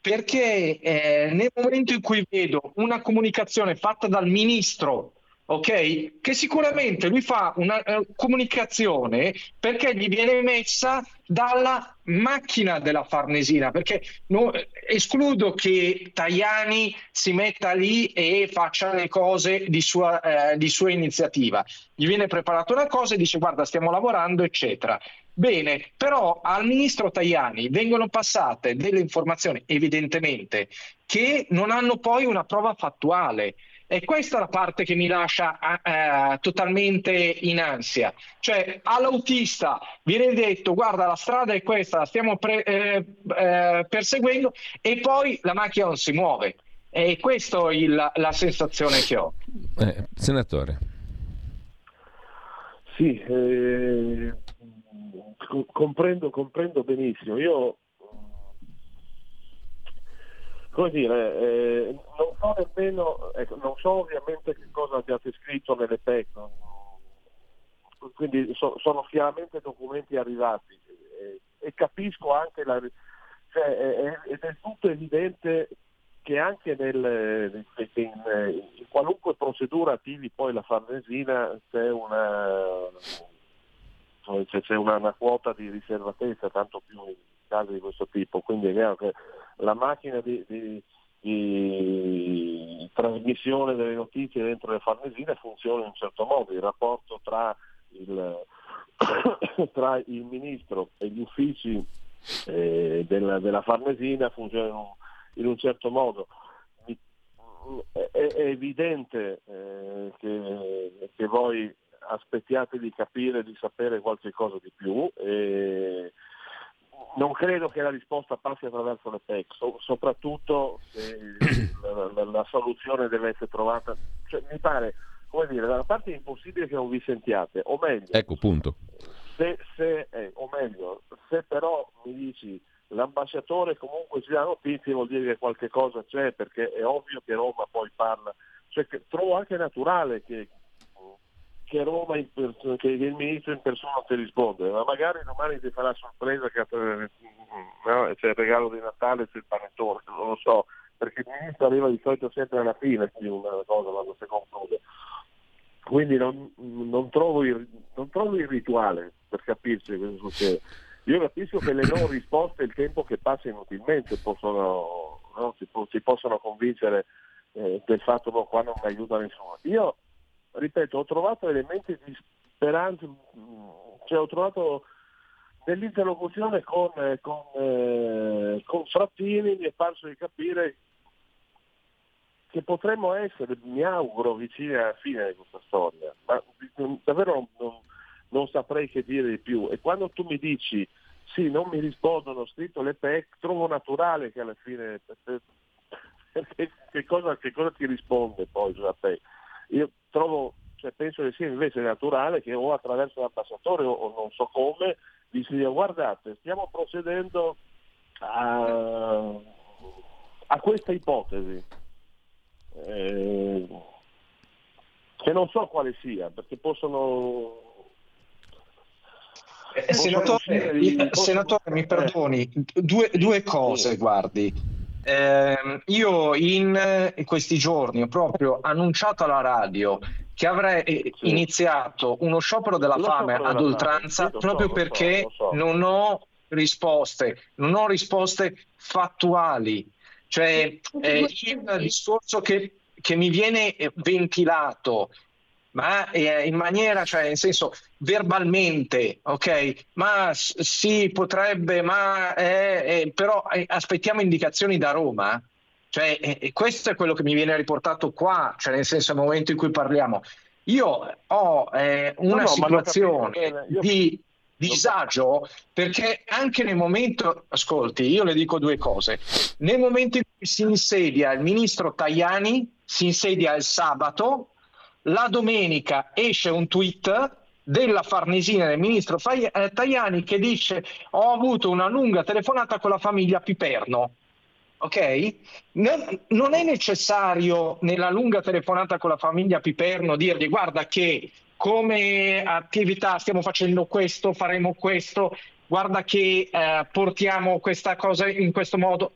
perché nel momento in cui vedo una comunicazione fatta dal ministro, ok, che sicuramente lui fa una comunicazione perché gli viene emessa dalla macchina della Farnesina, perché escludo che Tajani si metta lì e faccia le cose di sua iniziativa. Gli viene preparata una cosa e dice: guarda, stiamo lavorando, eccetera. Bene, però al ministro Tajani vengono passate delle informazioni, evidentemente, che non hanno poi una prova fattuale. E questa è la parte che mi lascia totalmente in ansia. Cioè, all'autista viene detto: guarda, la strada è questa, la stiamo perseguendo, e poi la macchina non si muove. E questa è la sensazione che ho. Senatore. Sì, comprendo benissimo. Io, come dire, non so nemmeno, non so ovviamente che cosa abbiate scritto nelle PEC, quindi sono chiaramente documenti arrivati, e capisco anche è del tutto evidente che anche in qualunque procedura attivi poi la Farnesina c'è una quota di riservatezza, tanto più in casi di questo tipo, quindi è chiaro che la macchina di trasmissione delle notizie dentro le Farnesine funziona in un certo modo. Il rapporto tra il ministro e gli uffici della Farnesina funziona in un certo modo. È evidente che voi aspettiate di capire, di sapere qualche cosa di più. Non credo che la risposta passi attraverso le PEC, soprattutto se la soluzione deve essere trovata. Cioè, mi pare, come dire, da una parte è impossibile che non vi sentiate, o meglio, ecco, punto. Se però mi dici l'ambasciatore comunque ci dà notizie, vuol dire che qualche cosa c'è, perché è ovvio che Roma poi parla. Cioè, che trovo anche naturale che Roma, che il ministro in persona ti risponde, ma magari domani ti farà sorpresa che c'è il regalo di Natale, c'è il panettone, non lo so, perché il ministro arriva di solito sempre alla fine di una cosa quando si conclude. Quindi non trovo il rituale per capirci cosa succede. Io capisco che le non risposte, il tempo che passa inutilmente, ci possono convincere del fatto che qua non mi aiuta nessuno. Io ripeto, ho trovato elementi di speranza, cioè ho trovato nell'interlocuzione con Frattini, mi è parso di capire che potremmo essere, mi auguro, vicini alla fine di questa storia, ma davvero non saprei che dire di più. E quando tu mi dici sì, non mi rispondono, ho scritto le PEC, trovo naturale che alla fine che cosa ti risponde poi sulla PEC? Io trovo, cioè, penso che sia invece naturale che o attraverso l'ambasciatore o non so come vi si dica: guardate, stiamo procedendo a questa ipotesi, che non so quale sia, perché possono... Senatore, mi perdoni, due cose, guardi. Io in questi giorni ho proprio annunciato alla radio che avrei iniziato uno sciopero della fame ad oltranza, proprio perché non ho risposte fattuali. Cioè, il discorso che mi viene ventilato, ma in maniera, cioè, in senso verbalmente, ok, ma sì, potrebbe, ma però aspettiamo indicazioni da Roma, cioè, questo è quello che mi viene riportato qua, cioè, nel senso, al momento in cui parliamo io ho una situazione di disagio, perché anche nel momento, ascolti, io le dico due cose: nel momento in cui si insedia il ministro Tajani, si insedia il sabato, la domenica esce un tweet della Farnesina del ministro Tajani che dice: ho avuto una lunga telefonata con la famiglia Piperno. Ok? Non è necessario nella lunga telefonata con la famiglia Piperno dirgli: guarda che come attività stiamo facendo questo, faremo questo, guarda che portiamo questa cosa in questo modo.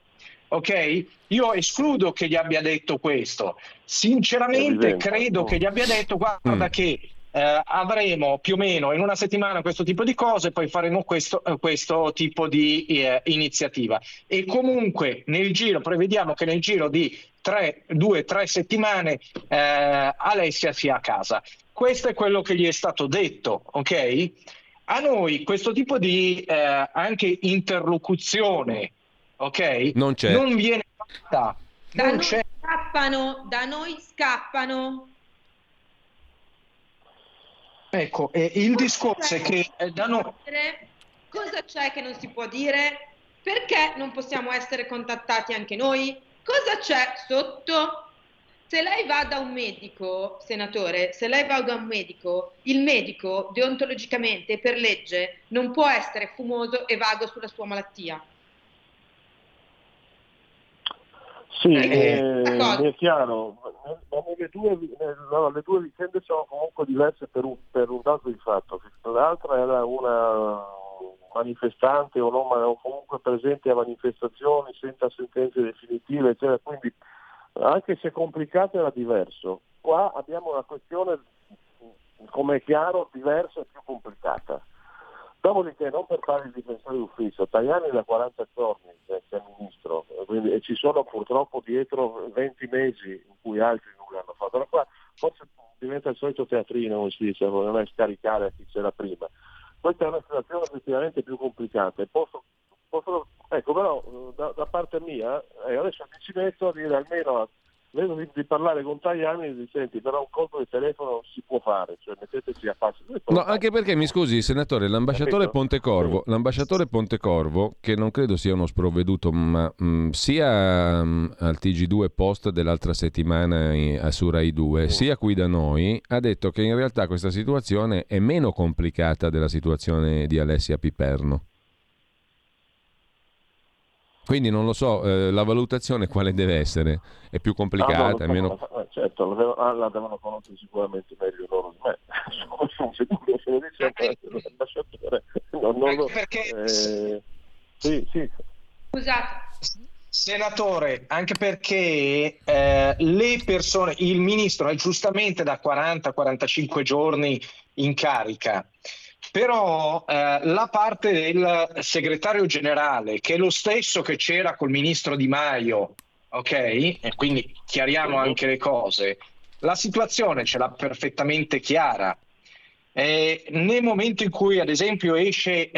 Ok? Io escludo che gli abbia detto questo. Sinceramente credo che gli abbia detto: guarda che avremo più o meno in una settimana questo tipo di cose, poi faremo questo tipo di iniziativa. E comunque prevediamo che nel giro di 2-3 settimane Alessia sia a casa. Questo è quello che gli è stato detto, ok? A noi questo tipo di anche interlocuzione, ok, non viene fatta. Non c'è. scappano, da noi scappano. Ecco, il discorso è che da noi... Cosa c'è che non si può dire? Perché non possiamo essere contattati anche noi? Cosa c'è sotto? Se lei va da un medico, senatore, se lei va da un medico, il medico deontologicamente per legge non può essere fumoso e vago sulla sua malattia. Sì, è chiaro, ma le due vicende sono comunque diverse per un dato di fatto. L'altra era una manifestante o non, o comunque presente a manifestazioni senza sentenze definitive, eccetera, quindi anche se complicato era diverso. Qua abbiamo una questione, come è chiaro, diversa e più complicata. Dopodiché, non per fare il difensore d'ufficio, Tajani è da 40 giorni che è ministro, quindi, e ci sono purtroppo dietro 20 mesi in cui altri non l'hanno fatto. Allora qua forse diventa il solito teatrino, come si dice, non è scaricare a chi c'era prima. Questa è una situazione effettivamente più complicata. Ecco, però da parte mia, adesso mi ci metto a dire, almeno vedo di parlare con Tajani e di senti, però un colpo di telefono si può fare, cioè metteteci a passo. No, anche perché, mi scusi senatore, l'ambasciatore Pontecorvo, che non credo sia uno sprovveduto, ma sia al TG2 Post dell'altra settimana su Rai 2, sia qui da noi, ha detto che in realtà questa situazione è meno complicata della situazione di Alessia Piperno. Quindi non lo so, la valutazione quale deve essere? È più complicata? Certo, la devono conoscere sicuramente meglio loro di me. Sono sicuro, se lo dice l'ambasciatore. Sì. Scusate. Senatore, anche perché le persone, il ministro è giustamente da 40-45 giorni in carica. Però la parte del segretario generale, che è lo stesso che c'era col ministro Di Maio, ok? E quindi chiariamo anche le cose. La situazione ce l'ha perfettamente chiara. Nel momento in cui, ad esempio, esce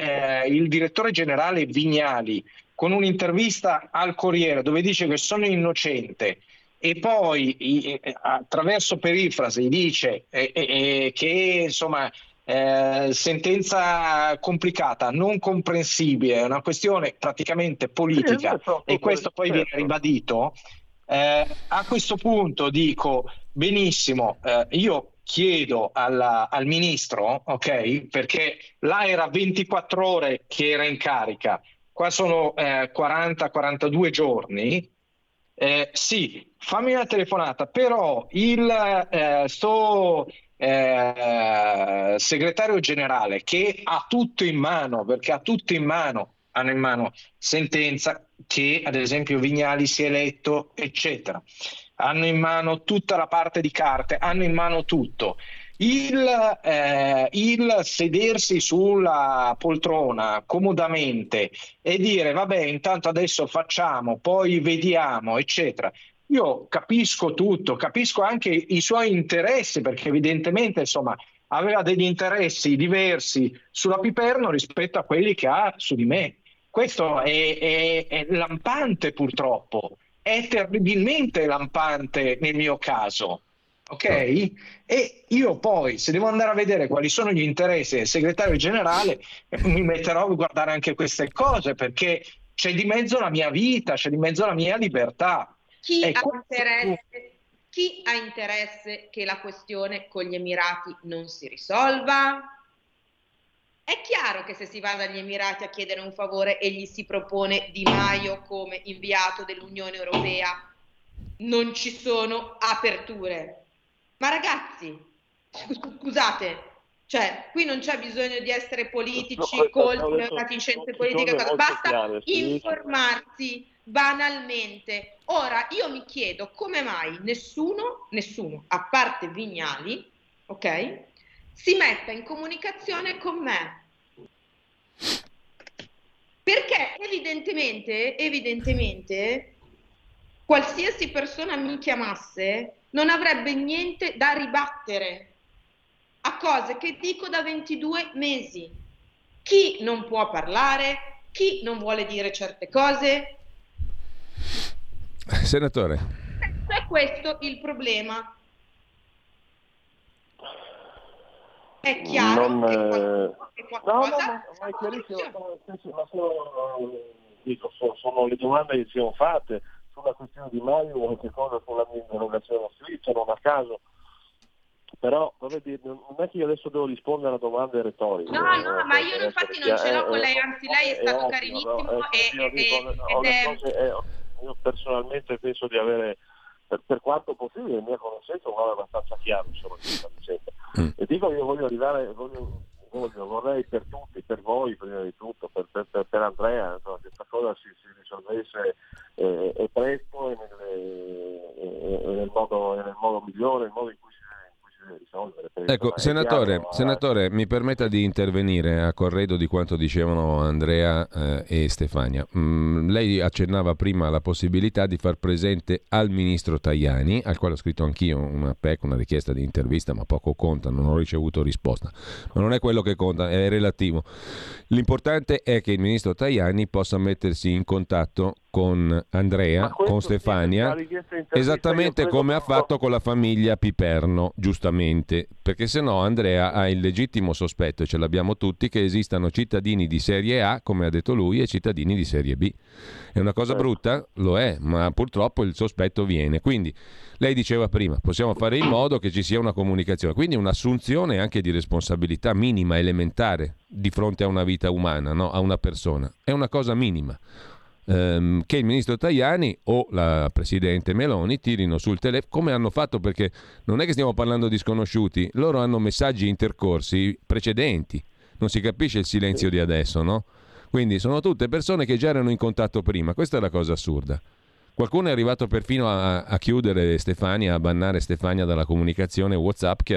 il direttore generale Vignali con un'intervista al Corriere dove dice che sono innocente, e poi attraverso perifrasi dice che insomma sentenza complicata, non comprensibile, è una questione praticamente politica, e questo poi viene ribadito. A questo punto dico benissimo, io chiedo al ministro, ok, perché là era 24 ore che era in carica, qua sono 40-42 giorni. Sì, fammi una telefonata, però segretario generale che ha tutto in mano, perché hanno in mano sentenza che ad esempio Vignali si è letto, eccetera, hanno in mano tutta la parte di carte, hanno in mano tutto. Il sedersi sulla poltrona comodamente e dire vabbè, intanto adesso facciamo, poi vediamo, eccetera. Io capisco tutto, capisco anche i suoi interessi, perché evidentemente insomma aveva degli interessi diversi sulla Piperno rispetto a quelli che ha su di me. Questo è lampante, purtroppo, è terribilmente lampante nel mio caso, ok? E io poi, se devo andare a vedere quali sono gli interessi del segretario generale, mi metterò a guardare anche queste cose, perché c'è di mezzo la mia vita, c'è di mezzo la mia libertà. Chi ha interesse che la questione con gli Emirati non si risolva? È chiaro che se si va dagli Emirati a chiedere un favore e gli si propone Di Maio come inviato dell'Unione Europea, non ci sono aperture. Ma ragazzi, scusate, cioè qui non c'è bisogno di essere politici, scienze politiche, basta chiare, informarsi banalmente. Ora io mi chiedo come mai nessuno, a parte Vignali, ok, si metta in comunicazione con me, perché evidentemente qualsiasi persona mi chiamasse non avrebbe niente da ribattere a cose che dico da 22 mesi. Chi non può parlare, chi non vuole dire certe cose. Senatore, c'è questo il problema. È chiaro che qualcosa, ma è chiarissimo, sono le domande che ci sono fatte sulla questione di Maio, qualche cosa sulla mia interrogazione sulla non a caso. Però non è che io adesso devo rispondere alla domanda retorica. No, ma io infatti non ce l'ho con lei, anzi lei è stato carinissimo. Io personalmente penso di avere, per quanto possibile, il mio conoscenza è abbastanza chiaro sulla vicenda. E dico che io voglio arrivare, vorrei per tutti, per voi prima di tutto, per Andrea, insomma, che questa cosa si risolvesse presto e nel modo migliore, il modo in cui Ecco, senatore, mi permetta di intervenire a corredo di quanto dicevano Andrea e Stefania. Lei accennava prima alla possibilità di far presente al ministro Tajani, al quale ho scritto anch'io una PEC, una richiesta di intervista, ma poco conta, non ho ricevuto risposta. Ma non è quello che conta, è relativo. L'importante è che il ministro Tajani possa mettersi in contatto con Andrea, con Stefania, esattamente come ha fatto con la famiglia Piperno, giustamente, perché sennò Andrea ha il legittimo sospetto, e ce l'abbiamo tutti, che esistano cittadini di serie A, come ha detto lui, e cittadini di serie B. È una cosa brutta? Lo è, ma purtroppo il sospetto viene. Quindi lei diceva prima, possiamo fare in modo che ci sia una comunicazione, quindi un'assunzione anche di responsabilità minima, elementare, di fronte a una vita umana, no? A una persona. È una cosa minima. Che il ministro Tajani o la presidente Meloni tirino sul telefono, come hanno fatto, perché non è che stiamo parlando di sconosciuti, loro hanno messaggi intercorsi precedenti, non si capisce il silenzio di adesso, no? Quindi sono tutte persone che già erano in contatto prima, questa è la cosa assurda. Qualcuno è arrivato perfino a chiudere Stefania, a bannare Stefania dalla comunicazione WhatsApp che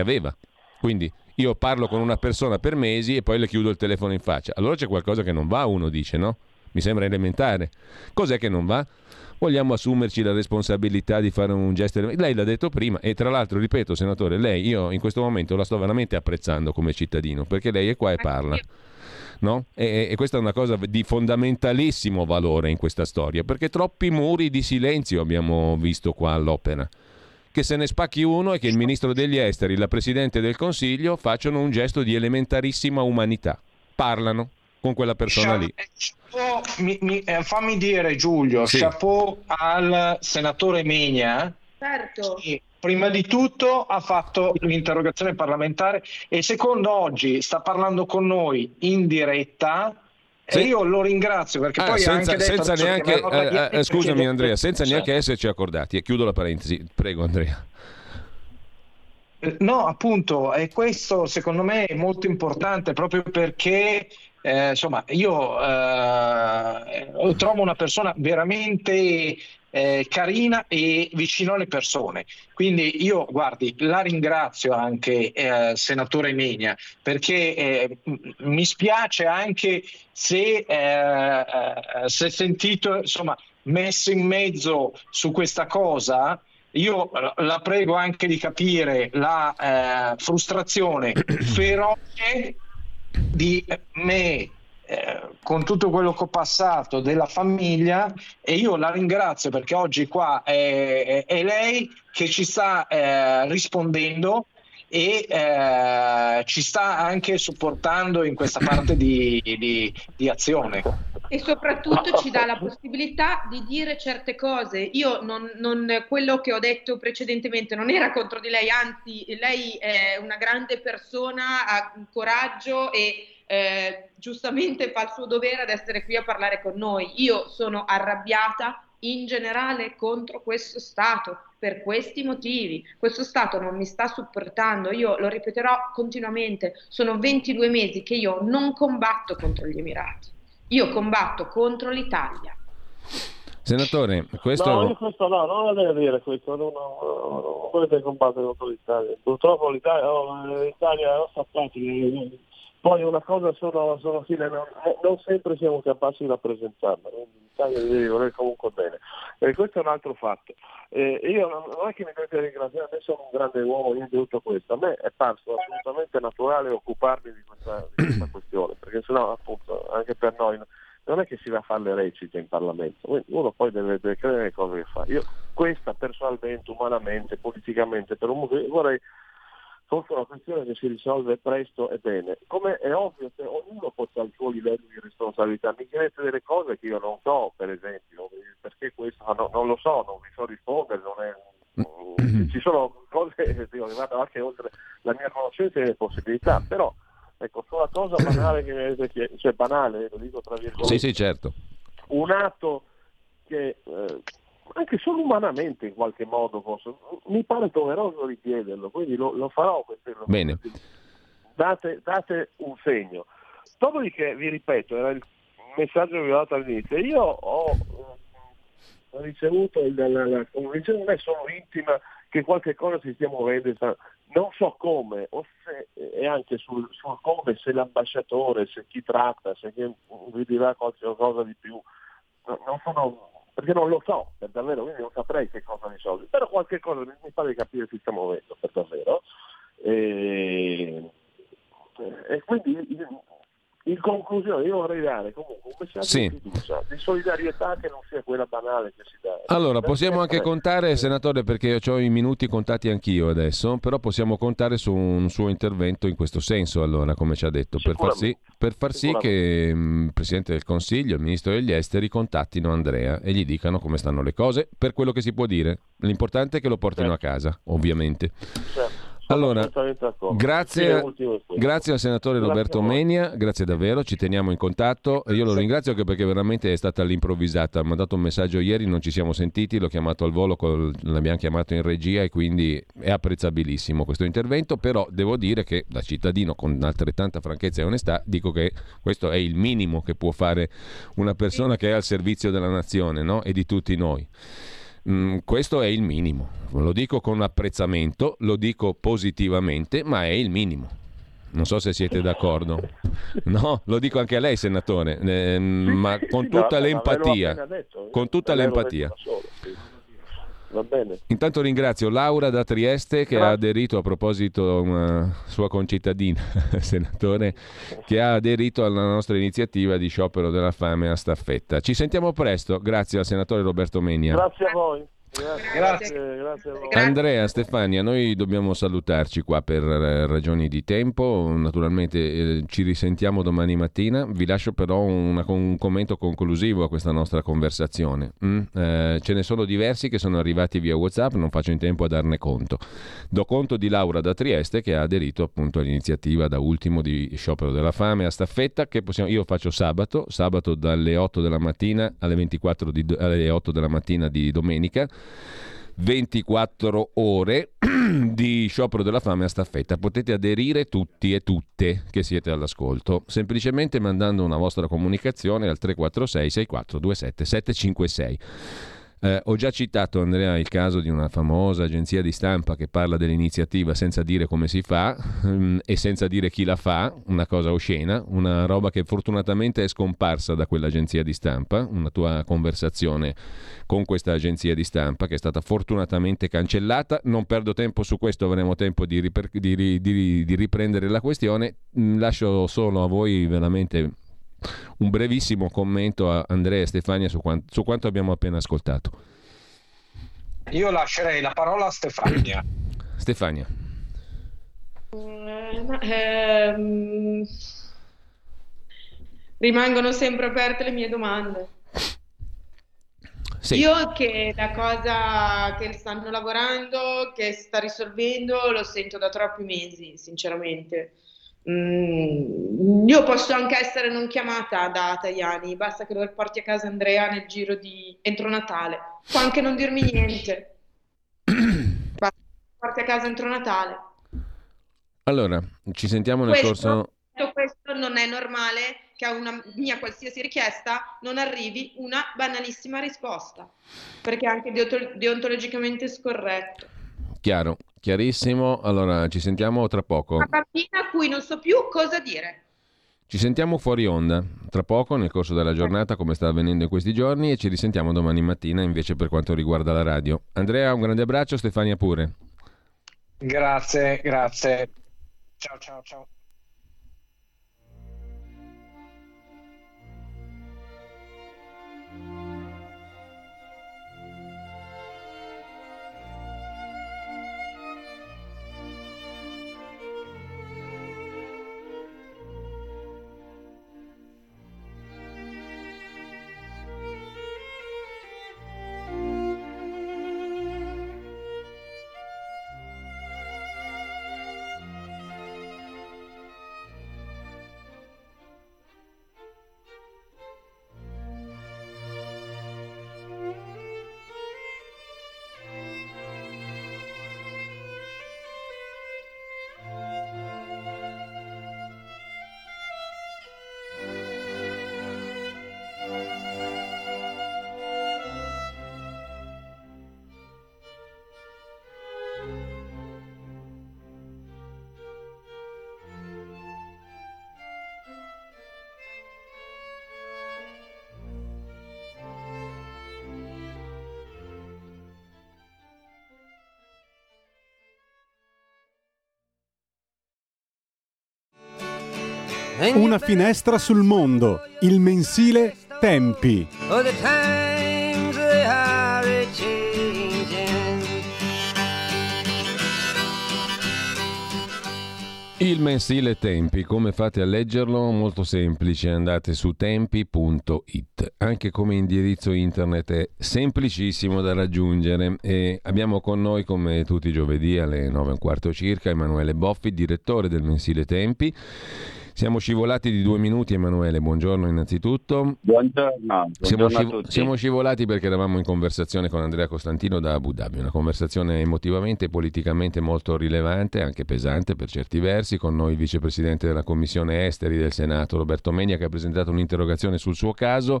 aveva. Quindi io parlo con una persona per mesi e poi le chiudo il telefono in faccia, allora c'è qualcosa che non va, uno dice, no? Mi sembra elementare. Cos'è che non va? Vogliamo assumerci la responsabilità di fare un gesto. Lei l'ha detto prima, e tra l'altro, ripeto, senatore, lei, io in questo momento la sto veramente apprezzando come cittadino, perché lei è qua e parla, no? E questa è una cosa di fondamentalissimo valore in questa storia, perché troppi muri di silenzio abbiamo visto qua all'opera. Che se ne spacchi uno e che il ministro degli esteri, la presidente del Consiglio facciano un gesto di elementarissima umanità. Parlano con quella persona lì. Fammi dire, Giulio, sì. Chapeau al senatore Megna, certo. Che prima di tutto ha fatto l'interrogazione parlamentare e secondo oggi sta parlando con noi in diretta, sì. E io lo ringrazio perché poi senza, ha anche detto, senza neanche scusami Andrea, senza neanche esserci accordati, e chiudo la parentesi, prego Andrea. No, appunto, e questo secondo me è molto importante, proprio perché insomma, io trovo una persona veramente carina e vicino alle persone, quindi io, guardi, la ringrazio anche senatore Megna, perché mi spiace anche se sentito, insomma, messo in mezzo su questa cosa. Io la prego anche di capire la frustrazione feroce di me, con tutto quello che ho passato, della famiglia, e io la ringrazio perché oggi qua è lei che ci sta rispondendo e ci sta anche supportando in questa parte di azione. E soprattutto ci dà la possibilità di dire certe cose. Io non quello che ho detto precedentemente non era contro di lei, anzi, lei è una grande persona, ha coraggio e giustamente fa il suo dovere ad essere qui a parlare con noi. Io sono arrabbiata in generale contro questo Stato, per questi motivi. Questo Stato non mi sta supportando, io lo ripeterò continuamente, sono 22 mesi che io non combatto contro gli Emirati, io combatto contro l'Italia. Senatore, questo... No, questo no, non deve dire questo, non volete combattere contro l'Italia. Purtroppo l'Italia è nostra patria, poi una cosa sono fine, non sempre siamo capaci di rappresentarla, l'Italia deve voler comunque bene. E questo è un altro fatto. Io non è che mi dovete ringraziare, adesso sono un grande uomo, io di tutto questo. A me è parso assolutamente naturale occuparmi di questa questione, perché sennò appunto anche per noi non è che si va a fare le recite in Parlamento, uno poi deve credere nelle cose che fa. Io questa personalmente, umanamente, politicamente, per un motivo vorrei fosse una questione che si risolve presto e bene. Come è ovvio che ognuno porta al suo livello di responsabilità, mi chiedete delle cose che io non so, per esempio, perché questo non lo so, non vi so rispondere, non è ci sono cose che sono arrivate anche oltre la mia conoscenza e le possibilità, però ecco, sulla cosa banale che mi avete chiesto, cioè banale, lo dico tra virgolette, sì, certo, un atto che anche solo umanamente in qualche modo mi pare doveroso richiederlo, quindi lo farò. Bene. Date un segno. Dopodiché, vi ripeto, era il messaggio che vi ho dato all'inizio, io ho ricevuto la convinzione, non è solo intima, che qualche cosa si stia muovendo, non so come, o se, e anche sul come, se l'ambasciatore, se chi tratta, se chi vi dirà qualcosa di più, non sono, perché non lo so per davvero, quindi non saprei che cosa risolvi, però qualche cosa mi pare di capire si sta muovendo per davvero, e quindi in conclusione io vorrei dare comunque un messaggio di fiducia, di solidarietà, che non sia quella banale che si dà. Allora possiamo anche contare, senatore, perché ho i minuti contati anch'io adesso, però possiamo contare su un suo intervento in questo senso, allora, come ci ha detto, per far sì che il Presidente del Consiglio, il Ministro degli Esteri contattino Andrea e gli dicano come stanno le cose, per quello che si può dire. L'importante è che lo portino a casa, ovviamente. Certo. Allora, grazie al senatore Roberto Menia, grazie davvero, ci teniamo in contatto. Io lo ringrazio anche perché veramente è stata all'improvvisata, mi ha dato un messaggio ieri, non ci siamo sentiti, l'ho chiamato al volo, l'abbiamo chiamato in regia, e quindi è apprezzabilissimo questo intervento, però devo dire che da cittadino, con altrettanta franchezza e onestà, dico che questo è il minimo che può fare una persona che è al servizio della nazione, no? E di tutti noi. Questo è il minimo, lo dico con apprezzamento, lo dico positivamente, ma è il minimo. Non so se siete d'accordo. No, lo dico anche a lei, senatore, ma con tutta l'empatia, con tutta l'empatia. Va bene. Intanto ringrazio Laura da Trieste che ha aderito, a proposito una sua concittadina, senatore, che ha aderito alla nostra iniziativa di sciopero della fame a staffetta. Ci sentiamo presto, grazie al senatore Roberto Menia. Grazie a voi. Grazie a voi. Andrea, Stefania, noi dobbiamo salutarci qua per ragioni di tempo, naturalmente ci risentiamo domani mattina, vi lascio però un commento conclusivo a questa nostra conversazione. Ce ne sono diversi che sono arrivati via WhatsApp, non faccio in tempo a darne conto. Do conto di Laura da Trieste che ha aderito appunto all'iniziativa da ultimo di sciopero della fame a staffetta, che io faccio sabato dalle 8 della mattina alle 24 alle 8 della mattina di domenica, 24 ore di sciopero della fame a staffetta. Potete aderire tutti e tutte che siete all'ascolto, semplicemente mandando una vostra comunicazione al 346 6427 756. Ho già citato, Andrea, il caso di una famosa agenzia di stampa che parla dell'iniziativa senza dire come si fa e senza dire chi la fa, una cosa oscena, una roba che fortunatamente è scomparsa da quell'agenzia di stampa, una tua conversazione con questa agenzia di stampa che è stata fortunatamente cancellata. Non perdo tempo su questo, avremo tempo di riprendere la questione. Lascio solo a voi veramente un brevissimo commento a Andrea e Stefania su quanto abbiamo appena ascoltato. Io lascerei la parola a Stefania. Stefania. Rimangono sempre aperte le mie domande. Sì. Io che la cosa che stanno lavorando, che sta risolvendo, lo sento da troppi mesi, sinceramente. Io posso anche essere non chiamata da Tajani, basta che lo porti a casa Andrea nel giro di entro Natale, può anche non dirmi niente, basta che lo porti a casa entro Natale. Allora, ci sentiamo nel questo non è normale che a una mia qualsiasi richiesta non arrivi una banalissima risposta, perché è anche deontologicamente scorretto. Chiaro, chiarissimo. Allora, ci sentiamo tra poco. Una bambina a cui non so più cosa dire. Ci sentiamo fuori onda tra poco, nel corso della giornata, come sta avvenendo in questi giorni, e ci risentiamo domani mattina invece per quanto riguarda la radio. Andrea, un grande abbraccio, Stefania pure. Grazie. Ciao. Una finestra sul mondo, il mensile Tempi. Il mensile Tempi, come fate a leggerlo? Molto semplice, andate su tempi.it. Anche come indirizzo internet è semplicissimo da raggiungere. E abbiamo con noi, come tutti i giovedì alle 9:15 circa, Emanuele Boffi, direttore del mensile Tempi. Siamo scivolati di 2 minuti, Emanuele, buongiorno innanzitutto. Buongiorno. Siamo scivolati perché eravamo in conversazione con Andrea Costantino da Abu Dhabi, una conversazione emotivamente e politicamente molto rilevante, anche pesante per certi versi, con noi il vicepresidente della Commissione Esteri del Senato, Roberto Menia, che ha presentato un'interrogazione sul suo caso.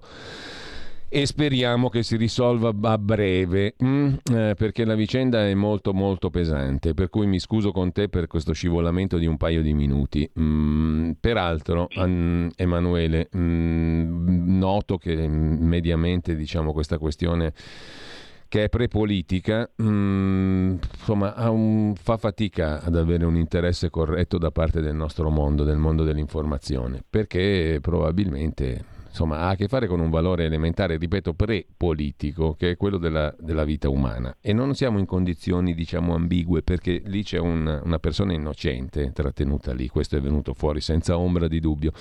E speriamo che si risolva a breve, perché la vicenda è molto molto pesante, per cui mi scuso con te per questo scivolamento di un paio di minuti. Peraltro, Emanuele, noto che mediamente, diciamo, questa questione che è prepolitica, insomma, fa fatica ad avere un interesse corretto da parte del nostro mondo, del mondo dell'informazione, perché probabilmente... Insomma, ha a che fare con un valore elementare, ripeto, pre-politico, che è quello della vita umana. E non siamo in condizioni, diciamo, ambigue, perché lì c'è una persona innocente trattenuta lì. Questo è venuto fuori senza ombra di dubbio.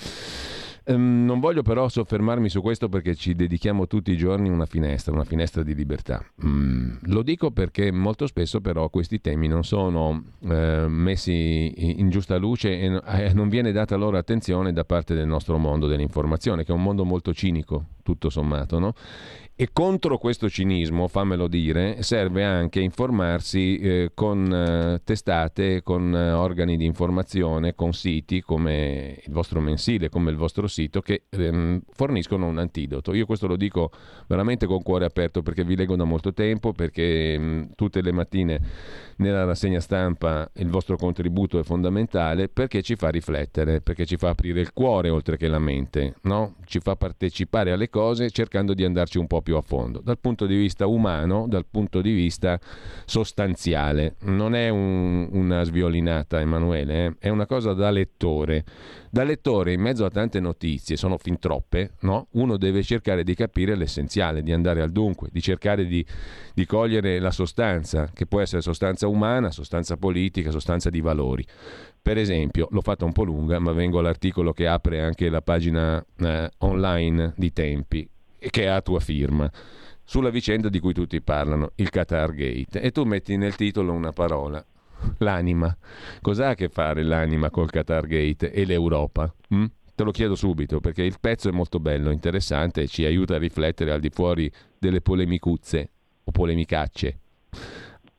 Non voglio però soffermarmi su questo, perché ci dedichiamo tutti i giorni una finestra di libertà. Lo dico perché molto spesso però questi temi non sono messi in giusta luce e non viene data loro attenzione da parte del nostro mondo dell'informazione, che è un mondo molto cinico, tutto sommato, no? E contro questo cinismo, fammelo dire, serve anche informarsi con testate, con organi di informazione, con siti come il vostro mensile, come il vostro sito, che forniscono un antidoto. Io questo lo dico veramente con cuore aperto, perché vi leggo da molto tempo, perché tutte le mattine nella rassegna stampa il vostro contributo è fondamentale, perché ci fa riflettere, perché ci fa aprire il cuore oltre che la mente, no? Ci fa partecipare alle cose cercando di andarci un po' più a fondo, dal punto di vista umano, dal punto di vista sostanziale. Non è una sviolinata, Emanuele, eh? È una cosa da lettore. Da lettore, in mezzo a tante notizie, sono fin troppe, no? Uno deve cercare di capire l'essenziale, di andare al dunque, di cercare di cogliere la sostanza, che può essere sostanza umana, sostanza politica, sostanza di valori. Per esempio, l'ho fatta un po' lunga, ma vengo all'articolo che apre anche la pagina online di Tempi, che ha tua firma, sulla vicenda di cui tutti parlano, il Qatargate, e tu metti nel titolo una parola, l'anima. Cos'ha a che fare l'anima col Qatargate e l'Europa? Te lo chiedo subito, perché il pezzo è molto bello, interessante, e ci aiuta a riflettere al di fuori delle polemicuzze o polemicacce.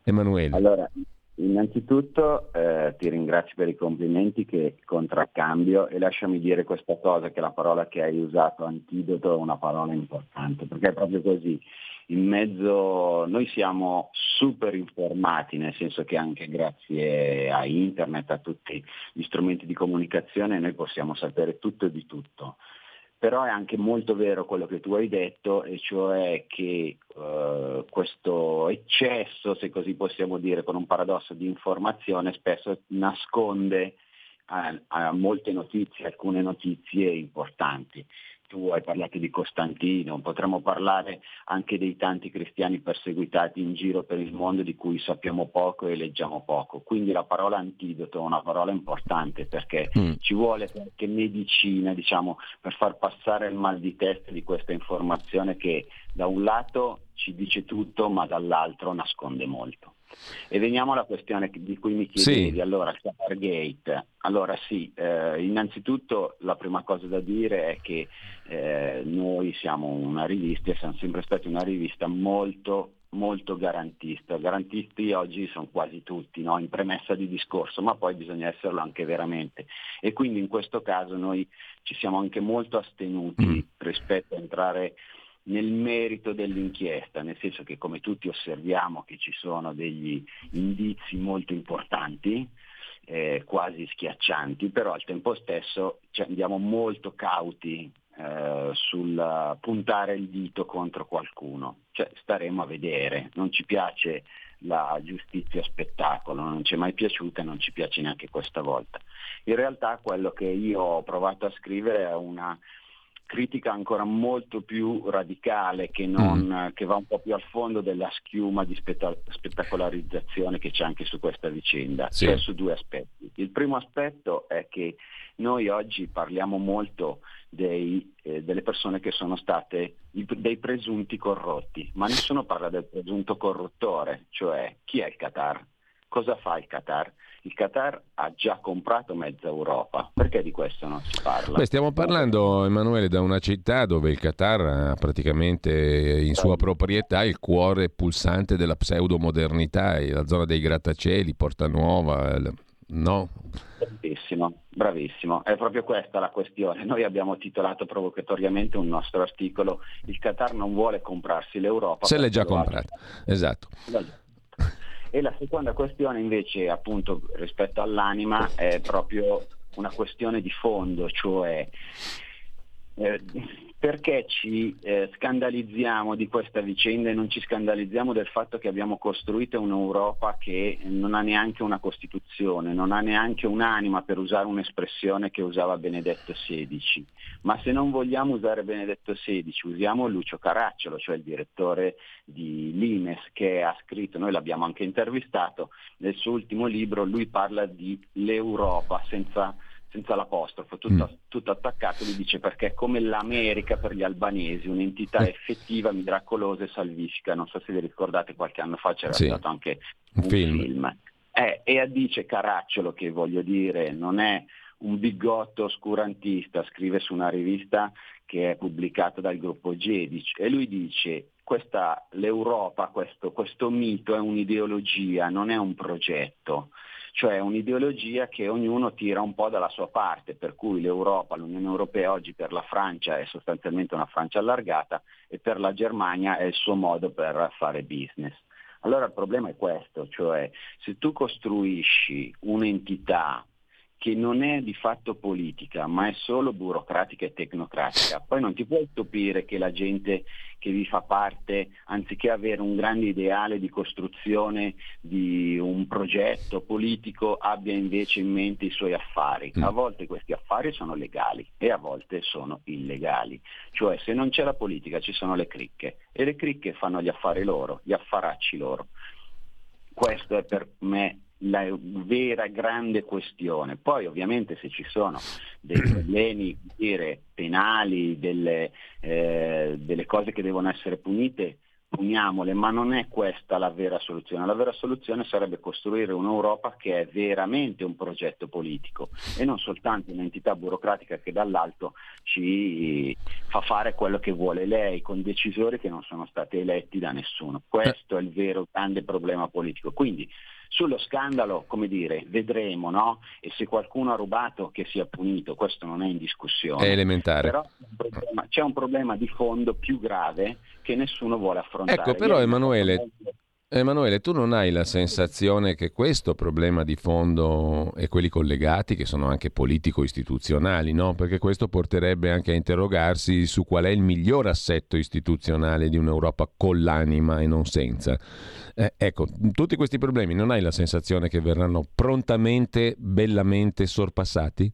Emanuele. Allora, innanzitutto ti ringrazio per i complimenti che contraccambio, e lasciami dire questa cosa, che la parola che hai usato, antidoto, è una parola importante, perché è proprio così. In mezzo, noi siamo super informati, nel senso che anche grazie a internet, a tutti gli strumenti di comunicazione, noi possiamo sapere tutto e di tutto. Però è anche molto vero quello che tu hai detto, e cioè che questo eccesso, se così possiamo dire, con un paradosso di informazione, spesso nasconde a molte notizie, alcune notizie importanti. Tu hai parlato di Costantino, potremmo parlare anche dei tanti cristiani perseguitati in giro per il mondo, di cui sappiamo poco e leggiamo poco. Quindi la parola antidoto è una parola importante, perché ci vuole qualche medicina, diciamo, per far passare il mal di testa di questa informazione, che da un lato ci dice tutto, ma dall'altro nasconde molto. E veniamo alla questione di cui mi chiedevi, allora Qatargate. Allora sì, innanzitutto la prima cosa da dire è che noi siamo una rivista, e siamo sempre stati una rivista molto molto garantista. Garantisti oggi sono quasi tutti, no? In premessa di discorso, ma poi bisogna esserlo anche veramente. E quindi in questo caso noi ci siamo anche molto astenuti rispetto a entrare nel merito dell'inchiesta, nel senso che, come tutti osserviamo, che ci sono degli indizi molto importanti, quasi schiaccianti, però al tempo stesso ci andiamo molto cauti sul puntare il dito contro qualcuno, cioè staremo a vedere. Non ci piace la giustizia spettacolo, non ci è mai piaciuta e non ci piace neanche questa volta. In realtà quello che io ho provato a scrivere è una critica ancora molto più radicale, che va un po' più al fondo della schiuma di spettacolarizzazione che c'è anche su questa vicenda, sì. Cioè su due aspetti. Il primo aspetto è che noi oggi parliamo molto delle persone che sono state dei presunti corrotti, ma nessuno parla del presunto corruttore, cioè chi è il Qatar? Cosa fa il Qatar? Il Qatar ha già comprato mezza Europa, perché di questo non si parla? Beh, stiamo parlando, Emanuele, da una città dove il Qatar ha praticamente in sua proprietà il cuore pulsante della pseudomodernità, la zona dei grattacieli, Porta Nuova, no? Bravissimo, bravissimo, è proprio questa la questione. Noi abbiamo titolato provocatoriamente un nostro articolo: il Qatar non vuole comprarsi l'Europa. Se l'è già comprata, esatto. E la seconda questione invece, appunto, rispetto all'anima, è proprio una questione di fondo, cioè perché ci scandalizziamo di questa vicenda e non ci scandalizziamo del fatto che abbiamo costruito un'Europa che non ha neanche una Costituzione, non ha neanche un'anima, per usare un'espressione che usava Benedetto XVI. Ma se non vogliamo usare Benedetto XVI, usiamo Lucio Caracciolo, cioè il direttore di l'Ines, che ha scritto, noi l'abbiamo anche intervistato, nel suo ultimo libro lui parla di l'Europa senza l'apostrofo, tutto attaccato. Lui dice: perché è come l'America per gli albanesi, un'entità effettiva, miracolosa e salvifica. Non so se vi ricordate, qualche anno fa c'era stato anche un film. E dice Caracciolo, che voglio dire non è un bigotto oscurantista, scrive su una rivista che è pubblicata dal gruppo Gedic, e lui dice: l'Europa, questo mito è un'ideologia, non è un progetto. Cioè un'ideologia che ognuno tira un po' dalla sua parte, per cui l'Europa, l'Unione Europea oggi per la Francia è sostanzialmente una Francia allargata, e per la Germania è il suo modo per fare business. Allora il problema è questo, cioè se tu costruisci un'entità che non è di fatto politica, ma è solo burocratica e tecnocratica, poi non ti puoi stupire che la gente che vi fa parte, anziché avere un grande ideale di costruzione di un progetto politico, abbia invece in mente i suoi affari. A volte questi affari sono legali e a volte sono illegali. Cioè se non c'è la politica ci sono le cricche, e le cricche fanno gli affari loro, gli affaracci loro. Questo è per me la vera grande questione. Poi ovviamente se ci sono dei problemi penali, delle cose che devono essere punite, puniamole, ma non è questa la vera soluzione. La vera soluzione sarebbe costruire un'Europa che è veramente un progetto politico e non soltanto un'entità burocratica che dall'alto ci fa fare quello che vuole lei, con decisori che non sono stati eletti da nessuno. Questo è il vero grande problema politico. Quindi sullo scandalo, vedremo, no? E se qualcuno ha rubato, che sia punito, questo non è in discussione. È elementare. Però c'è un problema di fondo più grave che nessuno vuole affrontare. Ecco, però Emanuele, tu non hai la sensazione che questo problema di fondo e quelli collegati, che sono anche politico-istituzionali, no? Perché questo porterebbe anche a interrogarsi su qual è il miglior assetto istituzionale di un'Europa con l'anima e non senza. Ecco, tutti questi problemi non hai la sensazione che verranno prontamente, bellamente sorpassati?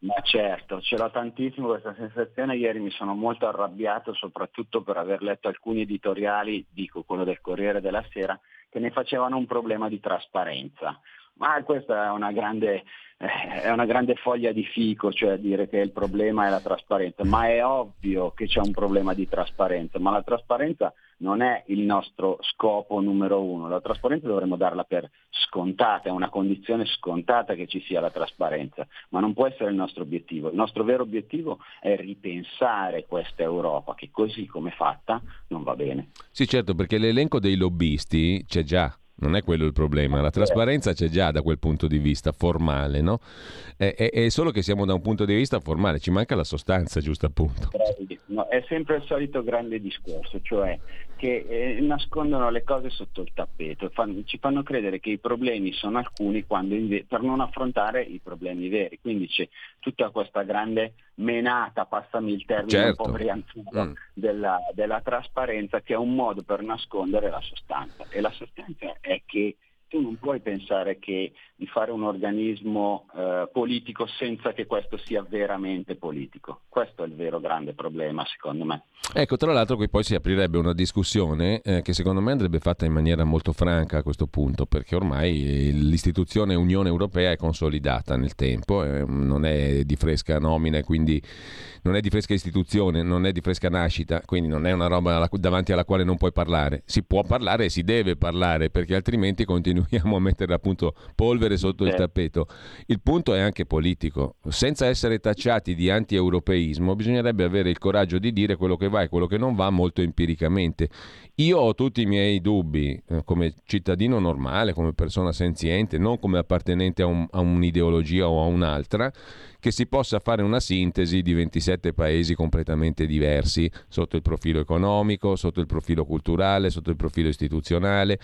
Ma certo, ce l'ho tantissimo questa sensazione. Ieri mi sono molto arrabbiato, soprattutto per aver letto alcuni editoriali, dico quello del Corriere della Sera, che ne facevano un problema di trasparenza. Ma questa è una grande foglia di fico, cioè dire che il problema è la trasparenza. Ma è ovvio che c'è un problema di trasparenza, ma la trasparenza non è il nostro scopo numero uno. La trasparenza dovremmo darla per scontata, è una condizione scontata che ci sia la trasparenza, ma non può essere il nostro obiettivo. Il nostro vero obiettivo è ripensare questa Europa, che così come è fatta non va bene. Sì, certo, perché l'elenco dei lobbisti c'è già. Non è quello il problema, la trasparenza c'è già da quel punto di vista formale, no? È solo che siamo da un punto di vista formale, ci manca la sostanza, giusto appunto. No, è sempre il solito grande discorso, cioè che nascondono le cose sotto il tappeto, ci fanno credere che i problemi sono alcuni, quando per non affrontare i problemi veri. Quindi tutta questa grande menata, passami il termine, certo, un po' briantina, della trasparenza, che è un modo per nascondere la sostanza. E la sostanza è che tu non puoi pensare che di fare un organismo politico senza che questo sia veramente politico. Questo è il vero grande problema, secondo me. Ecco, tra l'altro qui poi si aprirebbe una discussione che secondo me andrebbe fatta in maniera molto franca a questo punto, perché ormai l'istituzione Unione Europea è consolidata nel tempo, non è di fresca nomina, quindi non è di fresca istituzione, non è di fresca nascita, quindi non è una roba davanti alla quale non puoi parlare. Si può parlare e si deve parlare, perché altrimenti continuiamo a mettere appunto polvere sotto il tappeto. Il punto è anche politico. Senza essere tacciati di anti-europeismo, bisognerebbe avere il coraggio di dire quello che va e quello che non va molto empiricamente. Io ho tutti i miei dubbi, come cittadino normale, come persona senziente, non come appartenente a un'ideologia o a un'altra, che si possa fare una sintesi di 27 paesi completamente diversi sotto il profilo economico, sotto il profilo culturale, sotto il profilo istituzionale.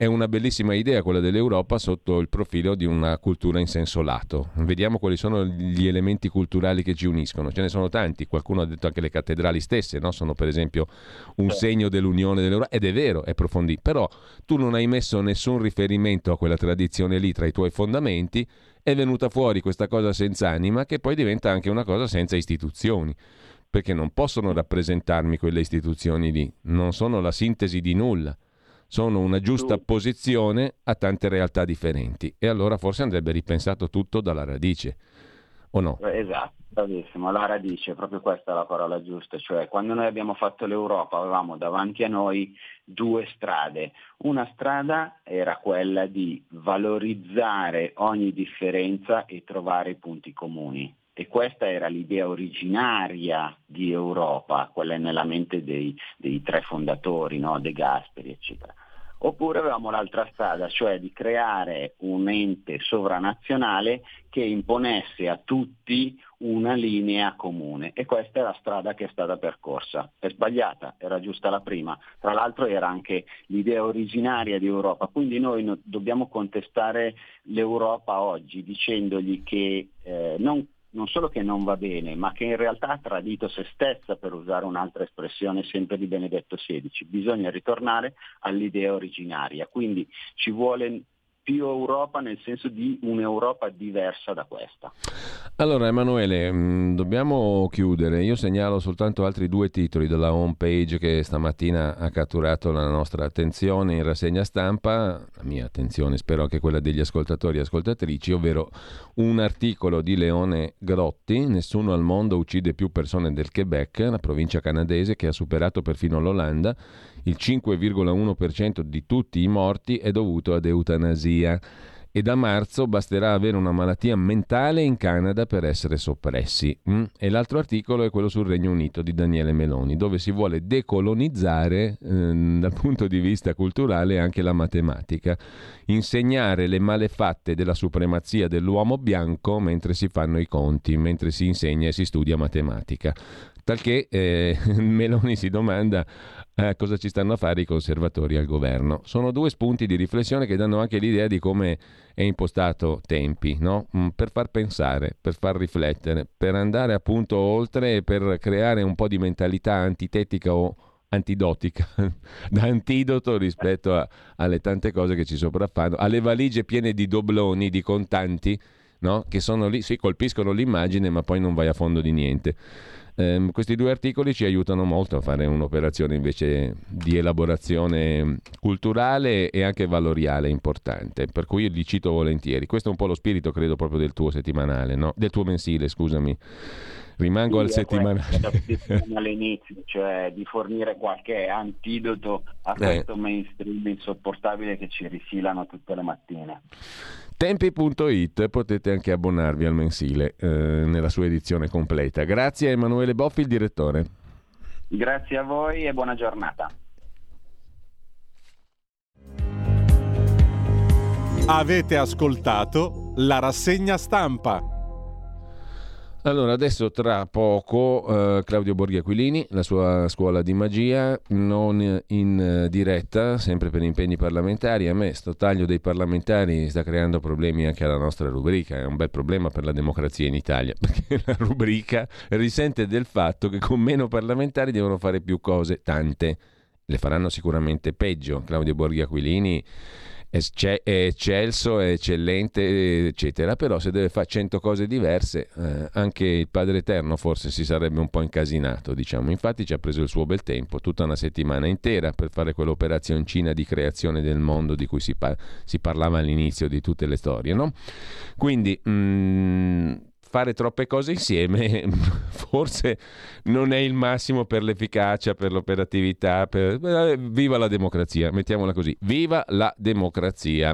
È una bellissima idea quella dell'Europa sotto il profilo di una cultura in senso lato. Vediamo quali sono gli elementi culturali che ci uniscono. Ce ne sono tanti, qualcuno ha detto anche le cattedrali stesse, no? Sono per esempio un segno dell'Unione dell'Europa, ed è vero, è profondo. Però tu non hai messo nessun riferimento a quella tradizione lì tra i tuoi fondamenti, è venuta fuori questa cosa senza anima che poi diventa anche una cosa senza istituzioni. Perché non possono rappresentarmi quelle istituzioni lì, non sono la sintesi di nulla. Sono una giusta posizione a tante realtà differenti, e allora forse andrebbe ripensato tutto dalla radice, o no? Esatto, bravissimo, la radice, proprio questa è la parola giusta, cioè quando noi abbiamo fatto l'Europa avevamo davanti a noi due strade. Una strada era quella di valorizzare ogni differenza e trovare i punti comuni. E questa era l'idea originaria di Europa, quella nella mente dei tre fondatori, no? De Gasperi, eccetera. Oppure avevamo l'altra strada, cioè di creare un ente sovranazionale che imponesse a tutti una linea comune, e questa è la strada che è stata percorsa. È sbagliata, era giusta la prima, tra l'altro era anche l'idea originaria di Europa, quindi noi dobbiamo contestare l'Europa oggi dicendogli che non solo che non va bene, ma che in realtà ha tradito se stessa, per usare un'altra espressione sempre di Benedetto XVI. Bisogna ritornare all'idea originaria, quindi ci vuole più Europa, nel senso di un'Europa diversa da questa. Allora Emanuele, dobbiamo chiudere. Io segnalo soltanto altri due titoli della home page che stamattina ha catturato la nostra attenzione in rassegna stampa, la mia attenzione, spero anche quella degli ascoltatori e ascoltatrici, ovvero un articolo di Leone Grotti, nessuno al mondo uccide più persone del Quebec, la provincia canadese che ha superato perfino l'Olanda. Il 5,1% di tutti i morti è dovuto ad eutanasia, e da marzo basterà avere una malattia mentale in Canada per essere soppressi. E l'altro articolo è quello sul Regno Unito di Daniele Meloni, dove si vuole decolonizzare dal punto di vista culturale anche la matematica, insegnare le malefatte della supremazia dell'uomo bianco mentre si fanno i conti, mentre si insegna e si studia matematica. Talché Meloni si domanda cosa ci stanno a fare i conservatori al governo. Sono due spunti di riflessione che danno anche l'idea di come è impostato Tempi, no? Per far pensare, per far riflettere, per andare appunto oltre e per creare un po' di mentalità antitetica o antidotica, da antidoto rispetto alle tante cose che ci sopraffanno, alle valigie piene di dobloni, di contanti, no? Che sono lì, sì, colpiscono l'immagine, ma poi non vai a fondo di niente. Questi due articoli ci aiutano molto a fare un'operazione invece di elaborazione culturale e anche valoriale importante, per cui io li cito volentieri. Questo è un po' lo spirito, credo, proprio del tuo settimanale, no? Del tuo mensile, scusami. Rimango al settimanale all'inizio, cioè di fornire qualche antidoto a questo mainstream insopportabile che ci rifilano tutte le mattine. Tempi.it, potete anche abbonarvi al mensile nella sua edizione completa. Grazie a Emanuele Boffi, il direttore. Grazie a voi e buona giornata. Avete ascoltato la rassegna stampa. Allora, adesso tra poco Claudio Borghi Aquilini, la sua scuola di magia, non in diretta, sempre per impegni parlamentari. A me sto taglio dei parlamentari sta creando problemi anche alla nostra rubrica, è un bel problema per la democrazia in Italia, perché la rubrica risente del fatto che con meno parlamentari devono fare più cose, tante. Le faranno sicuramente peggio. Claudio Borghi Aquilini è eccelso, è eccellente, eccetera, però se deve fare 100 cose diverse anche il Padre Eterno forse si sarebbe un po' incasinato, diciamo. Infatti ci ha preso il suo bel tempo, tutta una settimana intera, per fare quell'operazioncina di creazione del mondo di cui si parlava all'inizio di tutte le storie, no? Quindi fare troppe cose insieme forse non è il massimo per l'efficacia, per l'operatività, viva la democrazia, mettiamola così, viva la democrazia.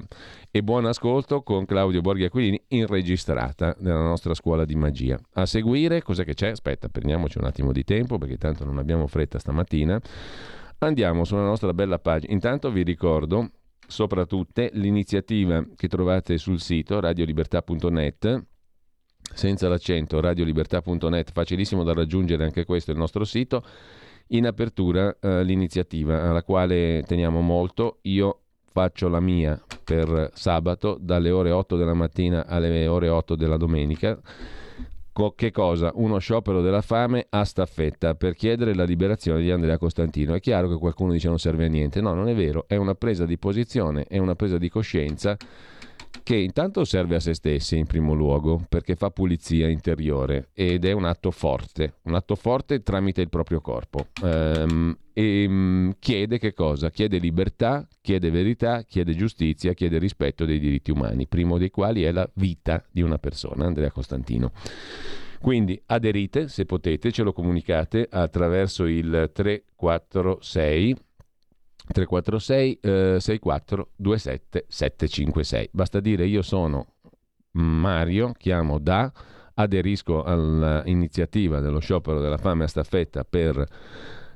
E buon ascolto con Claudio Borghi Aquilini in registrata nella nostra scuola di magia. A seguire, cos'è che c'è? Aspetta, prendiamoci un attimo di tempo, perché tanto non abbiamo fretta stamattina. Andiamo sulla nostra bella pagina. Intanto vi ricordo soprattutto l'iniziativa che trovate sul sito radiolibertà.net, senza l'accento, radiolibertà.net, facilissimo da raggiungere anche questo, il nostro sito. In apertura l'iniziativa alla quale teniamo molto, io faccio la mia per sabato dalle ore 8 della mattina alle ore 8 della domenica. Che cosa? Uno sciopero della fame a staffetta per chiedere la liberazione di Andrea Costantino. È chiaro che qualcuno dice non serve a niente, no, non è vero, è una presa di posizione, è una presa di coscienza che intanto serve a se stessi in primo luogo, perché fa pulizia interiore ed è un atto forte tramite il proprio corpo. Chiede che cosa? Chiede libertà, chiede verità, chiede giustizia, chiede rispetto dei diritti umani, primo dei quali è la vita di una persona, Andrea Costantino. Quindi aderite se potete, ce lo comunicate attraverso il 346 64 27 756. Basta dire io sono Mario, chiamo da, aderisco all'iniziativa dello sciopero della fame a staffetta per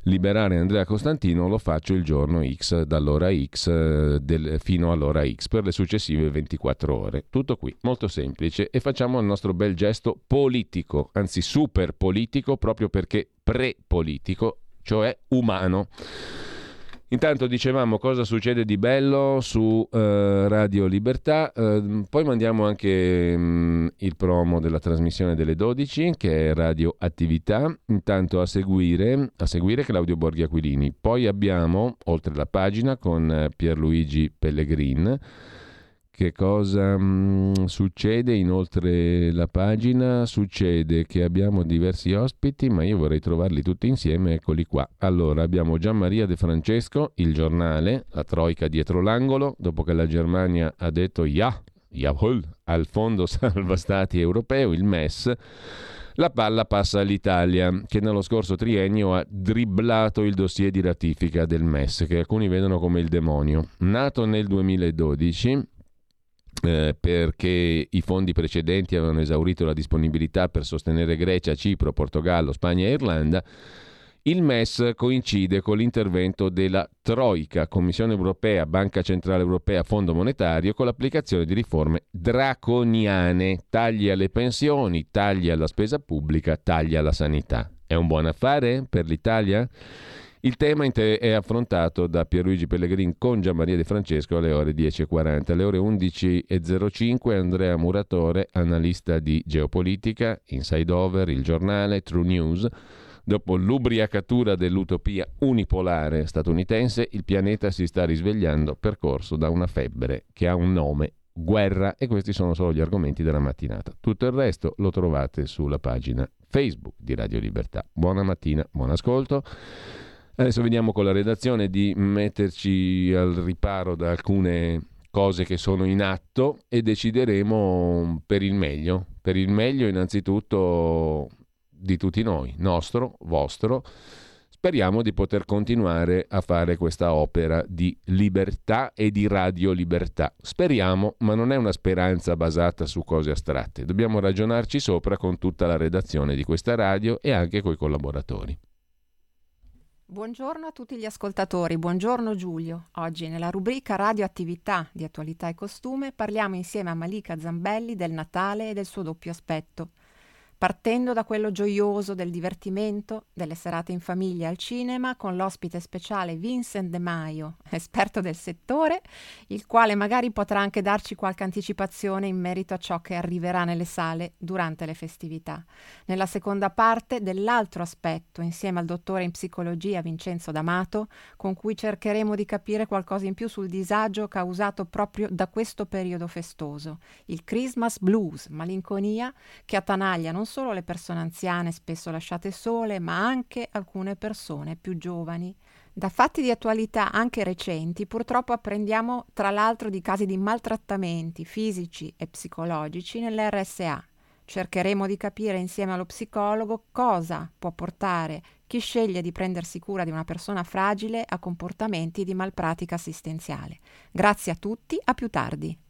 liberare Andrea Costantino, lo faccio il giorno X, dall'ora X fino all'ora X, per le successive 24 ore. Tutto qui, molto semplice, e facciamo il nostro bel gesto politico, anzi super politico, proprio perché pre-politico, cioè umano. Intanto dicevamo cosa succede di bello su Radio Libertà, poi mandiamo anche il promo della trasmissione delle 12, che è Radio Attività. Intanto a seguire Claudio Borghi Aquilini. Poi abbiamo, oltre la pagina, con Pierluigi Pellegrin. Che cosa succede inoltre la pagina? Succede che abbiamo diversi ospiti, ma io vorrei trovarli tutti insieme, eccoli qua. Allora, abbiamo Gianmaria De Francesco, Il Giornale, la troica dietro l'angolo, dopo che la Germania ha detto jawohl al fondo salva stati europeo, il MES. La palla passa all'Italia, che nello scorso triennio ha dribblato il dossier di ratifica del MES, che alcuni vedono come il demonio. Nato nel 2012... perché i fondi precedenti avevano esaurito la disponibilità per sostenere Grecia, Cipro, Portogallo, Spagna e Irlanda, il MES coincide con l'intervento della Troica, Commissione Europea, Banca Centrale Europea, Fondo Monetario, con l'applicazione di riforme draconiane, tagli alle pensioni, tagli alla spesa pubblica, tagli alla sanità. È un buon affare per l'Italia? Il tema è affrontato da Pierluigi Pellegrin con Gianmaria De Francesco alle ore 10.40. Alle ore 11.05 Andrea Muratore, analista di geopolitica, Inside Over, Il Giornale, True News. Dopo l'ubriacatura dell'utopia unipolare statunitense, il pianeta si sta risvegliando, percorso da una febbre che ha un nome, guerra. E questi sono solo gli argomenti della mattinata. Tutto il resto lo trovate sulla pagina Facebook di Radio Libertà. Buona mattina, buon ascolto. Adesso vediamo con la redazione di metterci al riparo da alcune cose che sono in atto e decideremo per il meglio. Per il meglio innanzitutto di tutti noi, nostro, vostro. Speriamo di poter continuare a fare questa opera di libertà e di radiolibertà. Speriamo, ma non è una speranza basata su cose astratte. Dobbiamo ragionarci sopra con tutta la redazione di questa radio e anche coi collaboratori. Buongiorno a tutti gli ascoltatori, buongiorno Giulio. Oggi nella rubrica Radioattività di attualità e costume parliamo insieme a Malika Zambelli del Natale e del suo doppio aspetto. partendo da quello gioioso del divertimento, delle serate in famiglia al cinema, con l'ospite speciale Vincent De Maio, esperto del settore, il quale magari potrà anche darci qualche anticipazione in merito a ciò che arriverà nelle sale durante le festività. Nella seconda parte dell'altro aspetto, insieme al dottore in psicologia Vincenzo D'Amato, con cui cercheremo di capire qualcosa in più sul disagio causato proprio da questo periodo festoso, il Christmas blues, malinconia che attanaglia non solo le persone anziane spesso lasciate sole, ma anche alcune persone più giovani. Da fatti di attualità anche recenti purtroppo apprendiamo tra l'altro di casi di maltrattamenti fisici e psicologici nell'RSA. Cercheremo di capire insieme allo psicologo cosa può portare chi sceglie di prendersi cura di una persona fragile a comportamenti di malpratica assistenziale. Grazie a tutti, a più tardi.